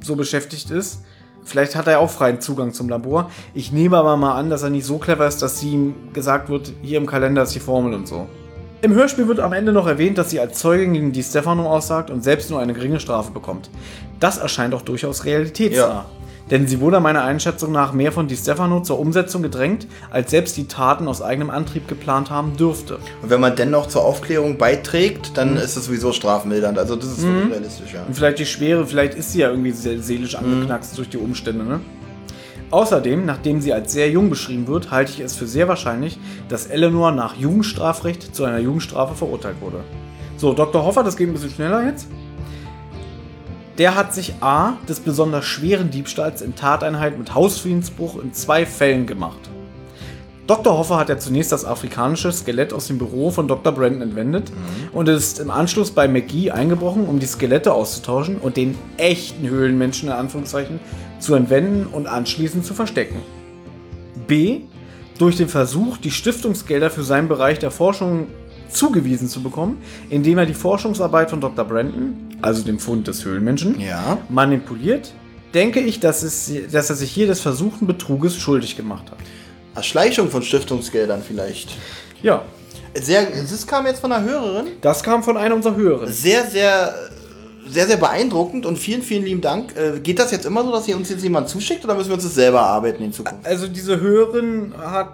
so beschäftigt ist, vielleicht hat er ja auch freien Zugang zum Labor. Ich nehme aber mal an, dass er nicht so clever ist, dass ihm gesagt wird, hier im Kalender ist die Formel und so. Im Hörspiel wird am Ende noch erwähnt, dass sie als Zeugin gegen Di Stefano aussagt und selbst nur eine geringe Strafe bekommt. Das erscheint auch durchaus realitätsnah. Ja. Denn sie wurde meiner Einschätzung nach mehr von Di Stefano zur Umsetzung gedrängt, als selbst die Taten aus eigenem Antrieb geplant haben dürfte. Und wenn man dennoch zur Aufklärung beiträgt, dann mhm. ist das sowieso strafmildernd. Also das ist mhm. wirklich realistisch, ja. Und vielleicht die Schwere, vielleicht ist sie ja irgendwie seelisch angeknackst mhm. durch die Umstände, ne? Außerdem, nachdem sie als sehr jung beschrieben wird, halte ich es für sehr wahrscheinlich, dass Eleanor nach Jugendstrafrecht zu einer Jugendstrafe verurteilt wurde. So, Doktor Hoffer, das geht ein bisschen schneller jetzt. Der hat sich A. des besonders schweren Diebstahls in Tateinheit mit Hausfriedensbruch in zwei Fällen gemacht. Doktor Hoffer hat ja zunächst das afrikanische Skelett aus dem Büro von Doktor Brandon entwendet mhm. und ist im Anschluss bei McGee eingebrochen, um die Skelette auszutauschen und den echten Höhlenmenschen in Anführungszeichen zu entwenden und anschließend zu verstecken. B. Durch den Versuch, die Stiftungsgelder für seinen Bereich der Forschung zugewiesen zu bekommen, indem er die Forschungsarbeit von Doktor Brandon, also dem Fund des Höhlenmenschen, ja. manipuliert, denke ich, dass, es, dass er sich hier des versuchten Betruges schuldig gemacht hat. Erschleichung von Stiftungsgeldern vielleicht. Ja. Sehr, das kam jetzt von einer Hörerin? Das kam von einer unserer Hörerinnen. Sehr, sehr... Sehr, sehr beeindruckend und vielen, vielen lieben Dank. Äh, geht das jetzt immer so, dass hier uns jetzt jemand zuschickt oder müssen wir uns das selber arbeiten in Zukunft? Also diese Hörerin hat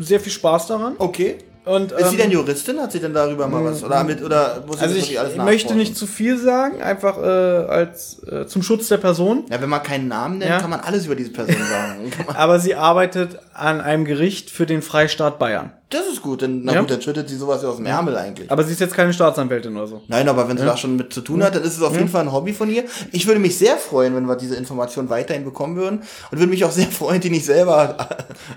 sehr viel Spaß daran. Okay. Und, ähm, ist sie denn Juristin? Hat sie denn darüber mal was? Oder, mit, oder muss also ich, ich alles möchte nicht zu viel sagen, einfach äh, als äh, zum Schutz der Person. Ja, wenn man keinen Namen nennt, ja. kann man alles über diese Person sagen. Aber sie arbeitet an einem Gericht für den Freistaat Bayern. Das ist gut, denn na ja. gut, dann schüttet sie sowas ja aus dem Ärmel eigentlich. Aber sie ist jetzt keine Staatsanwältin oder so. Nein, aber wenn sie ja. da schon mit zu tun hat, dann ist es auf ja. jeden Fall ein Hobby von ihr. Ich würde mich sehr freuen, wenn wir diese Information weiterhin bekommen würden und würde mich auch sehr freuen, die nicht selber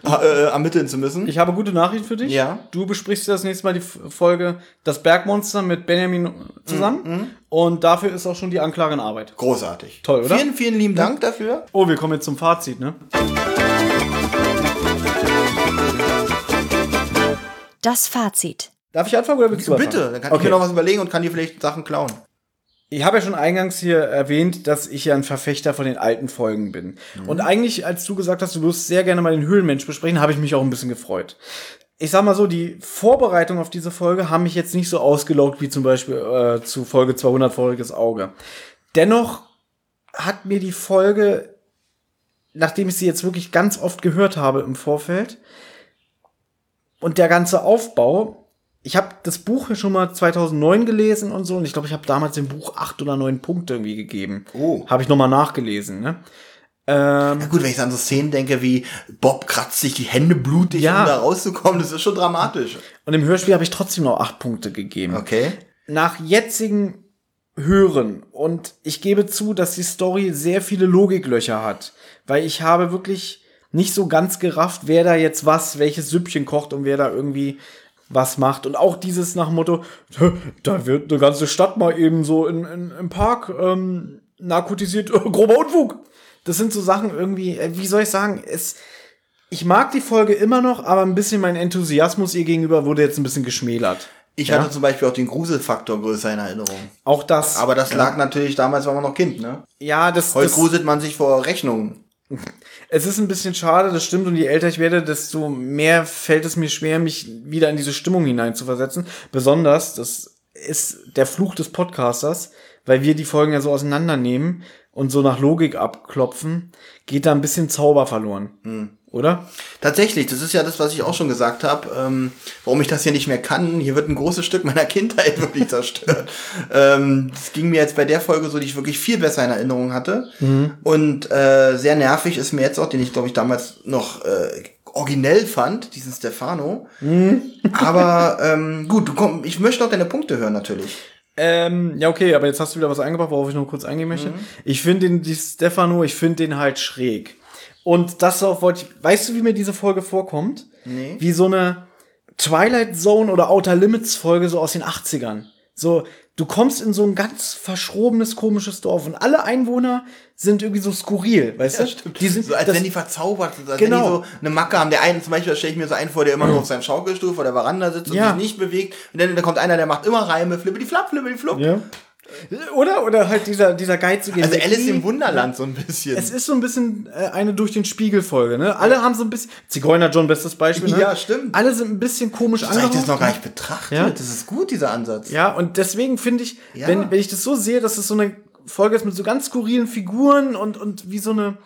äh, ermitteln zu müssen. Ich habe gute Nachricht für dich. Ja. Du besprichst das nächste Mal die Folge Das Bergmonster mit Benjamin zusammen mhm. und dafür ist auch schon die Anklage in Arbeit. Großartig. Toll, oder? Vielen, vielen lieben Dank ja. dafür. Oh, wir kommen jetzt zum Fazit, ne? Das Fazit. Darf ich anfangen oder willst du bitte? Dann kann okay. ich mir noch was überlegen und kann dir vielleicht Sachen klauen. Ich habe ja schon eingangs hier erwähnt, dass ich ja ein Verfechter von den alten Folgen bin. Mhm. Und eigentlich, als du gesagt hast, du wirst sehr gerne mal den Höhlenmensch besprechen, habe ich mich auch ein bisschen gefreut. Ich sag mal so, die Vorbereitung auf diese Folge haben mich jetzt nicht so ausgelaugt wie zum Beispiel äh, zu Folge zweihundert, voriges Auge. Dennoch hat mir die Folge, nachdem ich sie jetzt wirklich ganz oft gehört habe im Vorfeld, und der ganze Aufbau, ich habe das Buch hier schon mal zweitausendneun gelesen und so, und ich glaube, ich habe damals dem Buch acht oder neun Punkte irgendwie gegeben. Oh. Habe ich nochmal nachgelesen, ne? Ähm, Na gut, wenn ich an so Szenen denke wie Bob kratzt sich die Hände blutig, ja. um da rauszukommen, das ist schon dramatisch. Und im Hörspiel habe ich trotzdem noch acht Punkte gegeben. Okay. Nach jetzigem Hören, und ich gebe zu, dass die Story sehr viele Logiklöcher hat, weil ich habe wirklich nicht so ganz gerafft, wer da jetzt was, welches Süppchen kocht und wer da irgendwie was macht. Und auch dieses nach dem Motto, da wird eine ganze Stadt mal eben so in, in, im Park ähm, narkotisiert, grober Unfug. Das sind so Sachen irgendwie, wie soll ich sagen, es, ich mag die Folge immer noch, aber ein bisschen mein Enthusiasmus ihr gegenüber wurde jetzt ein bisschen geschmälert. Ich ja? hatte zum Beispiel auch den Gruselfaktor größer in Erinnerung. Auch das. Aber das lag ja. natürlich, damals war man noch Kind, ne? Ja, das... Heute das, gruselt man sich vor Rechnungen. Es ist ein bisschen schade, das stimmt, und je älter ich werde, desto mehr fällt es mir schwer, mich wieder in diese Stimmung hineinzuversetzen. Besonders, das ist der Fluch des Podcasters, weil wir die Folgen ja so auseinandernehmen und so nach Logik abklopfen, geht da ein bisschen Zauber verloren, mhm. oder? Tatsächlich, das ist ja das, was ich auch schon gesagt habe, ähm, warum ich das hier nicht mehr kann. Hier wird ein großes Stück meiner Kindheit wirklich zerstört. ähm, das ging mir jetzt bei der Folge so, die ich wirklich viel besser in Erinnerung hatte. Mhm. Und äh, sehr nervig ist mir jetzt auch, den ich, glaube ich, damals noch äh, originell fand, diesen Stefano. Mhm. Aber ähm, gut, du komm, ich möchte noch deine Punkte hören natürlich. Ähm, ja, okay, aber jetzt hast du wieder was eingebracht, worauf ich nur kurz eingehen möchte. Mhm. Ich finde den, die Stefano, ich finde den halt schräg. Und das auch wollte ich, weißt du, wie mir diese Folge vorkommt? Nee. Wie so eine Twilight Zone oder Outer Limits Folge so aus den achtzigern. So, du kommst in so ein ganz verschrobenes, komisches Dorf und alle Einwohner sind irgendwie so skurril, weißt ja, du? Stimmt. Die sind, so als das, wenn die verzaubert sind, als genau. wenn die so eine Macke haben. Der einen, zum Beispiel, da stelle ich mir so einen vor, der immer nur auf seinem Schaukelstuhl vor der Veranda sitzt und ja. sich nicht bewegt. Und dann da kommt einer, der macht immer Reime, flippidi-flapp, flippidi-flupp. Ja. Oder? Oder halt dieser, dieser geizige... Also Alice im Wunderland so ein bisschen. Es ist so ein bisschen äh, eine durch den Spiegel-Folge, ne? Alle ja. haben so ein bisschen... Zigeuner John, bestes Beispiel, ne? Ja, stimmt. Alle sind ein bisschen komisch angehaucht. Das habe ich das noch gar nicht betrachtet. Ja. Das ist gut, dieser Ansatz. Ja, und deswegen finde ich, ja. wenn, wenn ich das so sehe, dass es so eine Folge ist mit so ganz skurrilen Figuren und, und wie so eine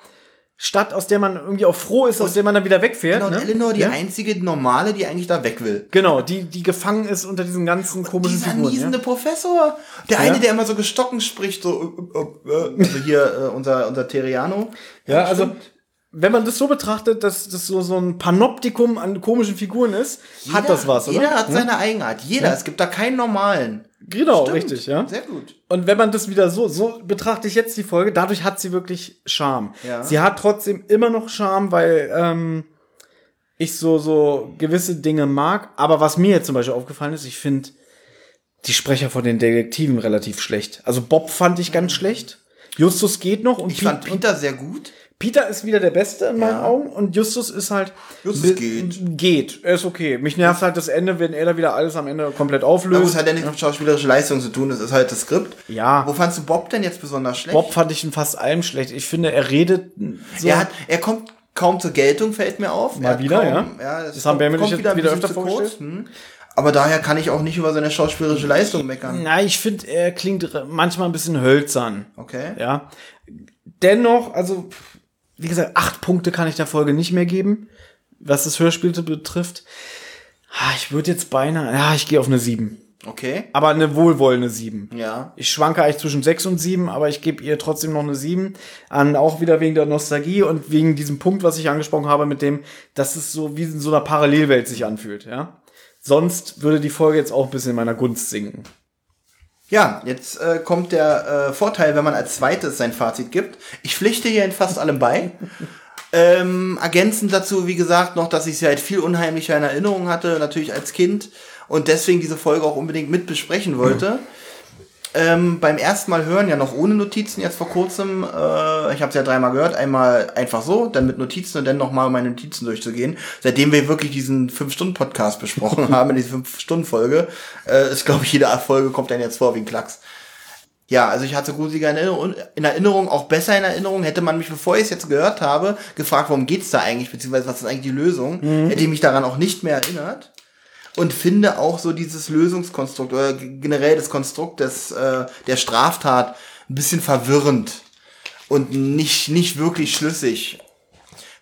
Stadt, aus der man irgendwie auch froh ist, und aus der man dann wieder wegfährt. Genau, ne? Eleanor, die ja? einzige Normale, die eigentlich da weg will. Genau, die die gefangen ist unter diesen ganzen und komischen dieser Figuren. Dieser niesende ja? Professor. Der ja? eine, der immer so gestocken spricht, so also hier äh, unser unser Teriano. Ja, ja also stimmt. Wenn man das so betrachtet, dass das so so ein Panoptikum an komischen Figuren ist, jeder, hat das was, oder? Jeder hat ja? seine Eigenart. Jeder, ja? es gibt da keinen normalen. Genau, stimmt. Richtig, ja. Sehr gut. Und wenn man das wieder so, so betrachte ich jetzt die Folge, dadurch hat sie wirklich Charme. Ja. Sie hat trotzdem immer noch Charme, weil ähm, ich so, so gewisse Dinge mag. Aber was mir jetzt zum Beispiel aufgefallen ist, ich finde die Sprecher von den Detektiven relativ schlecht. Also Bob fand ich ganz schlecht. Justus geht noch. Und ich fand Peter sehr gut. Peter ist wieder der Beste in meinen ja. Augen und Justus ist halt... Justus geht. Geht, er ist okay. Mich nervt halt das Ende, wenn er da wieder alles am Ende komplett auflöst. Das hat ja nichts ja. mit schauspielerischer Leistung zu tun, das ist halt das Skript. Ja. Wo fandst du Bob denn jetzt besonders schlecht? Bob fand ich in fast allem schlecht. Ich finde, er redet... So er, hat, er kommt kaum zur Geltung, fällt mir auf. Mal wieder, kaum, ja. ja. Das, das haben wir kommt wieder, wieder öfter vorgestellt. Hm. Aber daher kann ich auch nicht über seine schauspielerische Leistung meckern. Na, ich finde, er klingt manchmal ein bisschen hölzern. Okay. Ja. Dennoch, also... Wie gesagt, acht Punkte kann ich der Folge nicht mehr geben, was das Hörspiel betrifft. Ich würde jetzt beinahe, ja, ich gehe auf eine sieben. Okay. Aber eine wohlwollende sieben. Ja. Ich schwanke eigentlich zwischen sechs und sieben, aber ich gebe ihr trotzdem noch eine sieben an, auch wieder wegen der Nostalgie und wegen diesem Punkt, was ich angesprochen habe, mit dem, dass es so wie in so einer Parallelwelt sich anfühlt, ja. Sonst würde die Folge jetzt auch ein bisschen in meiner Gunst sinken. Ja, jetzt äh, kommt der äh, Vorteil, wenn man als zweites sein Fazit gibt. Ich pflichte hier in fast allem bei. Ähm, ergänzend dazu, wie gesagt, noch, dass ich sie halt viel unheimlicher in Erinnerung hatte, natürlich als Kind. Und deswegen diese Folge auch unbedingt mit besprechen wollte. Mhm. Ähm, beim ersten Mal hören, ja noch ohne Notizen, jetzt vor kurzem. Äh, ich habe es ja dreimal gehört. Einmal einfach so, dann mit Notizen und dann nochmal meine Notizen durchzugehen. Seitdem wir wirklich diesen fünf Stunden Podcast besprochen haben, diese fünf Stunden Folge, äh, ist, glaube ich, jede Folge kommt dann jetzt vor wie ein Klacks. Ja, also ich hatte grusiger in Erinnerung, auch besser in Erinnerung. Hätte man mich, bevor ich es jetzt gehört habe, gefragt, worum geht's da eigentlich, beziehungsweise was ist eigentlich die Lösung, mhm. hätte ich mich daran auch nicht mehr erinnert. Und finde auch so dieses Lösungskonstrukt oder generell das Konstrukt des, äh, der Straftat ein bisschen verwirrend und nicht, nicht wirklich schlüssig.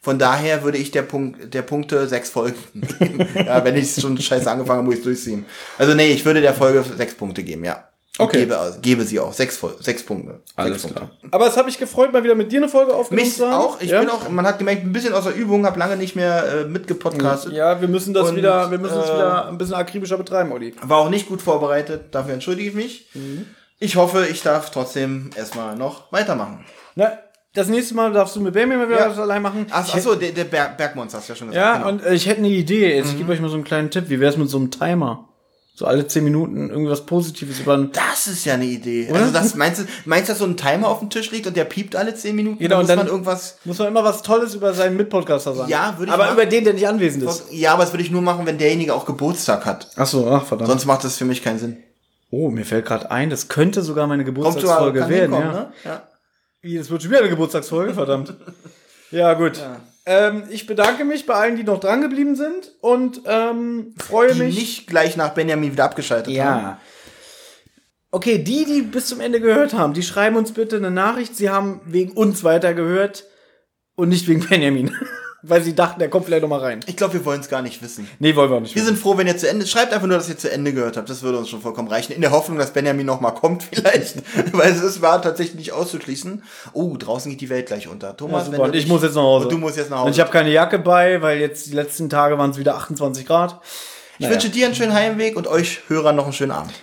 Von daher würde ich der, Punkt, der Punkte sechs Folgen geben. Ja, wenn ich schon scheiße angefangen habe, muss ich es durchziehen. Also nee, ich würde der Folge sechs Punkte geben, ja. Okay. Gebe, gebe sie auch. Sechs, sechs Punkte. Alles sechs klar. Punkte. Aber es hat mich gefreut, mal wieder mit dir eine Folge aufgenommen zu haben. Mich auch. Ich ja. bin auch, man hat gemerkt, ein bisschen außer Übung, habe lange nicht mehr äh, mitgepodcastet. Ja, wir müssen das und, wieder, wir müssen es äh, wieder ein bisschen akribischer betreiben, Olli. War auch nicht gut vorbereitet, dafür entschuldige ich mich. Mhm. Ich hoffe, ich darf trotzdem erstmal noch weitermachen. Na, das nächste Mal darfst du mit Benjamin mal wieder ja. das allein machen. Ach, achso, der, der Berg, Bergmonster hast du ja schon gesagt. Ja, genau. Und äh, ich hätte eine Idee. Jetzt mhm. gebe ich euch mal so einen kleinen Tipp. Wie wäre es mit so einem Timer? So alle zehn Minuten irgendwas Positives über einen... Das ist ja eine Idee. Oder? Also das meinst du, meinst du, dass so ein Timer auf dem Tisch liegt und der piept alle zehn Minuten? Genau, und dann muss man irgendwas... Muss man immer was Tolles über seinen Mitpodcaster sagen. Ja, würde ich Aber machen. Über den, der nicht anwesend ist. Ja, aber das würde ich nur machen, wenn derjenige auch Geburtstag hat. Ach so, ach verdammt. Sonst macht das für mich keinen Sinn. Oh, mir fällt gerade ein, das könnte sogar meine Geburtstagsfolge Kommt, werden. Ja. Ne? Ja. Wie, das wird schon wieder eine Geburtstagsfolge, verdammt. Ja, gut. Ja. Ähm, ich bedanke mich bei allen, die noch dran geblieben sind und ähm, freue die mich. Die nicht gleich nach Benjamin wieder abgeschaltet ja. haben. Okay, die, die bis zum Ende gehört haben, die schreiben uns bitte eine Nachricht. Sie haben wegen uns weitergehört und nicht wegen Benjamin. Weil sie dachten, der kommt vielleicht noch mal rein. Ich glaube, wir wollen es gar nicht wissen. Nee, wollen wir auch nicht wissen. Wir sind froh, wenn ihr zu Ende... Schreibt einfach nur, dass ihr zu Ende gehört habt. Das würde uns schon vollkommen reichen. In der Hoffnung, dass Benjamin noch mal kommt vielleicht. Weil es war tatsächlich nicht auszuschließen. Oh, draußen geht die Welt gleleich unter. Thomas, ja, wenn du... Und ich muss jetzt nach Hause. Und du musst jetzt nach Hause. Und ich habe keine Jacke bei, weil jetzt die letzten Tage waren es wieder achtundzwanzig Grad. Ich naja. wünsche dir einen schönen Heimweg und euch Hörern noch einen schönen Abend.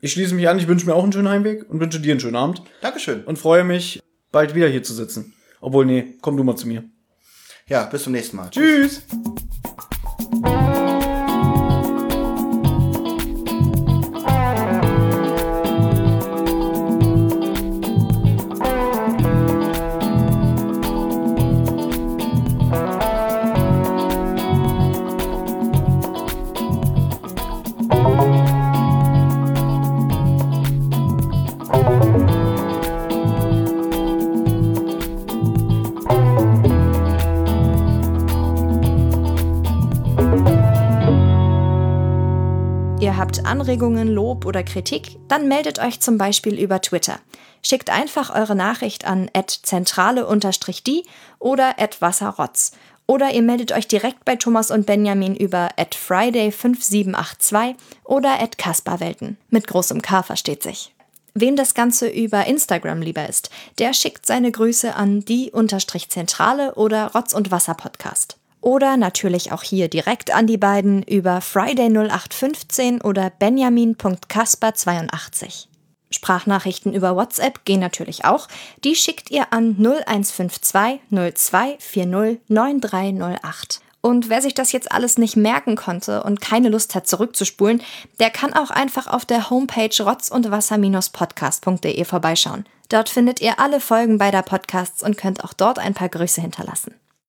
Ich schließe mich an. Ich wünsche mir auch einen schönen Heimweg und wünsche dir einen schönen Abend. Dankeschön. Und freue mich, bald wieder hier zu sitzen. Obwohl, nee, komm du mal zu mir. Ja, bis zum nächsten Mal. Tschüss. Anregungen, Lob oder Kritik, dann meldet euch zum Beispiel über Twitter. Schickt einfach eure Nachricht an at zentrale unterstrich die oder at wasserrotz. Oder ihr meldet euch direkt bei Thomas und Benjamin über at friday fünf sieben acht zwei oder at kasperwelten. Mit großem K versteht sich. Wem das Ganze über Instagram lieber ist, der schickt seine Grüße an die-zentrale oder Rotz und Wasser Podcast. Oder natürlich auch hier direkt an die beiden über friday null acht fünfzehn oder benjamin punkt kasper zweiundachtzig. Sprachnachrichten über WhatsApp gehen natürlich auch. Die schickt ihr an null eins fünf zwei null zwei vier null neun drei null acht. Und wer sich das jetzt alles nicht merken konnte und keine Lust hat zurückzuspulen, der kann auch einfach auf der Homepage rotzundwasser podcast punkt de vorbeischauen. Dort findet ihr alle Folgen beider Podcasts und könnt auch dort ein paar Grüße hinterlassen.